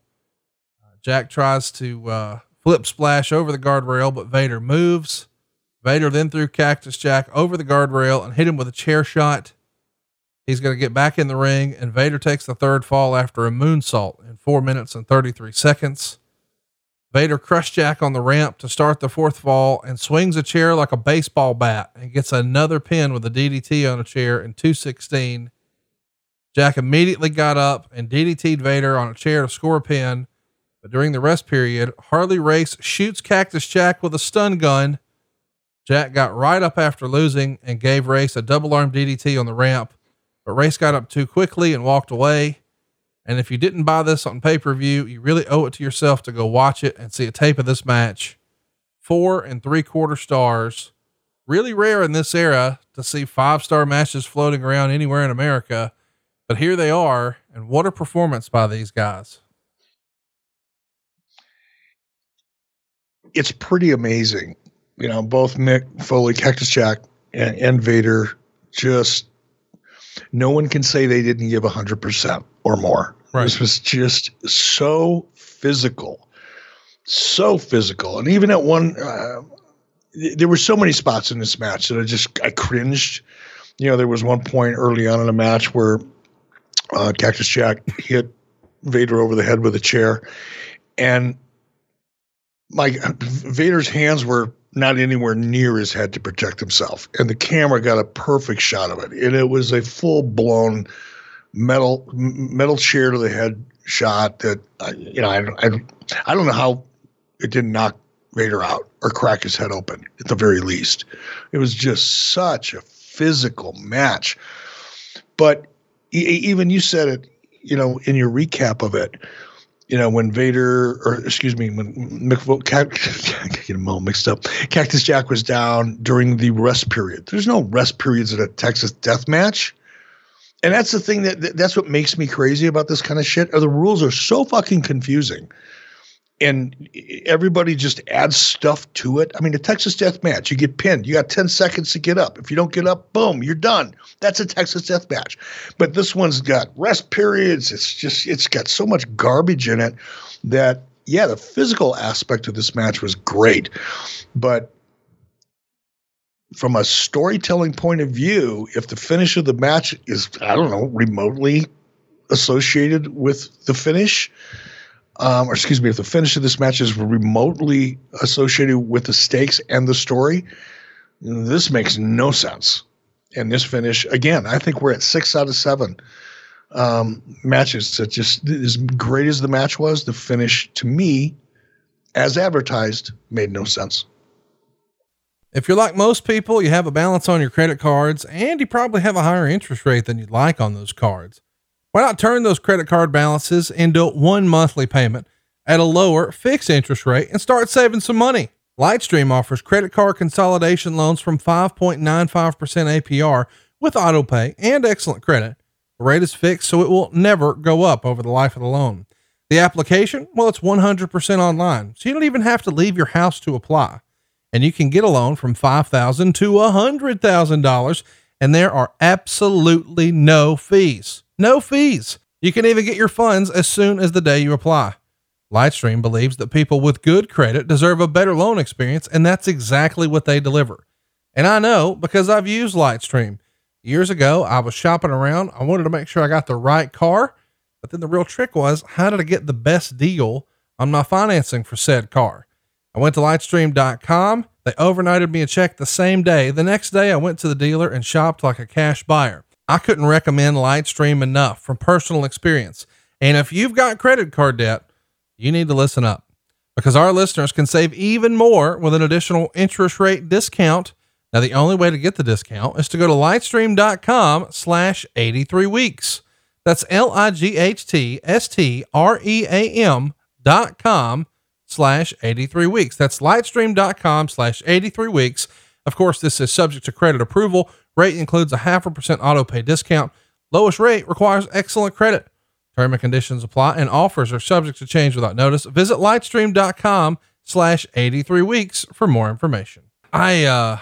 Uh, Jack tries to, uh, flip splash over the guardrail, but Vader moves. Vader then threw Cactus Jack over the guardrail and hit him with a chair shot. He's going to get back in the ring, and Vader takes the third fall after a moonsault in four minutes and thirty-three seconds. Vader crushed Jack on the ramp to start the fourth fall and swings a chair like a baseball bat and gets another pin with a D D T on a chair in two sixteen. Jack immediately got up and D D T'd Vader on a chair to score a pin. But during the rest period, Harley Race shoots Cactus Jack with a stun gun. Jack got right up after losing and gave Race a double arm D D T on the ramp. But Race got up too quickly and walked away. And if you didn't buy this on pay-per-view, you really owe it to yourself to go watch it and see a tape of this match. Four and three quarter stars. Really rare in this era to see five-star matches floating around anywhere in America, but here they are. And what a performance by these guys. It's pretty amazing. You know, both Mick Foley, Cactus Jack, and, and Vader just, no one can say they didn't give one hundred percent or more. Right. This was just so physical, so physical. And even at one, uh, there were so many spots in this match that I just, I cringed. You know, there was one point early on in the match where uh, Cactus Jack hit Vader over the head with a chair, and my Vader's hands were not anywhere near his head to protect himself. And the camera got a perfect shot of it. And it was a full blown metal metal chair to the head shot that I, you know I, I I don't know how it didn't knock Vader out or crack his head open at the very least. It was just such a physical match. But even you said it, you know, in your recap of it, you know, when Vader, or excuse me, when Mick, I get them all mixed up, Cactus Jack was down during the rest period. There's no rest periods in a Texas death match. And that's the thing that, that's what makes me crazy about this kind of shit, are the rules are so fucking confusing. And everybody just adds stuff to it. I mean, a Texas death match, you get pinned. You got ten seconds to get up. If you don't get up, boom, you're done. That's a Texas death match. But this one's got rest periods. It's just, it's got so much garbage in it that, yeah, the physical aspect of this match was great. But from a storytelling point of view, if the finish of the match is, I don't know, remotely associated with the finish, Um, or excuse me, if the finish of this match is remotely associated with the stakes and the story, this makes no sense. And this finish, again, I think we're at six out of seven um, matches. That just, as great as the match was, the finish, to me, as advertised, made no sense. If you're like most people, you have a balance on your credit cards, and you probably have a higher interest rate than you'd like on those cards. Why not turn those credit card balances into one monthly payment at a lower fixed interest rate and start saving some money? Lightstream offers credit card consolidation loans from five point nine five percent A P R with auto pay and excellent credit. The rate is fixed, so it will never go up over the life of the loan. The application, well, it's one hundred percent online, so you don't even have to leave your house to apply. And you can get a loan from five thousand dollars to one hundred thousand dollars, and there are absolutely no fees. No fees. You can even get your funds as soon as the day you apply. Lightstream believes that people with good credit deserve a better loan experience, and that's exactly what they deliver. And I know because I've used Lightstream. Years ago, I was shopping around. I wanted to make sure I got the right car, but then the real trick was, how did I get the best deal on my financing for said car? I went to lightstream dot com. They overnighted me a check the same day. The next day, I went to the dealer and shopped like a cash buyer. I couldn't recommend Lightstream enough from personal experience. And if you've got credit card debt, you need to listen up, because our listeners can save even more with an additional interest rate discount. Now, the only way to get the discount is to go to lightstream dot com slash eighty-three weeks. That's L-I-G-H-T-S-T-R-E-A-M dot com slash 83 weeks. That's lightstream dot com slash 83 weeks. Of course, this is subject to credit approval. Rate includes a half a percent auto pay discount. Lowest rate requires excellent credit. Term and conditions apply, and offers are subject to change without notice. Visit lightstream dot com slash 83 weeks for more information. I, uh,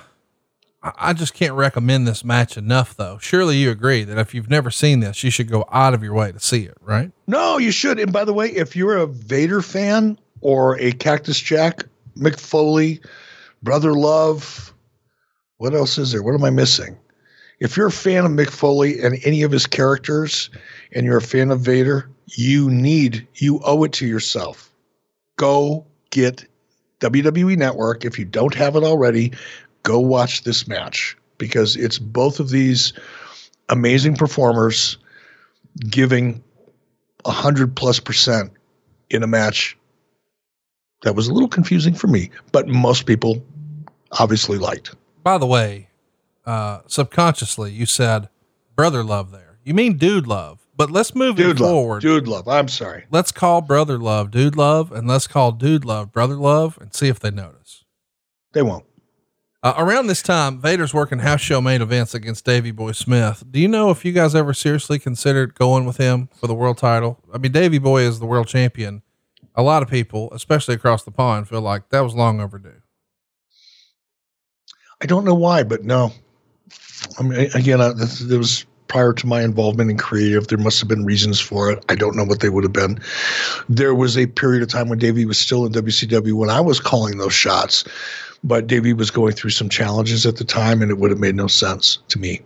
I just can't recommend this match enough, though. Surely you agree that if you've never seen this, you should go out of your way to see it, right? No, you should. And by the way, if you're a Vader fan or a Cactus Jack, Mick Foley, Brother Love, what else is there? What am I missing? If you're a fan of Mick Foley and any of his characters, and you're a fan of Vader, you need, you owe it to yourself. Go get W W E Network. If you don't have it already, go watch this match, because it's both of these amazing performers giving a hundred plus percent in a match that was a little confusing for me, but most people obviously liked. By the way, uh, subconsciously you said brother love there. You mean dude love, but let's move dude it love, forward. Dude love. I'm sorry. Let's call brother love dude love, and let's call dude love brother love, and see if they notice. They won't. Uh, around this time, Vader's working house show main events against Davey Boy Smith. Do you know if you guys ever seriously considered going with him for the world title? I mean, Davey Boy is the world champion. A lot of people, especially across the pond, feel like that was long overdue. I don't know why, but no. I mean, again, I, this, it was prior to my involvement in creative. There must have been reasons for it. I don't know what they would have been. There was a period of time when Davey was still in W C W when I was calling those shots, but Davey was going through some challenges at the time, and it would have made no sense to me.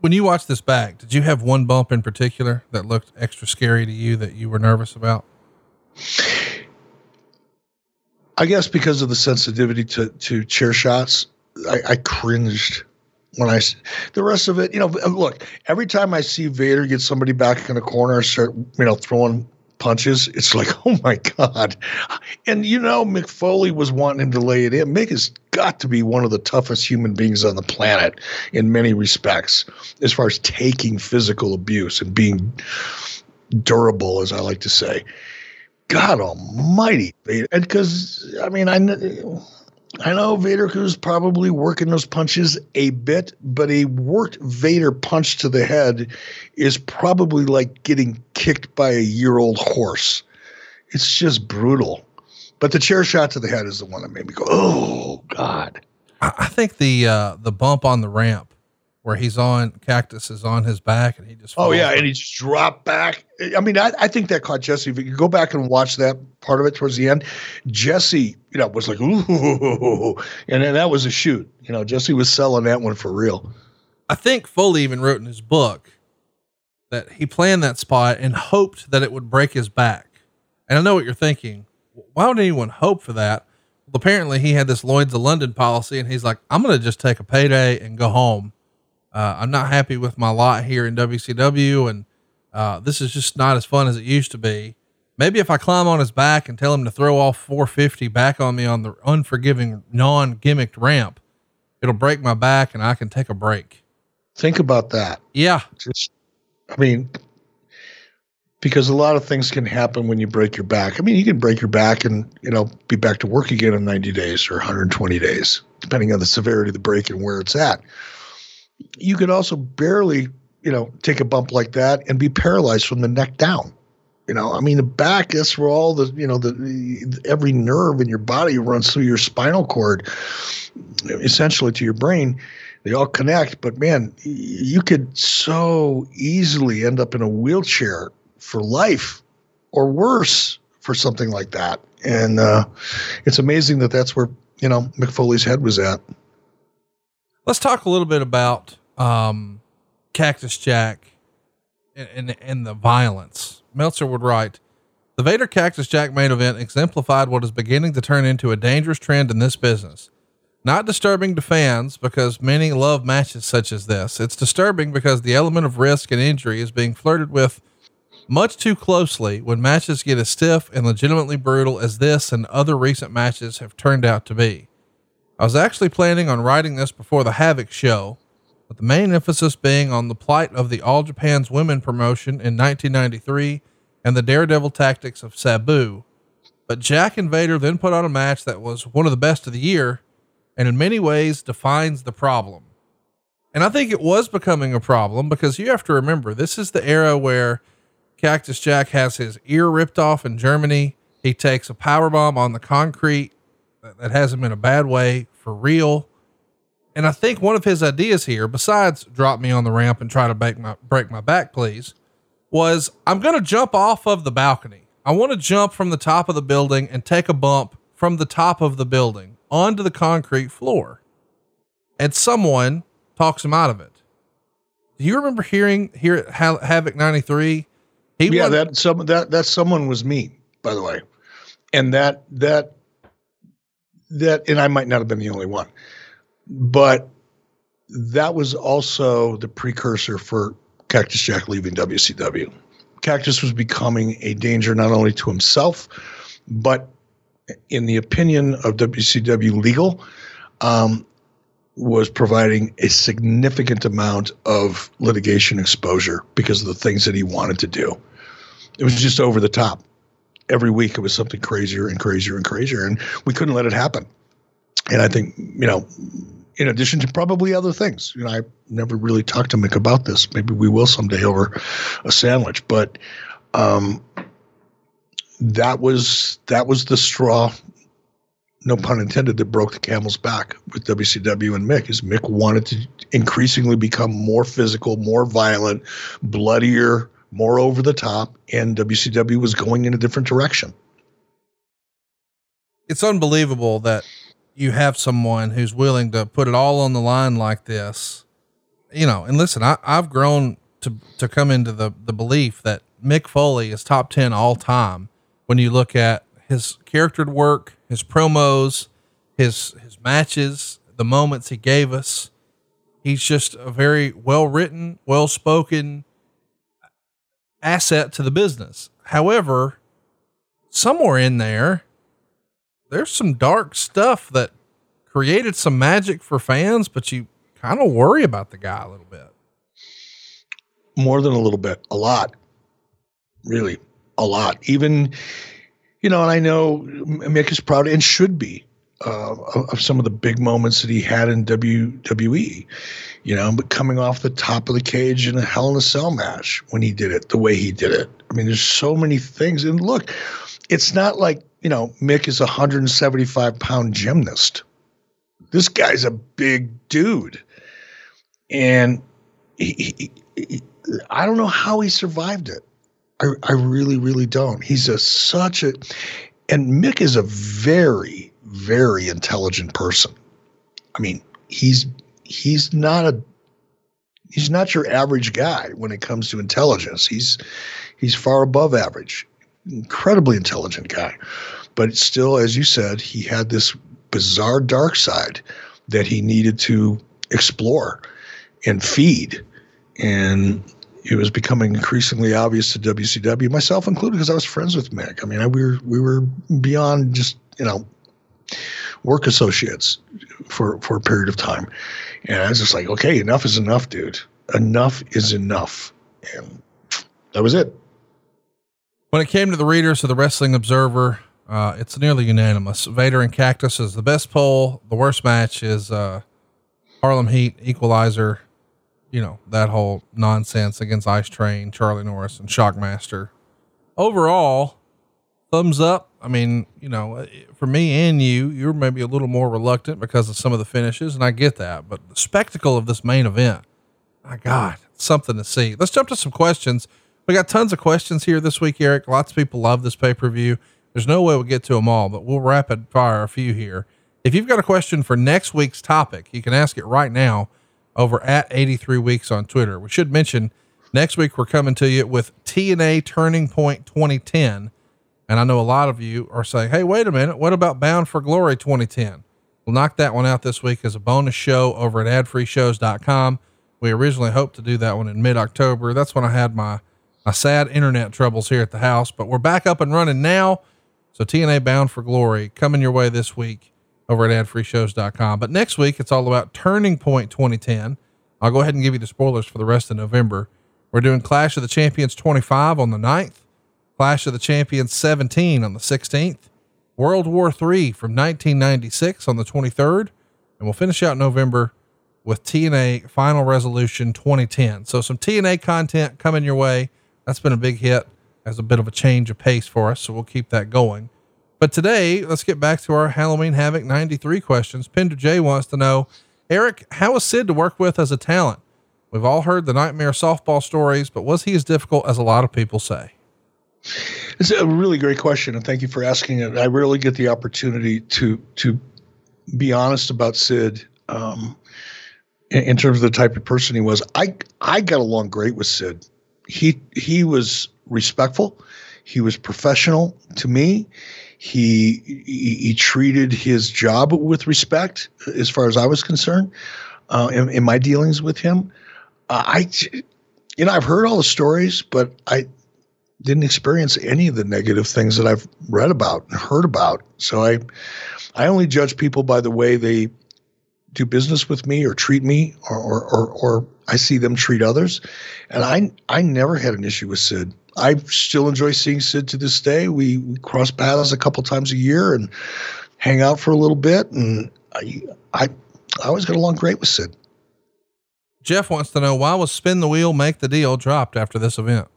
When you watched this back, did you have one bump in particular that looked extra scary to you that you were nervous about? I guess because of the sensitivity to, to chair shots, I, I cringed when I – the rest of it, you know, look, every time I see Vader get somebody back in the corner and start, you know, throwing punches, it's like, oh, my God. And, you know, Mick Foley was wanting him to lay it in. Mick has got to be one of the toughest human beings on the planet in many respects as far as taking physical abuse and being durable, as I like to say. God almighty. And because, I mean, I know, I know Vader was probably working those punches a bit, but a worked Vader punch to the head is probably like getting kicked by a year-old horse. It's just brutal. But the chair shot to the head is the one that made me go, oh, God. I think the uh, the bump on the ramp, where he's on Cactus is on his back and he just, oh yeah. Off. And he just dropped back. I mean, I, I think that caught Jesse. If you go back and watch that part of it towards the end, Jesse, you know, was like, ooh, and then that was a shoot. You know, Jesse was selling that one for real. I think Foley even wrote in his book that he planned that spot and hoped that it would break his back. And I know what you're thinking. Why would anyone hope for that? Well, apparently he had this Lloyd's of London policy and he's like, I'm going to just take a payday and go home. Uh, I'm not happy with my lot here in W C W, and uh, this is just not as fun as it used to be. Maybe if I climb on his back and tell him to throw off four fifty back on me on the unforgiving, non-gimmicked ramp, it'll break my back and I can take a break. Think about that. Yeah. Just, I mean, because a lot of things can happen when you break your back. I mean, you can break your back and, you know, be back to work again in ninety days or one hundred twenty days, depending on the severity of the break and where it's at. You could also barely, you know, take a bump like that and be paralyzed from the neck down. You know, I mean, the back, that's where all the, you know, the, the every nerve in your body runs through your spinal cord, essentially to your brain. They all connect, but man, you could so easily end up in a wheelchair for life or worse for something like that. And uh, it's amazing that that's where, you know, Mick Foley's head was at. Let's talk a little bit about um, Cactus Jack and, and, and the violence. Meltzer would write, the Vader Cactus Jack main event exemplified what is beginning to turn into a dangerous trend in this business. Not disturbing to fans because many love matches such as this. It's disturbing because the element of risk and injury is being flirted with much too closely when matches get as stiff and legitimately brutal as this and other recent matches have turned out to be. I was actually planning on writing this before the Havoc show, with the main emphasis being on the plight of the All Japan's women promotion in nineteen ninety-three and the daredevil tactics of Sabu. But Jack and Vader then put on a match that was one of the best of the year and in many ways defines the problem. And I think it was becoming a problem because you have to remember, this is the era where Cactus Jack has his ear ripped off in Germany. He takes a powerbomb on the concrete that has him in a bad way for real. And I think one of his ideas here, besides drop me on the ramp and try to break my, break my back, please, was I'm going to jump off of the balcony. I want to jump from the top of the building and take a bump from the top of the building onto the concrete floor. And someone talks him out of it. Do you remember hearing here at Havoc ninety-three? He yeah, wanted- that, some, that, that someone was me, by the way. And that, that, That, and I might not have been the only one, but that was also the precursor for Cactus Jack leaving W C W. Cactus was becoming a danger not only to himself, but in the opinion of W C W legal, um, was providing a significant amount of litigation exposure because of the things that he wanted to do. It was just over the top. Every week it was something crazier and crazier and crazier, and we couldn't let it happen. And I think, you know, in addition to probably other things, you know, I never really talked to Mick about this. Maybe we will someday over a sandwich, but um, that was that was the straw, no pun intended, that broke the camel's back with W C W and Mick. Is Mick wanted to increasingly become more physical, more violent, bloodier, more over the top, and W C W was going in a different direction. It's unbelievable that you have someone who's willing to put it all on the line like this, you know, and listen, I I've grown to, to come into the, the belief that Mick Foley is top ten all time. When you look at his character work, his promos, his, his matches, the moments he gave us, He's just a very well-written, well-spoken asset to the business. However, somewhere in there, there's some dark stuff that created some magic for fans, but you kind of worry about the guy a little bit. More than a little bit, a lot, really a lot. Even, you know, and I know Mick is proud and should be uh, of some of the big moments that he had in W W E, you know, but coming off the top of the cage in a Hell in a Cell match when he did it, the way he did it. I mean, there's so many things. And look, it's not like, you know, Mick is a one hundred seventy-five pound gymnast. This guy's a big dude. And he, he I don't know how he survived it. I, I really, really don't. He's a such a, and Mick is a very, very intelligent person. I mean, he's, he's not a, he's not your average guy when it comes to intelligence. He's, he's far above average, incredibly intelligent guy, but still, as you said, he had this bizarre dark side that he needed to explore and feed. And it was becoming increasingly obvious to W C W, myself included, because I was friends with Mick. I mean, I, we were we were beyond just, you know, work associates for, for a period of time. And I was just like, okay, enough is enough, dude. Enough is enough. And that was it. When it came to the readers of the Wrestling Observer, uh, it's nearly unanimous. Vader and Cactus is the best poll. The worst match is uh, Harlem Heat, Equalizer, you know, that whole nonsense against Ice Train, Charlie Norris, and Shockmaster. Overall, thumbs up. I mean, you know, for me and you, you're maybe a little more reluctant because of some of the finishes, and I get that, but the spectacle of this main event, my God, it's something to see. Let's jump to some questions. We got tons of questions here this week, Eric. Lots of people love this pay-per-view. There's no way we'll get to them all, but we'll rapid fire a few here. If you've got a question for next week's topic, you can ask it right now over at eighty-three weeks on Twitter. We should mention next week we're coming to you with T N A Turning Point twenty ten. And I know a lot of you are saying, hey, wait a minute, what about Bound for Glory twenty ten? We'll knock that one out this week as a bonus show over at ad free shows dot com. We originally hoped to do that one in mid-October. That's when I had my, my sad internet troubles here at the house, but we're back up and running now. So T N A Bound for Glory coming your way this week over at ad free shows dot com. But next week, it's all about Turning Point twenty ten. I'll go ahead and give you the spoilers for the rest of November. We're doing Clash of the Champions twenty-five on the ninth, Clash of the Champions seventeen on the sixteenth, World War three from nineteen ninety-six on the twenty-third, and we'll finish out November with T N A Final Resolution twenty ten. So some T N A content coming your way. That's been a big hit as a bit of a change of pace for us, so we'll keep that going. But today, let's get back to our Halloween Havoc ninety-three questions. Pinder J wants to know, Eric, how is Sid to work with as a talent? We've all heard the nightmare softball stories, but was he as difficult as a lot of people say? It's a really great question, and thank you for asking it. I rarely get the opportunity to to be honest about Sid um, in, in terms of the type of person he was. I I got along great with Sid. He he was respectful. He was professional to me. He, he he treated his job with respect, as far as I was concerned, uh, in, in my dealings with him. Uh, I, you know, I've heard all the stories, but I didn't experience any of the negative things that I've read about and heard about. So I, I only judge people by the way they do business with me or treat me, or or or, or I see them treat others. And I I never had an issue with Sid. I still enjoy seeing Sid to this day. We, we cross paths a couple times a year and hang out for a little bit. And I, I, I always got along great with Sid. Jeff wants to know, why was Spin the Wheel, Make the Deal dropped after this event?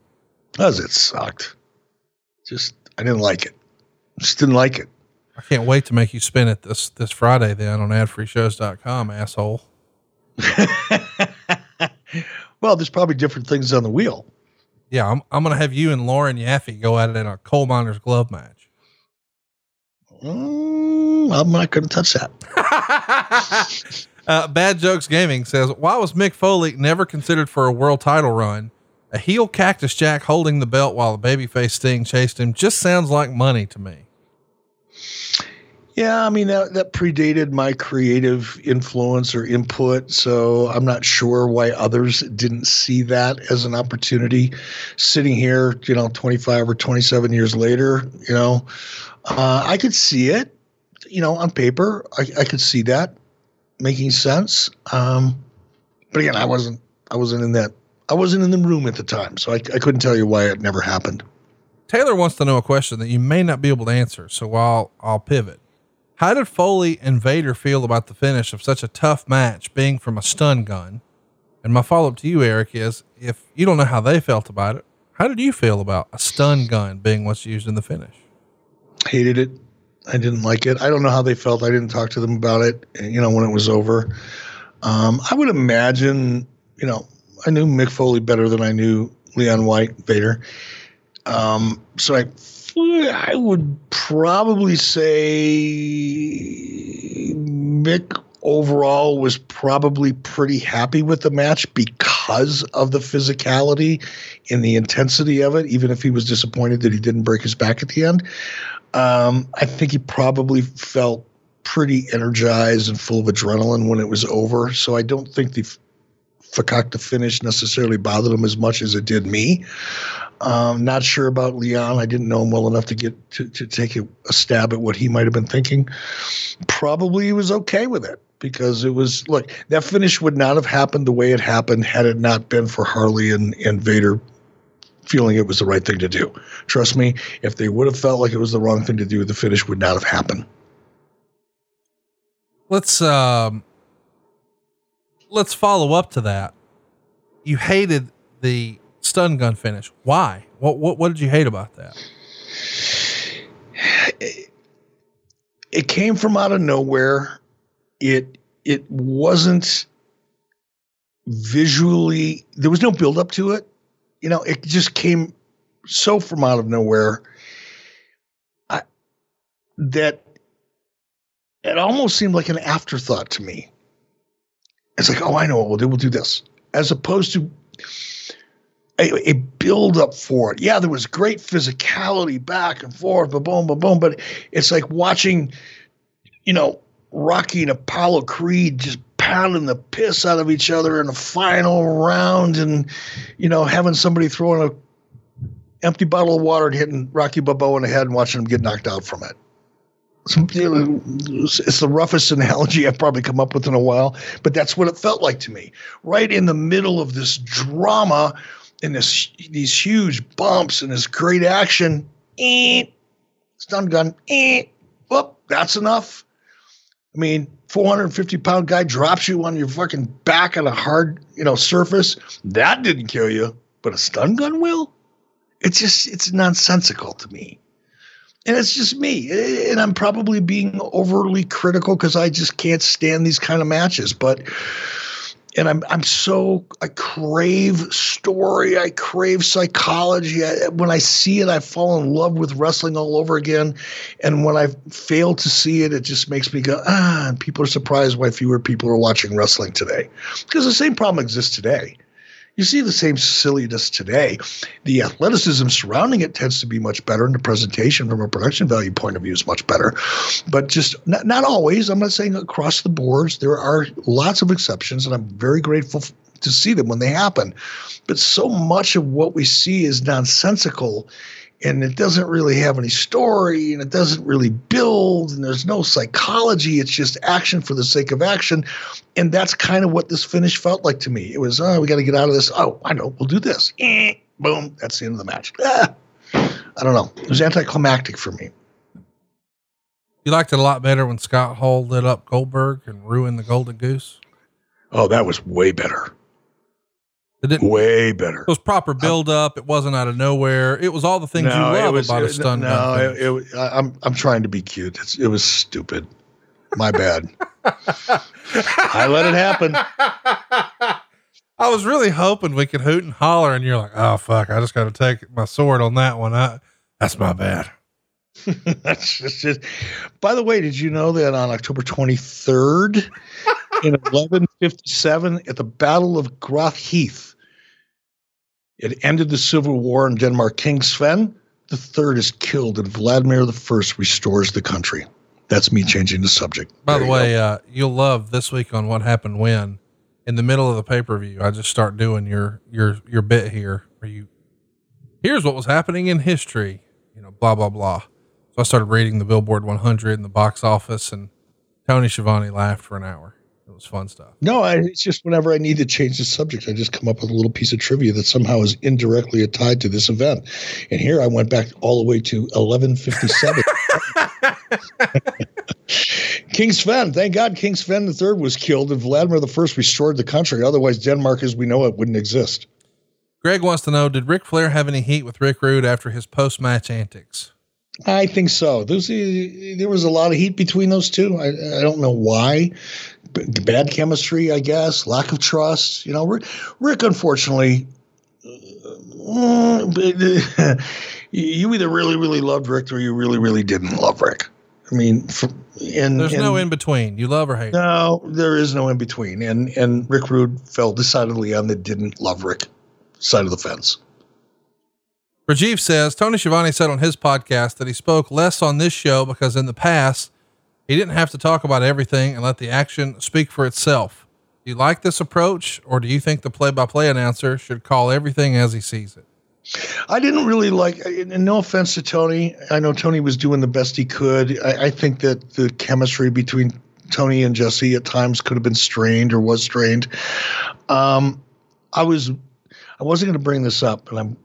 Because it sucked. Just, I didn't like it. Just didn't like it. I can't wait to make you spin it this, this Friday then on ad free shows dot com, asshole. Well, there's probably different things on the wheel. Yeah, I'm I'm going to have you and Lauren Yaffe go at it in a coal miner's glove match. Mm, I'm not going to touch that. uh, Bad Jokes Gaming says, why was Mick Foley never considered for a world title run? A heel Cactus Jack holding the belt while the babyface Sting chased him just sounds like money to me. Yeah, I mean, that, that predated my creative influence or input, so I'm not sure why others didn't see that as an opportunity. Sitting here, you know, twenty-five or twenty-seven years later, you know, uh, I could see it, you know, on paper. I, I could see that making sense. Um, but again, I wasn't, I wasn't in that, I wasn't in the room at the time, so I, I couldn't tell you why it never happened. Taylor wants to know a question that you may not be able to answer, so I'll, I'll pivot. How did Foley and Vader feel about the finish of such a tough match being from a stun gun? And my follow-up to you, Eric, is if you don't know how they felt about it, how did you feel about a stun gun being what's used in the finish? Hated it. I didn't like it. I don't know how they felt. I didn't talk to them about it, you know, when it was over. Um, I would imagine, you know, I knew Mick Foley better than I knew Leon White, Vader. Um, so I, I would probably say Mick overall was probably pretty happy with the match because of the physicality and the intensity of it, even if he was disappointed that he didn't break his back at the end. Um, I think he probably felt pretty energized and full of adrenaline when it was over. So I don't think the Fakakta finish necessarily bothered him as much as it did me. Um, not sure about Leon. I didn't know him well enough to get to, to take a, a stab at what he might have been thinking. Probably he was okay with it because it was, look, that finish would not have happened the way it happened had it not been for Harley and, and Vader feeling it was the right thing to do. Trust me, if they would have felt like it was the wrong thing to do, the finish would not have happened. Let's, um, Let's follow up to that. You hated the stun gun finish. Why? What what what did you hate about that? It, it came from out of nowhere. It it wasn't visually, there was no build up to it. You know, it just came so from out of nowhere. I that it almost seemed like an afterthought to me. It's like, oh, I know what we'll do. We'll do this. As opposed to a, a build up for it. Yeah, there was great physicality back and forth, ba boom, ba boom. But it's like watching, you know, Rocky and Apollo Creed just pounding the piss out of each other in the final round and, you know, having somebody throwing an empty bottle of water and hitting Rocky Balboa in the head and watching him get knocked out from it. It's the roughest analogy I've probably come up with in a while, but that's what it felt like to me. Right in the middle of this drama and this these huge bumps and this great action, eh, stun gun, eh, whoop, that's enough. I mean, four hundred fifty pound guy drops you on your fucking back on a hard, you know, surface. That didn't kill you, but a stun gun will? It's just, it's nonsensical to me. And it's just me, and I'm probably being overly critical because I just can't stand these kind of matches. But, and I'm I'm so I crave story, I crave psychology. I, when I see it, I fall in love with wrestling all over again. And when I fail to see it, it just makes me go ah. And people are surprised why fewer people are watching wrestling today because the same problem exists today. You see the same silliness today. The athleticism surrounding it tends to be much better, and the presentation from a production value point of view is much better. But just not, not always. I'm not saying across the boards. There are lots of exceptions, and I'm very grateful f- to see them when they happen. But so much of what we see is nonsensical, and it doesn't really have any story, and it doesn't really build, and there's no psychology. It's just action for the sake of action. And that's kind of what this finish felt like to me. It was, oh, we got to get out of this. Oh, I know. We'll do this. Eh, boom. That's the end of the match. Ah. I don't know. It was anticlimactic for me. You liked it a lot better when Scott Hall lit up Goldberg and ruined the Golden Goose? Oh, that was way better. It didn't, way better. It was proper build up. It wasn't out of nowhere. It was all the things no, you love was, about it, a stun no, gun. No, it, it, I'm I'm trying to be cute. It's, it was stupid. My bad. I let it happen. I was really hoping we could hoot and holler, and you're like, "Oh fuck! I just got to take my sword on that one." I, that's my bad. That's just, just. By the way, did you know that on October twenty-third? In eleven fifty-seven, at the Battle of Groth Heath, it ended the civil war in Denmark. King Sven the Third is killed, and Vladimir the First restores the country. That's me changing the subject. By the way, you uh, you'll love this week on What Happened When, in the middle of the pay-per-view, I just start doing your, your, your bit here where you, here's what was happening in history, you know, blah, blah, blah. So I started reading the Billboard one hundred and the box office, and Tony Schiavone laughed for an hour. It was fun stuff. No, I, it's just whenever I need to change the subject, I just come up with a little piece of trivia that somehow is indirectly tied to this event. And here I went back all the way to eleven fifty-seven. King Sven, thank God King Sven the Third was killed and Vladimir the First restored the country. Otherwise, Denmark as we know it wouldn't exist. Greg wants to know, did Ric Flair have any heat with Rick Rude after his post-match antics? I think so. There was, there was a lot of heat between those two. I, I don't know why. B- bad chemistry, I guess. Lack of trust. You know, Rick, Rick unfortunately, uh, you either really, really loved Rick or you really, really didn't love Rick. I mean, for, and there's and, no in between. You love or hate? No, there is no in between. And and Rick Rude fell decidedly on the didn't love Rick side of the fence. Rajiv says, Tony Schiavone said on his podcast that he spoke less on this show because in the past, he didn't have to talk about everything and let the action speak for itself. Do you like this approach, or do you think the play-by-play announcer should call everything as he sees it? I didn't really like, and no offense to Tony. I know Tony was doing the best he could. I, I think that the chemistry between Tony and Jesse at times could have been strained or was strained. Um, I was, I wasn't going to bring this up, and I'm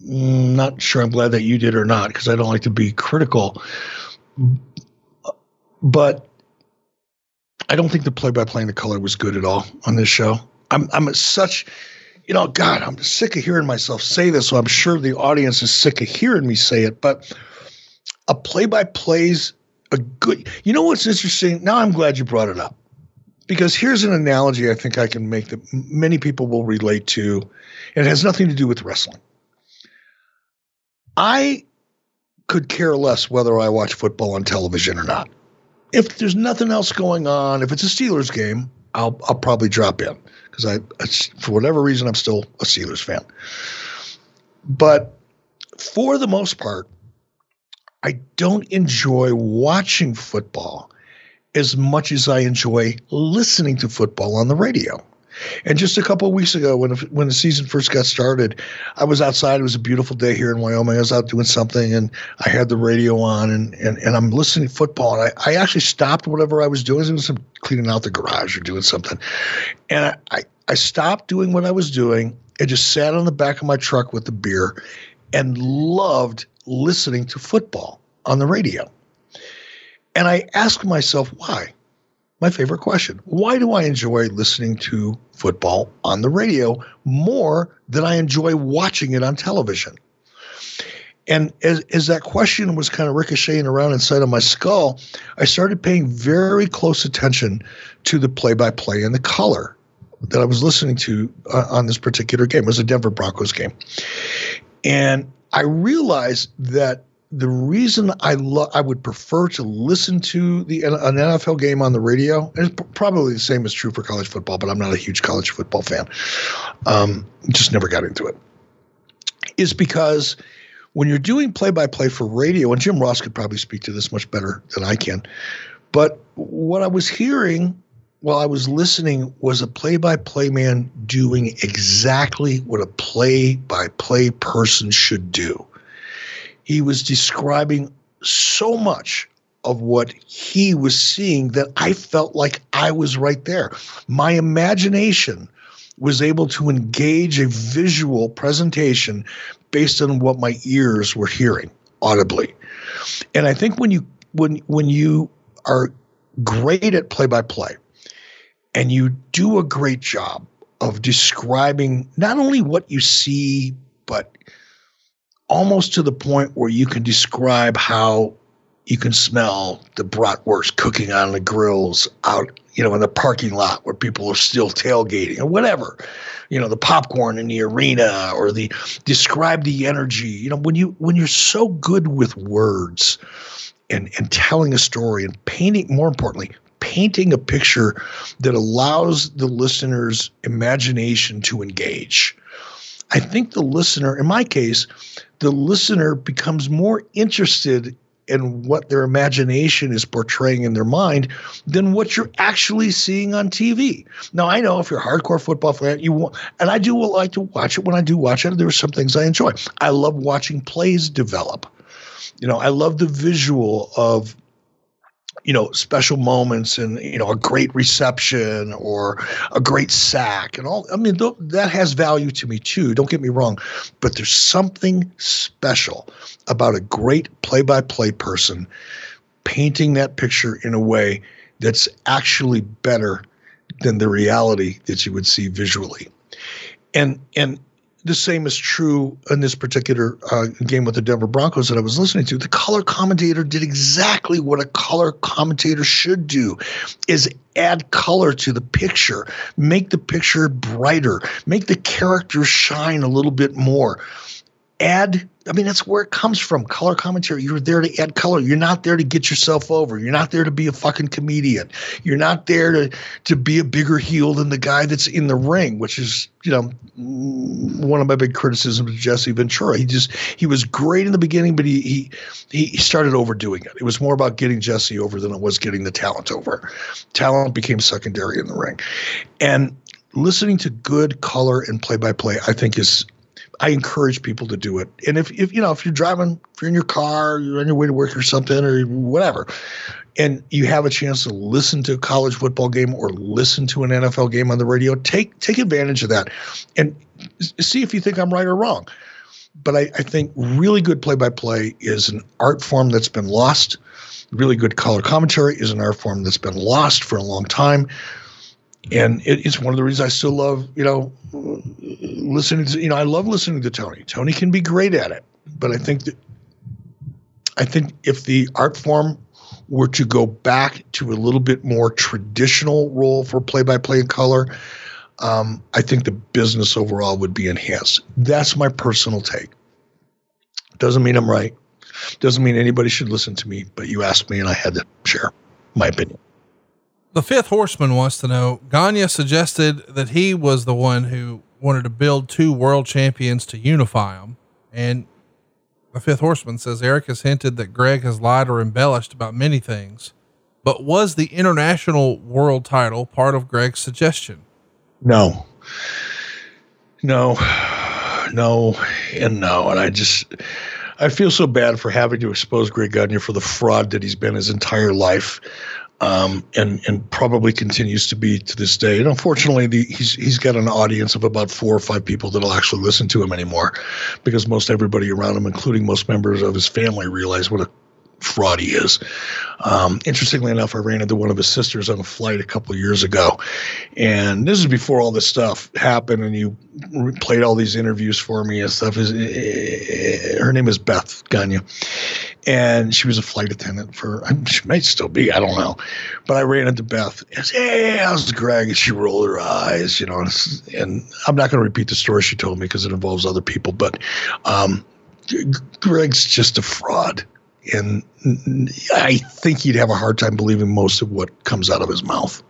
not sure I'm glad that you did or not, because I don't like to be critical, but I don't think the play-by-play in the color was good at all on this show. I'm I'm such, you know, God, I'm sick of hearing myself say this, so I'm sure the audience is sick of hearing me say it, but a play-by-play's a good, you know what's interesting? Now I'm glad you brought it up, because here's an analogy I think I can make that many people will relate to, and it has nothing to do with wrestling. I could care less whether I watch football on television or not. If there's nothing else going on, if it's a Steelers game, I'll I'll probably drop in because I, for whatever reason, I'm still a Steelers fan. But for the most part, I don't enjoy watching football as much as I enjoy listening to football on the radio. And just a couple of weeks ago, when when the season first got started, I was outside. It was a beautiful day here in Wyoming. I was out doing something, and I had the radio on, and and, and I'm listening to football. And I, I actually stopped whatever I was doing. I was some cleaning out the garage or doing something. And I, I, I stopped doing what I was doing and just sat on the back of my truck with the beer and loved listening to football on the radio. And I asked myself why. My favorite question. Why do I enjoy listening to football on the radio more than I enjoy watching it on television? And as, as that question was kind of ricocheting around inside of my skull, I started paying very close attention to the play-by-play and the color that I was listening to uh, on this particular game. It was a Denver Broncos game. And I realized that the reason I lo- I would prefer to listen to the an N F L game on the radio, and it's probably the same is true for college football, but I'm not a huge college football fan. Um, just never got into it. Is because when you're doing play-by-play for radio, and Jim Ross could probably speak to this much better than I can, but what I was hearing while I was listening was a play-by-play man doing exactly what a play-by-play person should do. He was describing so much of what he was seeing that I felt like I was right there. My imagination was able to engage a visual presentation based on what my ears were hearing audibly. And I think when you when when you are great at play-by-play and you do a great job of describing not only what you see, but almost to the point where you can describe how you can smell the bratwurst cooking on the grills out, you know, in the parking lot where people are still tailgating or whatever, you know, the popcorn in the arena or the describe the energy, you know, when you, when you're so good with words and, and telling a story and painting, more importantly, painting a picture that allows the listener's imagination to engage. I think the listener, in my case, the listener becomes more interested and what their imagination is portraying in their mind than what you're actually seeing on T V. Now, I know if you're a hardcore football fan, you want, and I do like to watch it. When I do watch it, there are some things I enjoy. I love watching plays develop. You know, I love the visual of, you know, special moments and, you know, a great reception or a great sack and all. I mean, th- that has value to me too. Don't get me wrong, but there's something special about a great play-by-play person painting that picture in a way that's actually better than the reality that you would see visually. And, and, the same is true in this particular uh, game with the Denver Broncos that I was listening to. The color commentator did exactly what a color commentator should do, is add color to the picture, make the picture brighter, make the characters shine a little bit more. Add, I mean, that's where it comes from. Color commentary. You're there to add color. You're not there to get yourself over. You're not there to be a fucking comedian. You're not there to, to be a bigger heel than the guy that's in the ring, which is, you know, one of my big criticisms of Jesse Ventura. He just, he was great in the beginning, but he, he, he started overdoing it. It was more about getting Jesse over than it was getting the talent over. Talent became secondary in the ring. And listening to good color and play-by-play, I think is, I encourage people to do it. And if, if, you know, if you're driving, if you're in your car, you're on your way to work or something or whatever, and you have a chance to listen to a college football game or listen to an N F L game on the radio, take, take advantage of that and see if you think I'm right or wrong. But I, I think really good play-by-play is an art form that's been lost. Really good color commentary is an art form that's been lost for a long time. And it, it's one of the reasons I still love, you know, listening to, you know, I love listening to Tony. Tony can be great at it, but I think that, I think if the art form were to go back to a little bit more traditional role for play-by-play and color, um, I think the business overall would be enhanced. That's my personal take. Doesn't mean I'm right. Doesn't mean anybody should listen to me, but you asked me and I had to share my opinion. The Fifth Horseman wants to know, Gagne suggested that he was the one who wanted to build two world champions to unify them. And the Fifth Horseman says, Eric has hinted that Greg has lied or embellished about many things, but was the international world title part of Greg's suggestion? No, no, no, and no. And I just, I feel so bad for having to expose Greg Gagne for the fraud that he's been his entire life. Um, and, and probably continues to be to this day. And unfortunately, the, he's he's got an audience of about four or five people that'll actually listen to him anymore, because most everybody around him, including most members of his family, realize what a fraud he is. Um, interestingly enough, I ran into one of his sisters on a flight a couple of years ago, and this is before all this stuff happened. And you played all these interviews for me and stuff. His, her name is Beth Gagne, and she was a flight attendant for, she might still be, I don't know, but I ran into Beth and said, "Hey, how's Greg?" And she rolled her eyes, you know, and, and I'm not going to repeat the story she told me because it involves other people, but, um, Greg's just a fraud. And I think he'd have a hard time believing most of what comes out of his mouth.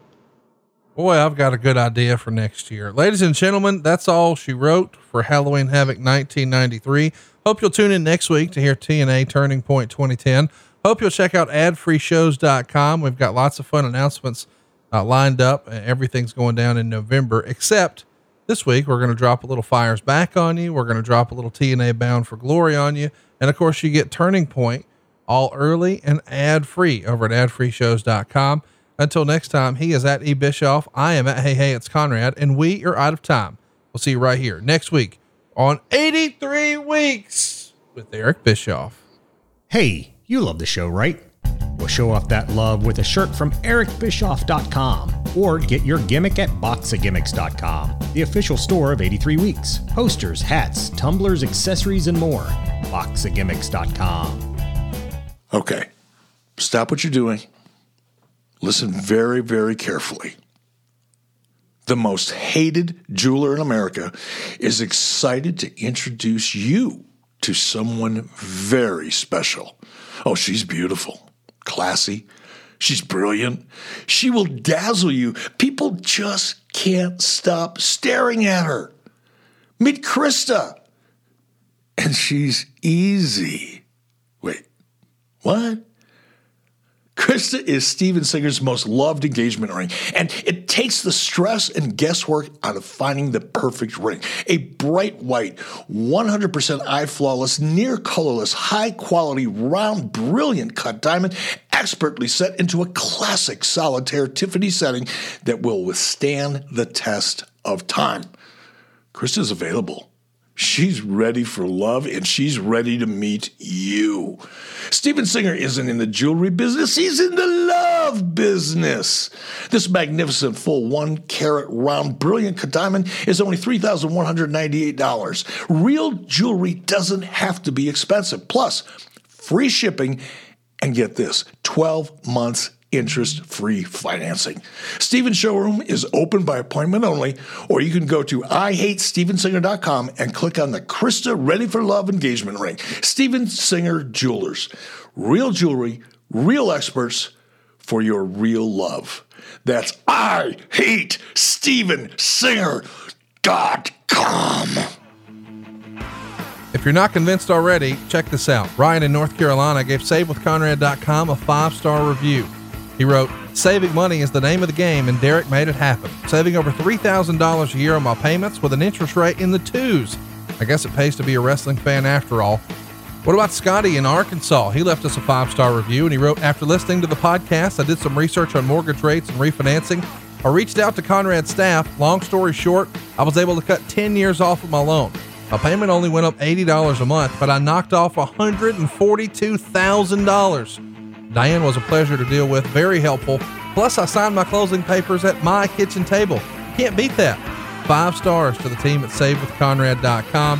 Boy, I've got a good idea for next year. Ladies and gentlemen, that's all she wrote for Halloween Havoc nineteen ninety-three. Hope you'll tune in next week to hear T N A Turning Point twenty ten. Hope you'll check out ad free shows dot com. We've got lots of fun announcements uh, lined up, and everything's going down in November, except this week we're going to drop a little Fires Back on you. We're going to drop a little T N A Bound for Glory on you. And of course you get Turning Point all early and ad free over at ad free shows dot com. Until next time, he is at E Bischoff. I am at Hey, Hey, it's Conrad, and we are out of time. We'll see you right here next week on eighty-three Weeks with Eric Bischoff. Hey, you love the show, right? Well, show off that love with a shirt from eric bischoff dot com or get your gimmick at box of gimmicks dot com, the official store of eighty-three Weeks. Posters, hats, tumblers, accessories, and more. box of gimmicks dot com. Okay, stop what you're doing. Listen very, very carefully. The most hated jeweler in America is excited to introduce you to someone very special. Oh, she's beautiful, classy. She's brilliant. She will dazzle you. People just can't stop staring at her. Meet Krista. And she's easy. What? Krista is Steven Singer's most loved engagement ring, and it takes the stress and guesswork out of finding the perfect ring. A bright white, one hundred percent eye flawless, near colorless, high quality, round, brilliant cut diamond, expertly set into a classic solitaire Tiffany setting that will withstand the test of time. Krista's available. She's ready for love, and she's ready to meet you. Steven Singer isn't in the jewelry business. He's in the love business. This magnificent full one-carat round brilliant cut diamond is only three thousand one hundred ninety-eight dollars. Real jewelry doesn't have to be expensive. Plus, free shipping, and get this, twelve months interest-free financing. Steven's showroom is open by appointment only, or you can go to I hate Steven Singer dot com and click on the Krista Ready for Love engagement ring. Steven Singer Jewelers. Real jewelry, real experts for your real love. That's I hate Steven Singer dot com. If you're not convinced already, check this out. Ryan in North Carolina gave Save With Conrad dot com a five-star review. He wrote, "Saving money is the name of the game, and Derek made it happen. Saving over three thousand dollars a year on my payments with an interest rate in the twos. I guess it pays to be a wrestling fan after all." What about Scotty in Arkansas? He left us a five-star review, and he wrote, "After listening to the podcast, I did some research on mortgage rates and refinancing. I reached out to Conrad's staff. Long story short, I was able to cut ten years off of my loan. My payment only went up eighty dollars a month, but I knocked off one hundred forty-two thousand dollars. Diane was a pleasure to deal with, very helpful. Plus, I signed my closing papers at my kitchen table. Can't beat that." Five stars to the team at Save With Conrad dot com.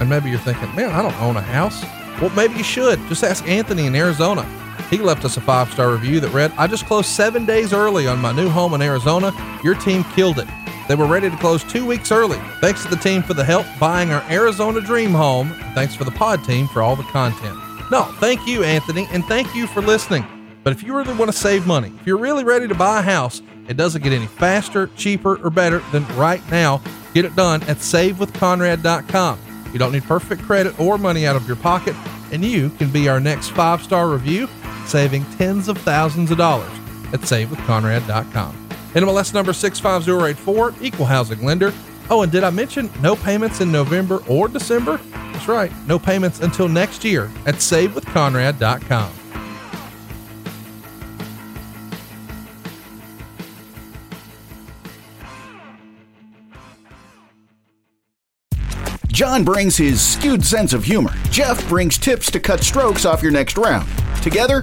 And maybe you're thinking, man, I don't own a house. Well, maybe you should. Just ask Anthony in Arizona. He left us a five-star review that read, "I just closed seven days early on my new home in Arizona. Your team killed it. They were ready to close two weeks early. Thanks to the team for the help buying our Arizona dream home. And thanks for the pod team for all the content." No, thank you, Anthony, and thank you for listening. But if you really want to save money, if you're really ready to buy a house, it doesn't get any faster, cheaper, or better than right now. Get it done at Save With Conrad dot com. You don't need perfect credit or money out of your pocket, and you can be our next five-star review, saving tens of thousands of dollars at Save With Conrad dot com. N M L S number six five zero eight four, Equal Housing Lender. Oh, and did I mention no payments in November or December? That's right. No payments until next year at Save With Conrad dot com. John brings his skewed sense of humor. Jeff brings tips to cut strokes off your next round. Together,